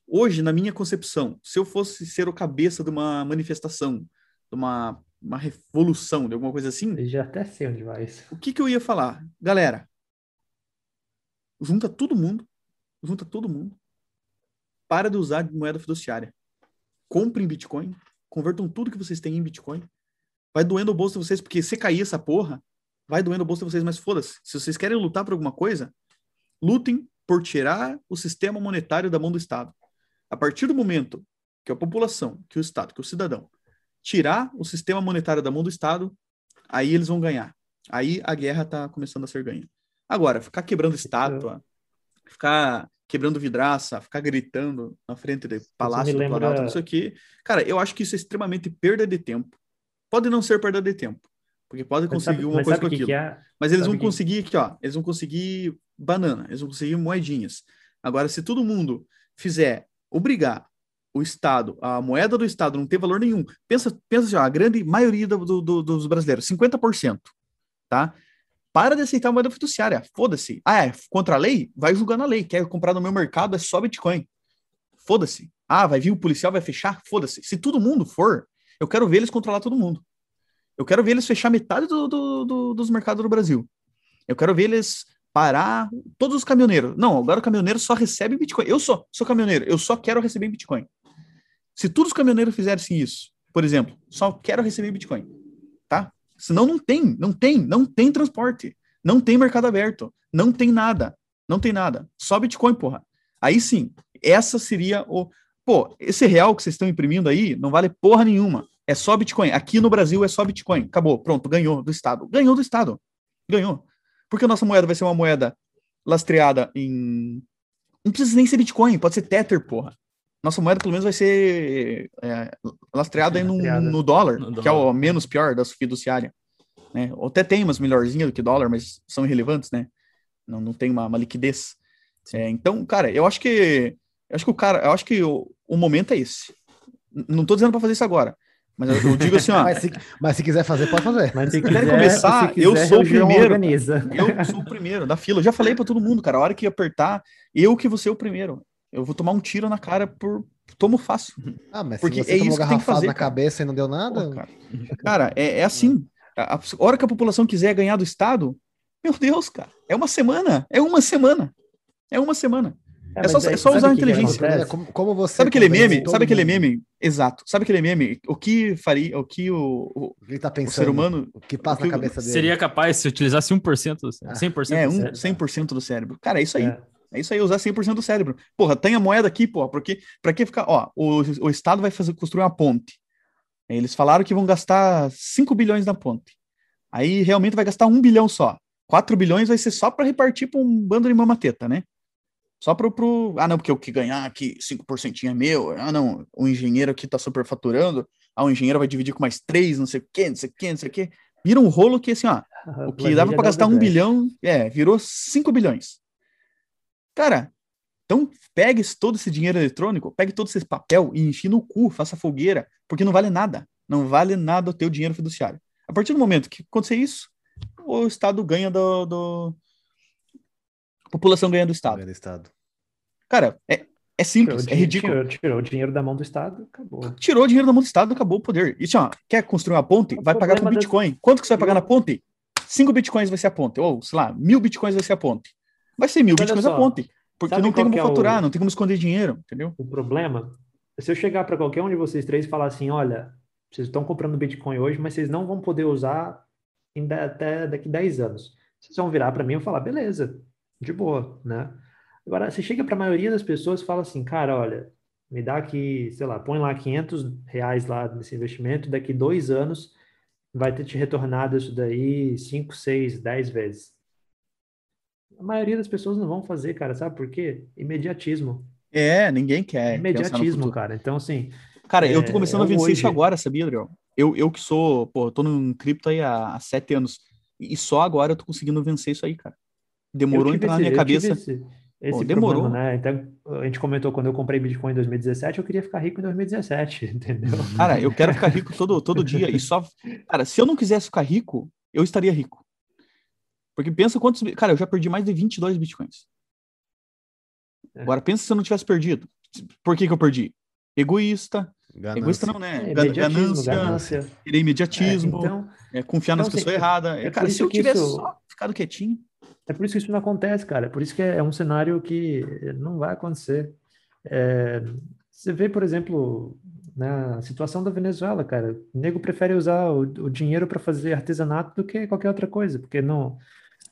Hoje, na minha concepção, se eu fosse ser o cabeça de uma manifestação, de uma, uma revolução, de alguma coisa assim... Eu já até sei onde vai isso. O que que eu ia falar? Galera... Junta todo mundo, junta todo mundo, para de usar moeda fiduciária. Comprem Bitcoin, convertam tudo que vocês têm em Bitcoin, vai doendo o bolso de vocês, porque se cair essa porra, vai doendo o bolso de vocês, mas foda-se. Se vocês querem lutar por alguma coisa, lutem por tirar o sistema monetário da mão do Estado. A partir do momento que a população, que o Estado, que o cidadão, tirar o sistema monetário da mão do Estado, aí eles vão ganhar. Aí a guerra está começando a ser ganha. Agora, ficar quebrando estátua, ficar quebrando vidraça, ficar gritando na frente do Palácio do Planalto, isso aqui... Cara, eu acho que isso é extremamente perda de tempo. Pode não ser perda de tempo, porque pode conseguir uma coisa com aquilo. Mas eles vão conseguir aqui, ó, eles vão conseguir banana, eles vão conseguir moedinhas. Agora, se todo mundo fizer obrigar o Estado, a moeda do Estado não ter valor nenhum, pensa, pensa assim, ó, a grande maioria do, do, dos brasileiros, cinquenta por cento, tá? Para de aceitar a moeda fiduciária, foda-se. Ah, é contra a lei? Vai julgando a lei. Quer comprar no meu mercado? É só Bitcoin. Foda-se. Ah, vai vir o policial, vai fechar? Foda-se. Se todo mundo for, eu quero ver eles controlar todo mundo. Eu quero ver eles fechar metade do, do, do, dos mercados do Brasil. Eu quero ver eles parar todos os caminhoneiros. Não, agora o caminhoneiro só recebe Bitcoin. Eu sou, sou caminhoneiro, eu só quero receber Bitcoin. Se todos os caminhoneiros fizessem isso, por exemplo, só quero receber Bitcoin, tá? Senão não tem, não tem, não tem transporte, não tem mercado aberto, não tem nada, não tem nada. Só Bitcoin, porra. Aí sim, essa seria o... Pô, esse real que vocês estão imprimindo aí não vale porra nenhuma. É só Bitcoin. Aqui no Brasil é só Bitcoin. Acabou, pronto, ganhou do Estado. Ganhou do Estado. Ganhou. Porque a nossa moeda vai ser uma moeda lastreada em... Não precisa nem ser Bitcoin, pode ser Tether, porra. Nossa moeda, pelo menos, vai ser é, lastreada, é, aí no, lastreada. No, dólar, no dólar, que é o menos pior da fiduciária. Né? Até tem umas melhorzinhas do que dólar, mas são irrelevantes, né? Não, não tem uma, uma liquidez. É, então, cara, eu acho que eu acho que o cara, eu acho que o, o momento é esse. Não tô dizendo para fazer isso agora. Mas eu, eu digo assim, ó... mas, se, mas se quiser fazer, pode fazer. Mas se quiser começar, se quiser, eu sou o primeiro. Eu sou o primeiro da fila. Eu já falei pra todo mundo, cara. A hora que apertar, eu que vou ser o primeiro. Eu vou tomar um tiro na cara por... Tomo fácil. Ah, mas porque se você é tomou isso garrafado que tem que fazer, na cara. Cabeça e não deu nada... Pô, cara, cara é, é assim. A, a hora que a população quiser ganhar do Estado... Meu Deus, cara. É uma semana. É uma semana. É uma semana. É, é só, é só usar a inteligência. É, como, como você sabe aquele meme? Sabe aquele mundo. meme? Exato. Sabe aquele meme? O que faria, o que o, o, ele tá pensando, o ser humano... O que passa o que na cabeça dele. Seria capaz se utilizasse um por cento do cérebro. cem por cento é, do cérebro. cem por cento do cérebro. Cara, é isso aí. É, é isso aí, usar cem por cento do cérebro. Porra, tem a moeda aqui, porra. Porque, pra que ficar... Ó, o, o Estado vai fazer, construir uma ponte. Eles falaram que vão gastar cinco bilhões na ponte. Aí, realmente, vai gastar um bilhão só. quatro bilhões vai ser só pra repartir pra um bando de mamateta, né? Só pro, pro... Ah, não, porque o que ganhar aqui, cinco por cento é meu. Ah, não, o engenheiro aqui tá superfaturando. Ah, o engenheiro vai dividir com mais três, não sei o quê, não sei o quê, não sei o quê. Vira um rolo que, assim, ó, o que dava pra gastar um bilhão, é, virou cinco bilhões. Cara, então pegue todo esse dinheiro eletrônico, pegue todo esse papel e enfie no cu, faça fogueira, porque não vale nada. Não vale nada o teu dinheiro fiduciário. A partir do momento que acontecer isso, o Estado ganha do... do... A população ganha do Estado. Ganha do Estado. Cara, é, é simples, tirou, é ridículo. Tirou, tirou o dinheiro da mão do Estado, acabou. Tirou o dinheiro da mão do Estado, acabou o poder. E, ó, quer construir uma ponte? O vai pagar com Bitcoin. Das... Quanto que você vai pagar na ponte? cinco bitcoins vai ser a ponte. Ou, sei lá, mil bitcoins vai ser a ponte. Vai ser mil Olha bitcoins só, a ponte. Porque não tem como é faturar, o... não tem como esconder dinheiro, entendeu? O problema é se eu chegar para qualquer um de vocês três e falar assim, olha, vocês estão comprando Bitcoin hoje, mas vocês não vão poder usar ainda até daqui dez anos. Vocês vão virar para mim e falar, beleza. De boa, né? Agora, você chega para a maioria das pessoas e fala assim, cara, olha, me dá aqui, sei lá, põe lá quinhentos reais lá nesse investimento, daqui dois anos vai ter te retornado isso daí cinco, seis, dez vezes. A maioria das pessoas não vão fazer, cara, sabe por quê? Imediatismo. É, ninguém quer. Imediatismo, cara. Então, assim... Cara, é, eu tô começando é a vencer isso agora, sabia, Adriel? Eu, eu que sou, pô, eu tô no cripto aí há, há sete anos e só agora eu tô conseguindo vencer isso aí, cara. Demorou a entrar esse, na minha cabeça. Esse, esse oh, demorou. Problema, né? Então, a gente comentou, quando eu comprei Bitcoin em dois mil e dezessete, eu queria ficar rico em dois mil e dezessete, entendeu? Cara, eu quero ficar rico todo, todo dia. E só... Cara, se eu não quisesse ficar rico, eu estaria rico. Porque pensa quantos... Cara, eu já perdi mais de vinte e dois Bitcoins. Agora, pensa se eu não tivesse perdido. Por que que eu perdi? Egoísta. Ganância. Egoísta não, né? É, ganância. ganância. Imediatismo. É, então, é, confiar então, nas pessoas erradas. É, cara, se eu tivesse isso... só ficado quietinho... É por isso que isso não acontece, cara. Por isso que é um cenário que não vai acontecer. É, você vê, por exemplo, na situação da Venezuela, cara. O nego prefere usar o, o dinheiro para fazer artesanato do que qualquer outra coisa, porque não,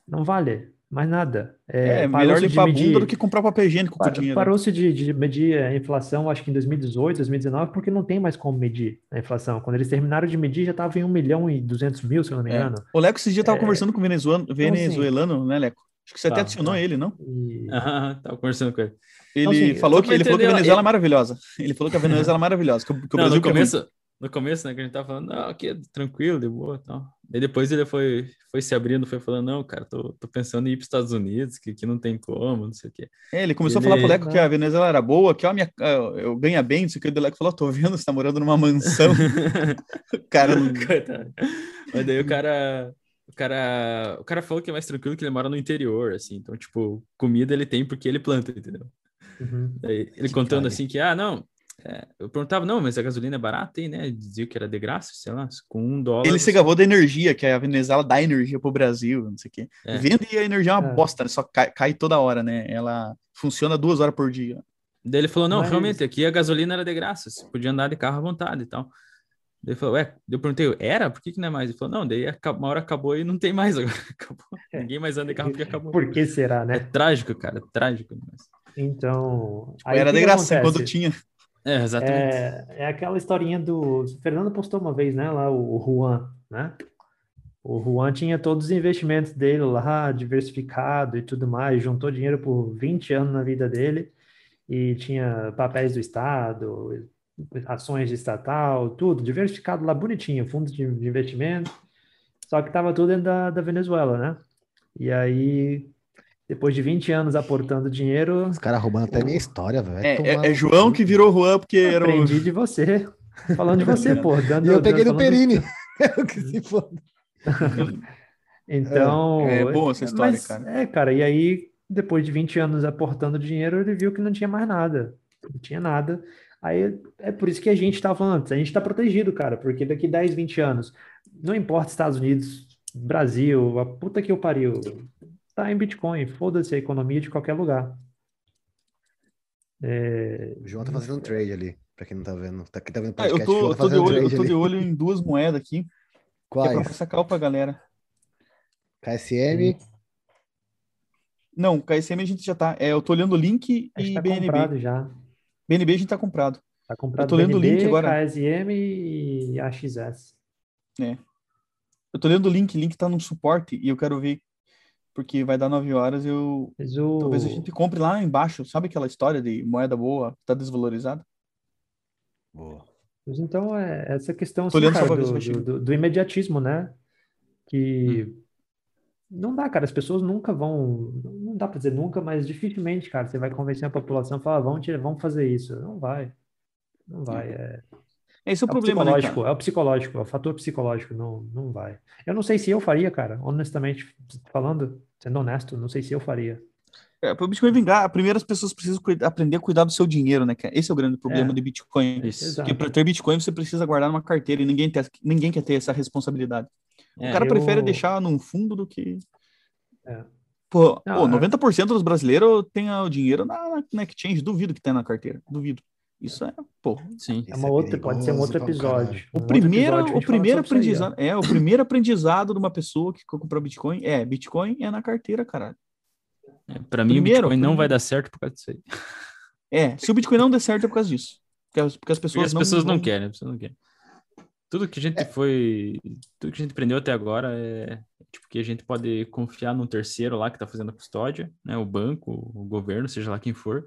não vale mais nada. É, é melhor limpar a bunda do que comprar papel higiênico com o dinheiro. Parou-se de, de medir a inflação, acho que em dois mil e dezoito, dois mil e dezenove, porque não tem mais como medir a inflação. Quando eles terminaram de medir, já estava em um milhão e duzentos mil, se eu não me engano. É. O Leco esse dia estava é. conversando com o venezuelano, venezuelano então, assim, né, Leco? Acho que você tá, até adicionou tá. ele, não? E... Ah, estava conversando com ele. Ele, então, assim, falou, que, ele falou que a Venezuela ele... é maravilhosa. Ele falou que a Venezuela é maravilhosa. Que o, que o não, Brasil no, começo, é no começo, né, que a gente estava falando, não, aqui é tranquilo, de boa e tal. E depois ele foi, foi se abrindo, foi falando, não, cara, tô, tô pensando em ir para os Estados Unidos, que, que não tem como, não sei o quê. É, ele começou ele... a falar pro Leco que a Venezuela era boa, que ó, minha, eu, eu ganha bem, não sei o que, o Leco falou, tô vendo, você tá morando numa mansão. O cara não... Mas daí o cara, o cara... O cara falou que é mais tranquilo, que ele mora no interior, assim, então, tipo, comida ele tem porque ele planta, entendeu? Uhum. Daí ele que contando, cara. assim, que, ah, não... É, eu perguntava, não, mas a gasolina é barata, hein, né? Dizia que era de graça, sei lá, com um dólar. Ele se gabou da energia, que a Venezuela dá energia pro Brasil, não sei o quê. É. Vende e a energia é uma é. bosta, só cai, cai toda hora, né? Ela funciona duas horas por dia. Daí ele falou, não, mas... realmente, aqui a gasolina era de graça, você podia andar de carro à vontade e tal. Daí ele falou, ué, eu perguntei, era? Por que que não é mais? Ele falou, não, daí uma hora acabou e não tem mais agora. Acabou. É. Ninguém mais anda de carro porque acabou. Por que será, né? É trágico, cara, é trágico. Mas... Então... Tipo, aí era de graça quando tinha... É, exatamente. É, é aquela historinha do... O Fernando postou uma vez, né, lá o, o Juan, né? O Juan tinha todos os investimentos dele lá, diversificado e tudo mais, juntou dinheiro por vinte anos na vida dele e tinha papéis do Estado, ações de estatal, tudo, diversificado lá bonitinho, fundos de, de investimento, só que estava tudo dentro da, da Venezuela, né? E aí... Depois de vinte anos aportando dinheiro... Os caras roubando até a minha história, velho. É, é, é João que virou Juan porque... Aprendi era o... de você. Falando de você, pô. Dando, eu peguei dando, no Perini. Que se foda. Então... É, é boa essa história, mas, cara. É, cara. E aí, depois de vinte anos aportando dinheiro, ele viu que não tinha mais nada. Não tinha nada. Aí, é por isso que a gente estava falando antes. A gente está protegido, cara. Porque daqui dez, vinte anos, não importa Estados Unidos, Brasil, a puta que eu pariu. Tá em Bitcoin. Foda-se a economia de qualquer lugar. É... O João tá fazendo um trade ali. Pra quem não tá vendo. Tá, quem tá vendo podcast, ah, eu tô, eu tô, de, olho, eu tô de olho em duas moedas aqui. Quais? Que é pra sacar pra galera. K S M? Não, K S M a gente já tá. É, eu tô olhando o Link a gente e tá B N B. Comprado já. B N B a gente tá comprado. Tá comprado. Eu tô B N B, lendo o Link agora. K S M e A X S. É. Eu tô lendo o Link. Link tá num suporte e eu quero ver. Porque vai dar nove horas, eu... O... Talvez a gente compre lá embaixo. Sabe aquela história de moeda boa, tá desvalorizada? Boa. Mas então, é essa questão assim, cara, do, do, do, do imediatismo, né? Que hum. não dá, cara. As pessoas nunca vão... Não dá pra dizer nunca, mas dificilmente, cara. Você vai convencer a população e falar, ah, vamos, vamos fazer isso. Não vai. Não vai, é... Esse é o, é o problema, psicológico, né, é o psicológico, é o fator psicológico, não, não vai. Eu não sei se eu faria, cara, honestamente falando, sendo honesto, não sei se eu faria. É, para o Bitcoin vingar, primeiro as pessoas precisam cuida, aprender a cuidar do seu dinheiro, né? Esse é o grande problema é, do Bitcoin. Porque para ter Bitcoin você precisa guardar numa carteira e ninguém, ter, ninguém quer ter essa responsabilidade. É, o cara eu... prefere deixar num fundo do que... É. Pô, não, pô, noventa por cento dos brasileiros tem o dinheiro na, na exchange, duvido que tenha na carteira, duvido. Isso é, pô, sim. É uma outra, pode ser um outro episódio. O primeiro, o primeiro aprendizado, é, o primeiro aprendizado de uma pessoa que comprou Bitcoin é, Bitcoin é na carteira, caralho. É, pra mim, primeiro, o Bitcoin não vai dar certo por causa disso aí. É, se o Bitcoin não der certo é por causa disso. Porque as, porque as pessoas, as não, pessoas não, não querem, as pessoas não querem. Tudo que a gente é. foi, tudo que a gente aprendeu até agora é, tipo, que a gente pode confiar num terceiro lá que tá fazendo a custódia, né, o banco, o governo, seja lá quem for.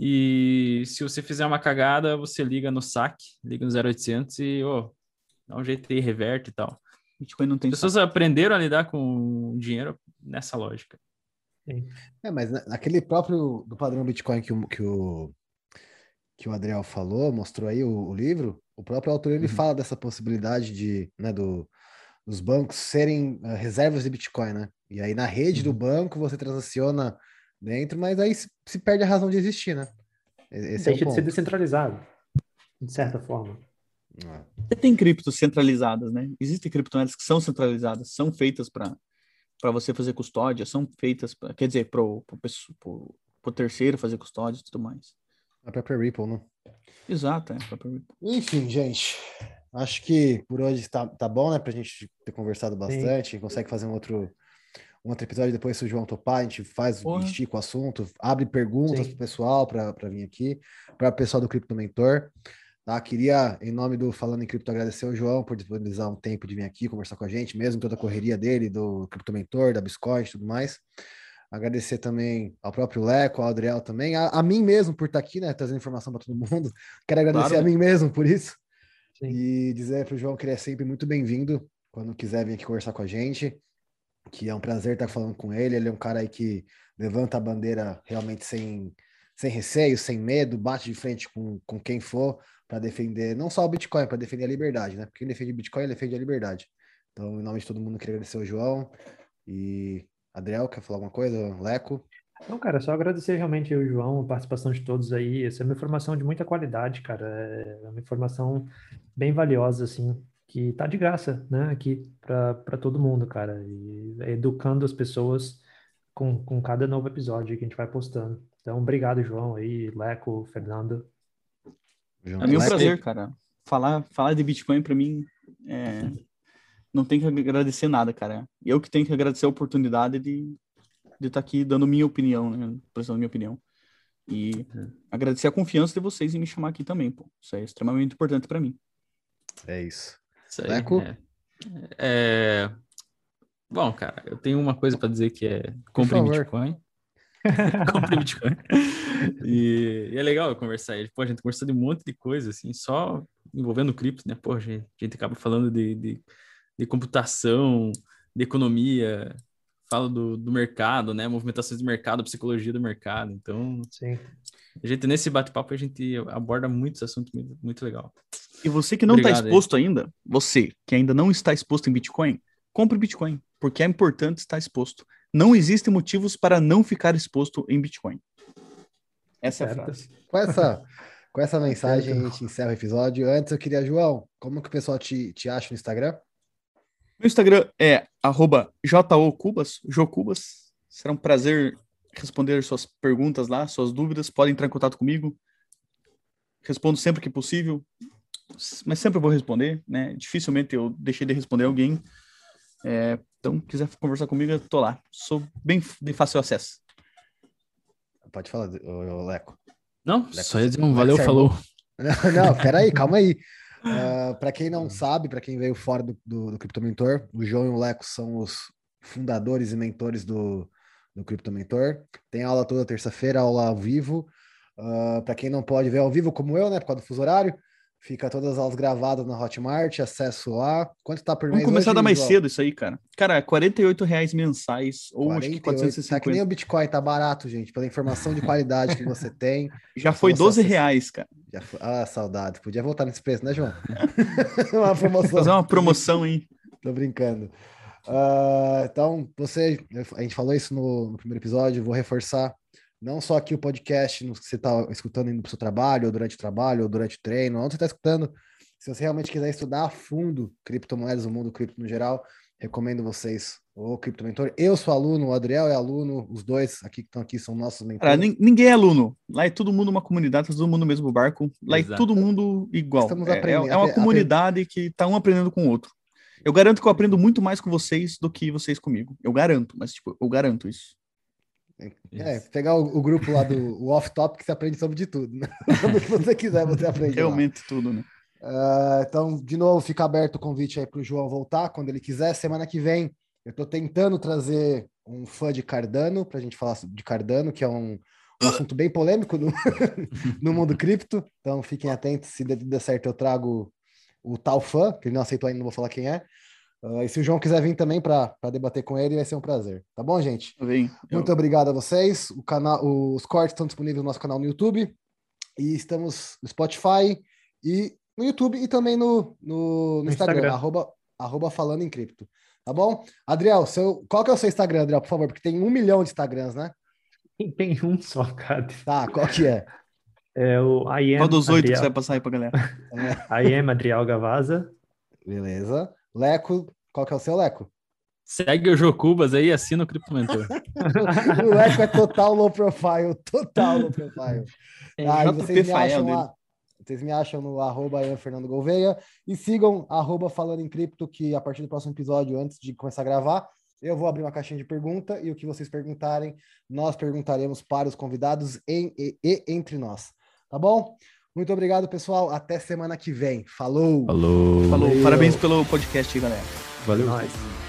E se você fizer uma cagada, você liga no saque, liga no zero oitocentos e, ó, oh, dá um jeito aí, reverte e tal. Bitcoin não tem. As pessoas saque. Aprenderam a lidar com dinheiro nessa lógica. É, mas naquele próprio do padrão Bitcoin que o, que o, que o Adriel falou, mostrou aí o, o livro, o próprio autor, ele uhum. fala dessa possibilidade de, né, do, dos bancos serem uh, reservas de Bitcoin, né? E aí na rede uhum. do banco você transaciona dentro, mas aí se perde a razão de existir, né? Esse Deixa é o ponto. De ser descentralizado, de certa forma. É. Tem criptos centralizadas, né? Existem criptomoedas que são centralizadas, são feitas para você fazer custódia, são feitas, pra, quer dizer, para o terceiro fazer custódia e tudo mais. A própria Ripple, né? Exato, é a própria Ripple. Enfim, gente, acho que por hoje tá, tá bom, né? Pra gente ter conversado bastante, Sim. consegue fazer um outro... Um outro episódio depois, se o João topar, a gente faz, estica o assunto, abre perguntas Sim. pro pessoal para vir aqui, para o pessoal do Cripto Mentor. Tá? Queria, em nome do Falando em Cripto, agradecer ao João por disponibilizar um tempo de vir aqui conversar com a gente, mesmo toda a correria dele, do Cripto Mentor, da Biscoit e tudo mais. Agradecer também ao próprio Leco, ao Adriel também, a, a mim mesmo por estar aqui, né? Trazendo informação para todo mundo. Quero agradecer claro. a mim mesmo por isso. Sim. E dizer para o João que ele é sempre muito bem-vindo quando quiser vir aqui conversar com a gente. Que é um prazer estar falando com ele, ele é um cara aí que levanta a bandeira realmente sem, sem receio, sem medo, bate de frente com, com quem for para defender, não só o Bitcoin, para defender a liberdade, né? Porque quem defende o Bitcoin, ele defende a liberdade. Então, em nome de todo mundo, queria agradecer ao João e Adriel, quer falar alguma coisa? Leco? Não, cara, só agradecer realmente ao João, a participação de todos aí, essa é uma informação de muita qualidade, cara, é uma informação bem valiosa, assim, que tá de graça, né, aqui para todo mundo, cara, e educando as pessoas com, com cada novo episódio que a gente vai postando. Então, obrigado, João, aí, Leco, Fernando. É meu prazer, cara. Falar, falar de Bitcoin, para mim, é, não tem que agradecer nada, cara. Eu que tenho que agradecer a oportunidade de de tá aqui dando minha opinião, né, prestando minha opinião. E uhum. agradecer a confiança de vocês em me chamar aqui também, pô. Isso é extremamente importante para mim. É isso. Isso aí, Leco? É. É... Bom, cara, eu tenho uma coisa para dizer que é compre Bitcoin. Compre Bitcoin. E, e é legal conversar. Pô, a gente conversou de um monte de coisa, assim, só envolvendo cripto, né? Pô, a gente, a gente acaba falando de, de, de computação, de economia, fala do, do mercado, né? Movimentações do mercado, psicologia do mercado. Então, Sim. a gente, nesse bate-papo, a gente aborda muitos assuntos muito, muito legal. E você que não está exposto aí. ainda, você que ainda não está exposto em Bitcoin, compre Bitcoin, porque é importante estar exposto. Não existem motivos para não ficar exposto em Bitcoin. Essa certo. é a frase. Com essa, com essa mensagem a gente encerra o episódio. Antes eu queria, João, como que o pessoal te, te acha no Instagram? Meu Instagram é arroba jocubas, jocubas. Será um prazer responder suas perguntas lá, suas dúvidas. Podem entrar em contato comigo. Respondo sempre que possível, mas sempre vou responder, né? Dificilmente eu deixei de responder alguém. É, então, quiser conversar comigo, eu tô lá. Sou bem de fácil acesso. Pode falar, Leco. Não, Leco, só ia dizer um valeu, falou. Não, não, peraí, calma aí. Uh, para quem não sabe, para quem veio fora do, do, do Cripto Mentor, o João e o Leco são os fundadores e mentores do, do Cripto Mentor. Tem aula toda terça-feira, aula ao vivo. Uh, para quem não pode ver ao vivo, como eu, né, por causa do fuso horário, fica todas as aulas gravadas na Hotmart, acesso lá. Quanto tá por mês? Vamos começar hoje, a dar mais igual? cedo isso aí, cara. Cara, quarenta e oito reais mensais, ou quarenta e oito, acho que quatrocentos e cinquenta. Tá que nem o Bitcoin, tá barato, gente, pela informação de qualidade que você tem. Já foi doze reais, cara. Já foi... Ah, saudade. Podia voltar nesse preço, né, João? uma promoção. Fazer uma promoção, hein? Tô brincando. Uh, então, você... A gente falou isso no, no primeiro episódio, vou reforçar. Não só aqui o podcast, que você está escutando indo para o seu trabalho, ou durante o trabalho, ou durante o treino, onde você está escutando. Se você realmente quiser estudar a fundo criptomoedas, o mundo cripto no geral, recomendo vocês o Cripto Mentor. Eu sou aluno, o Adriel é aluno, os dois aqui que estão aqui são nossos mentores. Cara, ninguém é aluno. Lá é todo mundo uma comunidade, todo mundo no mesmo barco. Lá Exato. é todo mundo igual. Estamos é, é uma comunidade que está um aprendendo com o outro. Eu garanto que eu aprendo muito mais com vocês do que vocês comigo. Eu garanto, mas tipo, eu garanto isso. É, isso. Pegar o, o grupo lá do off-top que você aprende sobre de tudo, né? Sobre o que você quiser, você aprende. Realmente lá. tudo, né? Uh, então, de novo, fica aberto o convite aí para o João voltar quando ele quiser. Semana que vem, eu estou tentando trazer um fã de Cardano para a gente falar de Cardano, que é um, um assunto bem polêmico no, no mundo cripto. Então, fiquem atentos. Se der certo, eu trago o tal fã, que ele não aceitou ainda, não vou falar quem é. Uh, e se o João quiser vir também para debater com ele, vai ser um prazer. Tá bom, gente? Bem, Muito eu... obrigado a vocês. O canal, os cortes estão disponíveis no nosso canal no YouTube. E estamos no Spotify e no YouTube e também no, no, no Instagram, Instagram. Arroba, arroba falando em cripto. Tá bom? Adriel, seu, qual que é o seu Instagram, Adriel, por favor? Porque tem um milhão de Instagrams, né? Tem um só, cara. Tá, qual que é? É o I am. Qual dos oito que você vai passar aí pra galera? É. I am Adriel Gavaza. Beleza. Leco, qual que é o seu, Leco? Segue o João Cubas aí e assina o Cripto Mentor. O Leco é total low profile, total low profile. É, ah, vocês, me acham lá, vocês me acham no arroba Fernando Gouveia e sigam arroba falando em cripto, que a partir do próximo episódio, antes de começar a gravar, eu vou abrir uma caixinha de pergunta e o que vocês perguntarem, nós perguntaremos para os convidados em, e, e entre nós. Tá bom? Muito obrigado, pessoal. Até semana que vem. Falou! Falou! Falou. Parabéns pelo podcast, galera. Valeu. Nice.